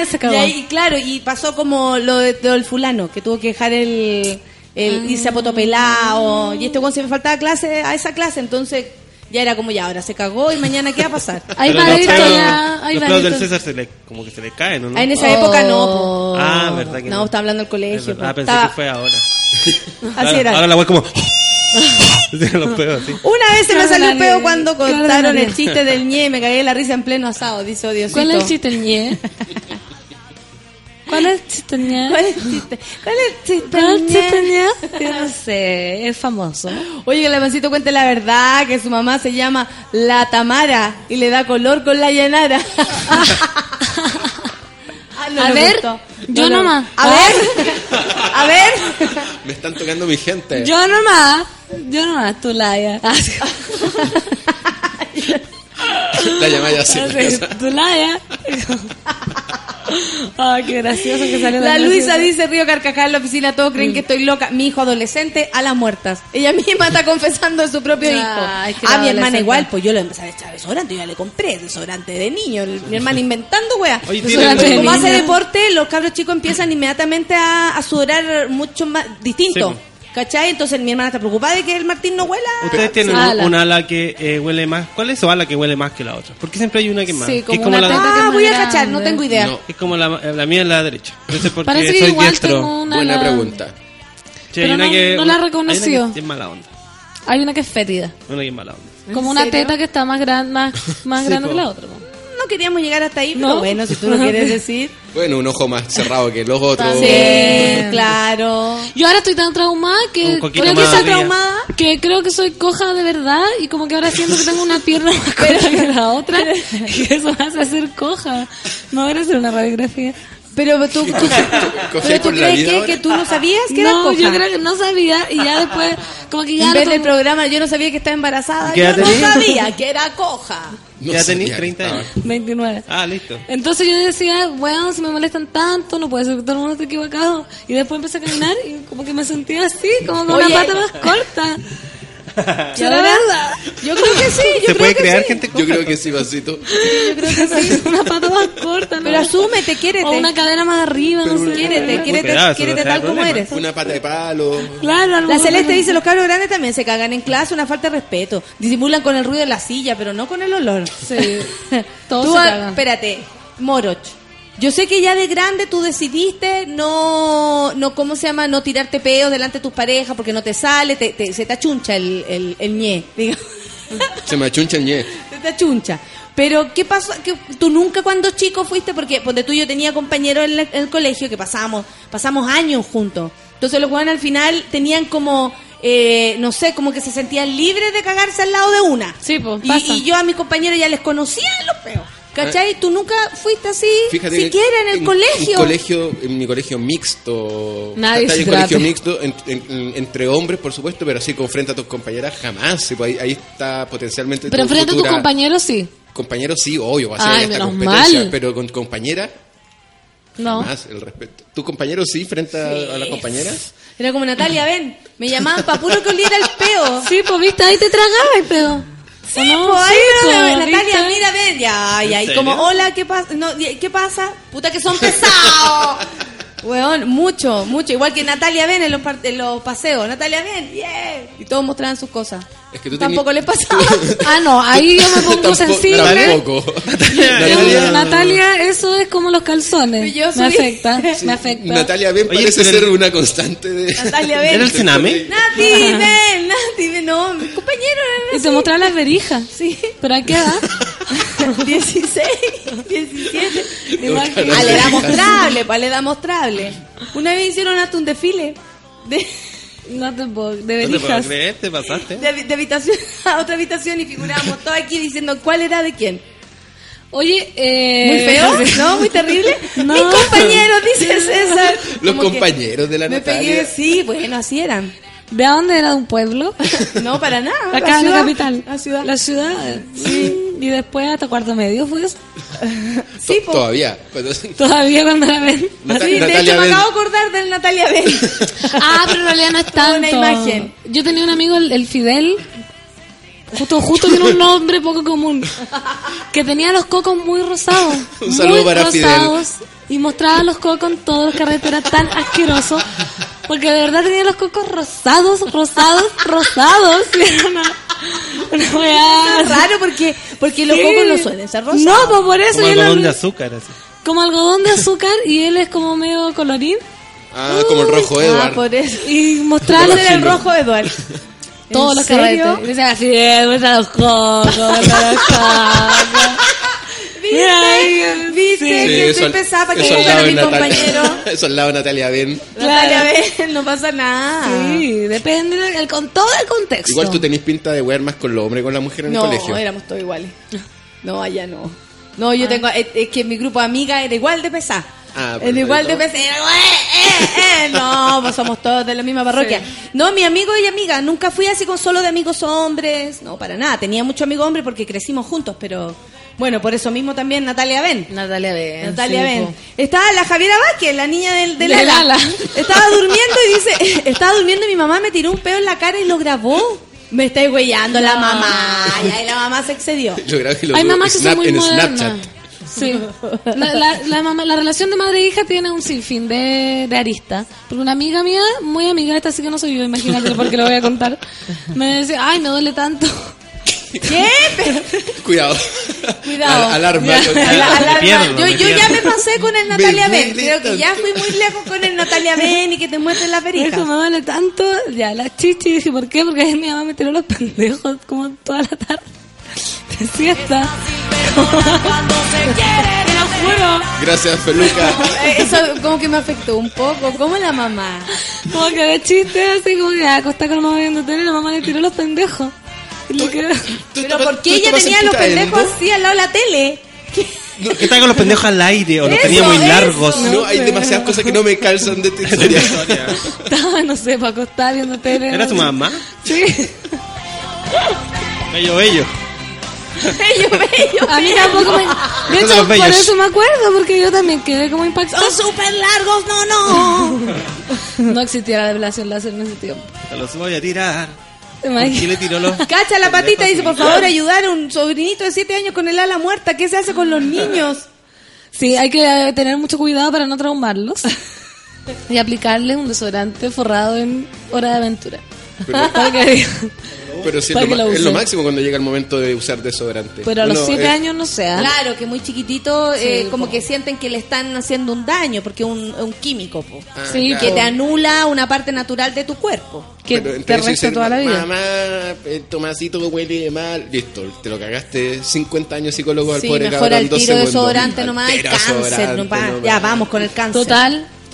se acabó. Y pasó como lo del fulano que tuvo que dejar el irse a Potopelado. Y este weón se me faltaba a esa clase, entonces ya era como ahora se cagó y mañana qué va a pasar. Los pelos del César se le caen, ¿no? En esa época no. Ah, verdad que no. Estaba hablando del colegio. Pensé que fue ahora. Así era. Ahora la weá como... Peos, ¿sí? Una vez se me salió un peo cuando contaron el chiste del ñe, me cagué la risa en pleno asado, dice Diosito. ¿Cuál es el chiste del ñe? ¿Cuál es el chiste? No sé, es famoso. Oye, que el Amancito cuente la verdad, que su mamá se llama La Tamara y le da color con la Yanara. A ver. Me están tocando mi gente. Yo nomás, tú Laia. La llamada así. Tú Laia. Ah, qué gracioso que salió. La Luisa dice, río carcajada en la oficina, todos creen que estoy loca. Mi hijo adolescente a las muertas. Ella misma está confesando a su propio hijo. Es que mi hermana igual, pues yo lo empecé a echar desodorante, yo ya le compré desodorante de niño. Mi hermana inventando, wea. Oye, como hace deporte, los cabros chicos empiezan inmediatamente a sudar mucho más distinto. Sí. ¿Cachai? Entonces mi hermana está preocupada de que el Martín no huela. Ustedes tienen una ala que huele más. ¿Cuál es su ala que huele más que la otra? Porque siempre hay una que más. Sí, como una la voy a cachar, no tengo idea. No. Es como la mía es la derecha. Entonces porque parece que soy igual diestro. Tengo una buena pregunta. Che, pero no la he reconocido. Es mala onda. Hay una que es fétida. Una que es mala onda. Como una teta que está más grande que la otra. No queríamos llegar hasta ahí, pero bueno, si tú lo quieres decir. Bueno, un ojo más cerrado que los otros. Sí, claro. Yo ahora estoy tan traumada que creo que soy coja de verdad y como que ahora siento que tengo una pierna más corta que la otra y eso me hace ser coja. No voy a hacer una radiografía. Pero ¿tú crees que tú no sabías que era coja? No, yo creo que no sabía y ya después como que ya... En vez del programa yo no sabía que estaba embarazada, yo no sabía que era coja. No ya tenés 30 años. 29. Ah, listo. Entonces yo decía, bueno, si me molestan tanto, no puede ser que todo el mundo esté equivocado. Y después empecé a caminar y como que me sentía así, como con una pata más corta. Yo creo que sí. Yo creo que sí, Vasito. Yo creo que sí, una pata más corta, ¿no? Pero asúmete, quiérete. O una cadena más arriba, pero no sé. Quiérete tal como eres. Una pata de palo. Claro. La Celeste dice, los cabros grandes también se cagan en clase, una falta de respeto. Disimulan con el ruido de la silla, pero no con el olor. Sí. Todos se cagan. Espérate, Moroch. Yo sé que ya de grande tú decidiste no tirarte peos delante de tus parejas porque no te sale, se te achuncha el ñe, digamos. Se me achuncha el ñe. Se te achuncha. Pero, ¿qué pasó? ¿Que tú nunca cuando chico fuiste? Porque tú y yo tenía compañeros en el colegio que pasamos años juntos. Entonces los hueones al final tenían como... no sé, como que se sentían libres de cagarse al lado de una. Sí, pues, y yo a mis compañeros ya les conocía los peos. ¿Cachai? ¿Tú nunca fuiste así? Fíjate, siquiera en el colegio. En mi colegio mixto. Nadie se trata. Colegio mixto, entre hombres, por supuesto, pero así, con frente a tus compañeras, jamás. Ahí está potencialmente. Pero frente a tus compañeros, sí. Compañeros, sí, obvio, va a ser esta competencia. Mal. Pero con compañera, jamás el respeto. ¿Tus compañeros, sí, frente a las compañeras? Era como, Natalia, ven, me llamaban para puro que oliera el peo. Sí, pues, viste, ahí te tragaba el peo. Sí, no, pues, ahí, Natalia, ir a ver. Ya. Como, hola, ¿qué pasa? No, ¿qué pasa? Puta que son pesados. Weón, mucho, mucho. Igual que Natalia ven en los paseos. Natalia ven, yeah. Y todos mostraban sus cosas. Es que tú tampoco les pasaba. Ah, no, ahí yo me pongo sensible. Tampoco. Natalia, eso es como los calzones. Me afecta, sí, me afecta. Natalia ven parece ser una constante de... Natalia ven. ¿Era el tsunami? Nati ven, no, compañero. Y se mostraba las verijas. Sí. ¿Pero a qué edad? 16, 17. A la edad mostrable, para la edad mostrable. Una vez hicieron hasta un desfile de... No te puedo, de verijas. Te pasaste. De habitación a otra habitación y figurábamos todos aquí diciendo cuál era de quién. Oye, ¿muy feo? ¿No? ¿Muy terrible? No. Mis compañeros, dice César. Los como compañeros de la Natalia. Pegué, sí, bueno, así eran. ¿De dónde era? ¿Un pueblo? No, para nada. Acá en la capital. La ciudad. La ciudad. Sí. Y después hasta cuarto medio fue eso. Sí, todavía. Todavía cuando la ven. Sí, de hecho me acabo de acordar del Natalia Ben. Ah, pero en realidad no es tanto. Una imagen. Yo tenía un amigo, el Fidel, justo tiene un nombre poco común, que tenía los cocos muy rosados. Un saludo para rosados, Fidel. Y mostraba los cocos en todos los carreteras, tan asqueroso. Porque de verdad tenía los cocos rosados. No, es raro porque los cocos no suelen ser rosados. No, pues por eso. Como algodón de azúcar, así. Como algodón de azúcar y él es como medio colorín. Ah, como el rojo Eduardo. Ah, por eso. Y mostrarle el rojo Eduardo. Todos los carretes. Dice así, muestra los cocos, ¿Viste? Sí, que estoy pesada para que vengan a mi compañero. Eso al lado de Natalia Ben. No pasa nada. Sí, depende con todo el contexto. Igual tú tenés pinta de wear más con los hombres y con las mujeres en el colegio. No, éramos todos iguales. No, allá no. No, yo tengo... Es que mi grupo de amigas era igual de pesada. Ah, era igual de pesada. No, pues somos todos de la misma parroquia. Sí. No, mi amigo y amiga. Nunca fui así con solo de amigos hombres. No, para nada. Tenía mucho amigo hombre porque crecimos juntos, pero... Bueno, por eso mismo también Natalia Ben. Sí, estaba la Javiera Vázquez, la niña del ala. Estaba durmiendo y dice, mi mamá me tiró un peo en la cara y lo grabó. Me está huellando la mamá. Y la mamá se excedió. Hay mamás que son muy modernas. Snapchat. Sí. La relación de madre e hija tiene un sinfín de aristas. Porque una amiga mía, muy amiga, esta sí que no soy yo, imagínate porque lo voy a contar. Me dice, ay, me duele tanto. ¿Qué? Cuidado. Alarma. Yo ya me pasé con el Natalia Ben. Creo que ya fui muy lejos con el Natalia Ben y que te muestren la verija. Eso me vale tanto. Ya, la chichi. Dije, ¿por qué? Porque mi mamá me tiró los pendejos como toda la tarde. De siesta. Te lo juro. Gracias, Feluca. Eso como que me afectó un poco. Como la mamá. Como que de chiste, así como que acostada con la mamá viendo tele y la mamá le tiró los pendejos. Pero ¿por qué ella tenía los pendejos así al lado de la tele? No, que traigan los pendejos al aire o los tenía muy largos. No, hay demasiadas cosas que no me calzan de esta historia. Estaba, no sé, para acostar viendo tele. ¿Era tu mamá? Sí. Bello. Bello. A mí tampoco me... De hecho, por eso me acuerdo, porque yo también quedé como impactada. ¡Son súper largos! ¡No! No existía la revelación láser en ese tiempo. Te los voy a tirar. Le tiró los... Cacha la patita y dice, por favor, ayudar a un sobrinito de 7 años con el ala muerta. ¿Qué se hace con los niños? Sí, hay que tener mucho cuidado para no traumarlos y aplicarles un desodorante forrado en Hora de Aventura. Pero sí, es lo máximo cuando llega el momento de usar desodorante. Pero a los 7 años no sea. Claro, que muy chiquitito, sí, como que sienten que le están haciendo un daño, porque es un químico, po. Ah, sí, claro. Que te anula una parte natural de tu cuerpo. Que te resta toda la vida. Mamá, el Tomacito que huele mal. Listo, te lo cagaste. 50 años psicólogo al pobre cabrón. Sí, mejor el tiro de desodorante nomás. El cáncer, nomás. Ya, vamos con el cáncer.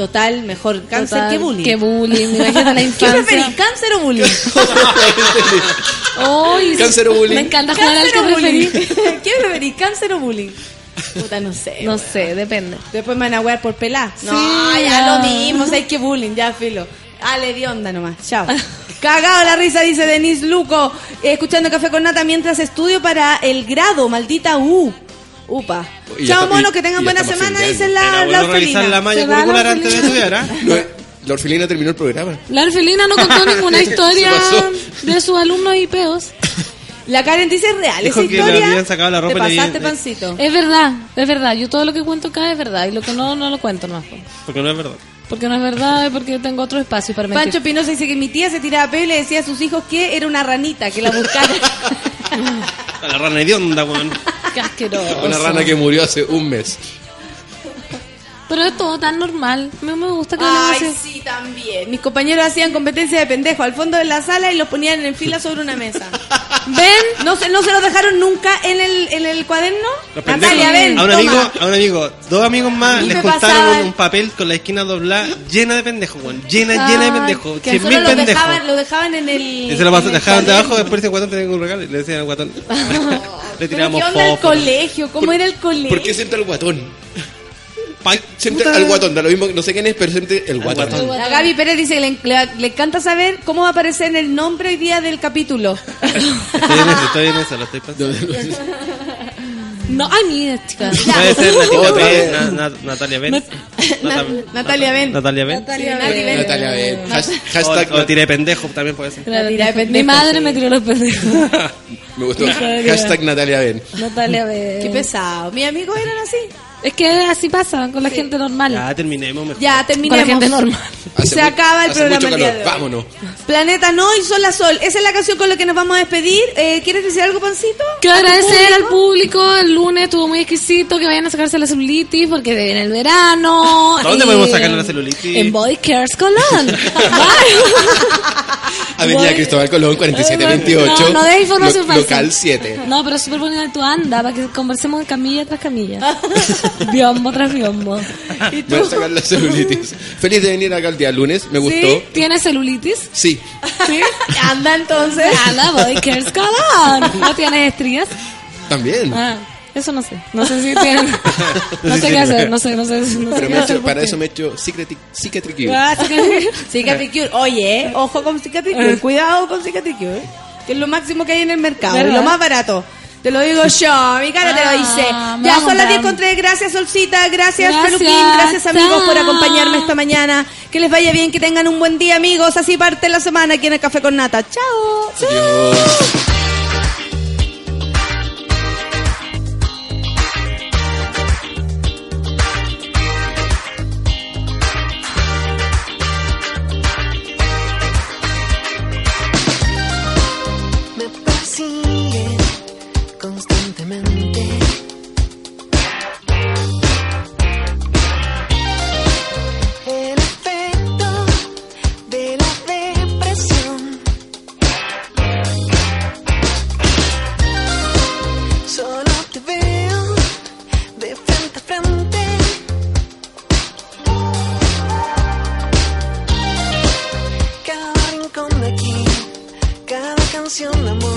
Total, mejor cáncer que bullying. Que bullying, imagínate la infancia. ¿Qué preferís, cáncer o bullying? Cáncer o bullying. Me encanta jugar al que preferís. ¿Qué preferís, cáncer o bullying? Puta, no sé. No sé, depende. Después me van a huear por pelar. Sí, no, ya lo mismo, sé que bullying, ya filo. Ale de onda nomás, chao. Cagado la risa, dice Denise Luco. Escuchando Café con Nata mientras estudio para el grado, maldita U. Upa. Chao, monos, que tengan buena semana, dice la orfelina. La malla curricular antes de estudiar, ¿ah? La orfelina terminó el programa. La orfelina no contó ninguna historia de sus alumnos y peos. La Karen dice real. Dijo esa que historia le habían sacado la ropa. Te pasaste bien, pancito. Es verdad, es verdad. Yo todo lo que cuento acá es verdad. Y lo que no, no lo cuento más. Porque no es verdad. Porque no es verdad y porque tengo otro espacio para mentir. Pancho Pinoza dice que mi tía se tiraba a pelo y le decía a sus hijos que era una ranita, que la buscara. La rana hedionda, weón. Qué asqueroso. Una rana que murió hace un mes. Pero es todo tan normal. A mí me gusta que ay, lo sí, también. Mis compañeros hacían competencia de pendejo al fondo de la sala y los ponían en fila sobre una mesa. ¿Ven? ¿No se los dejaron nunca en el cuaderno? Los Natalia, ven, a un amigo, dos amigos más les contaron un papel con la esquina doblada llena de pendejos, güey. Llena de pendejos. Que solo lo dejaban en el... Y se lo dejaban debajo, después ese guatón tenía un regalo y le decían al guatón. Le tiramos pop. ¿Qué onda el colegio? ¿Cómo era el colegio? ¿Por qué sienta el guatón? Siempre al guatón, da lo mismo, no sé quién es, pero siempre el guatón. La Gaby Pérez dice que le encanta saber cómo va a aparecer en el nombre hoy día del capítulo. Estoy en eso, lo estoy pasando. No, ay, mira, chicas. Puede ser Natalia Ben. Hashtag o tiré pendejo también puede ser. Mi madre me tiró los pendejos. Me gustó. Hashtag Natalia Ben. Natalia Ben. Qué pesado. Mis amigos eran así. Es que así pasa con la gente normal. Ya terminemos mejor. Con la gente normal. Se acaba el programa mucho calor. Vámonos. Planeta no y Sol a Sol. Esa es la canción con la que nos vamos a despedir. ¿Quieres decir algo, Pancito? Quiero agradecer al público. El lunes estuvo muy exquisito. Que vayan a sacarse la celulitis porque viene el verano. ¿Dónde podemos sacar la celulitis? En Body Care Colón. Avenida Cristóbal Colón 4728. No dejes información falsa. Local 7. No, pero súper bonita tu anda para que conversemos camilla tras camilla. Biombo tras biombo. ¿Y tú? Voy a sacar la celulitis. Feliz de venir acá el día lunes, me gustó. ¿Tienes celulitis? Sí. ¿Sí? Anda entonces. Anda, Body Care Colón. ¿No tienes estrías? También. Ah, eso no sé. No sé si tienes. No sé qué hacer. No sé. Pero para eso me he hecho Cicatricure. Cicatricure. Oye, ojo con Cicatricure. Cuidado con Cicatricure. Que es lo máximo que hay en el mercado. ¿Verdad? Lo más barato. Te lo digo yo, mi cara te lo dice. Ya son las 10:03, gracias Solcita, gracias Peluquín, gracias amigos por acompañarme esta mañana. Que les vaya bien, que tengan un buen día amigos. Así parte la semana aquí en el Café con Nata. Chao. Adiós. Canción de amor.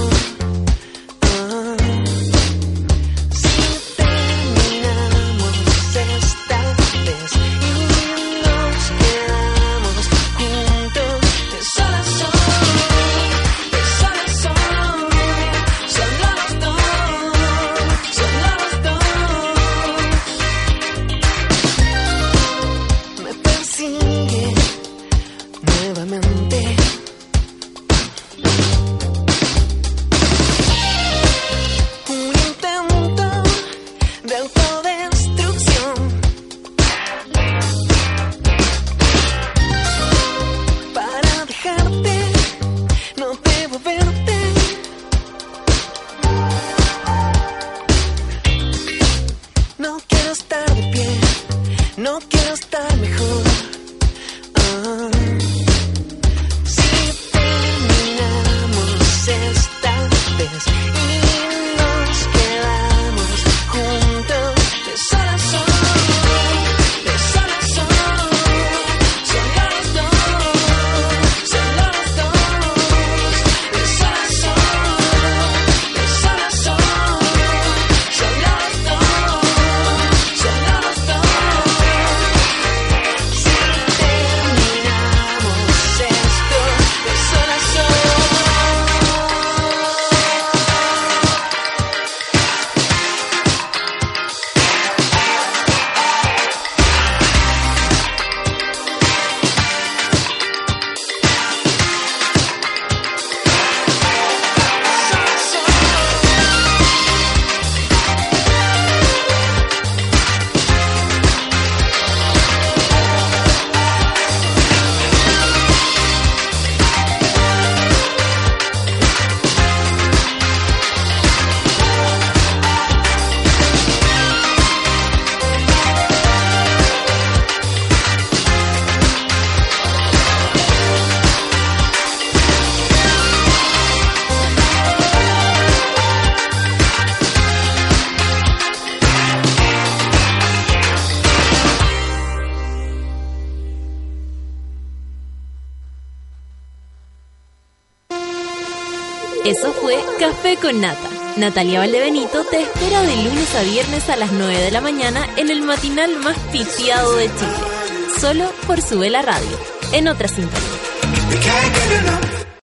Eso fue Café con Nata. Natalia Valdebenito te espera de lunes a viernes a las 9 de la mañana en el matinal más pitiado de Chile. Solo por Sube la Radio. En otra sintonía.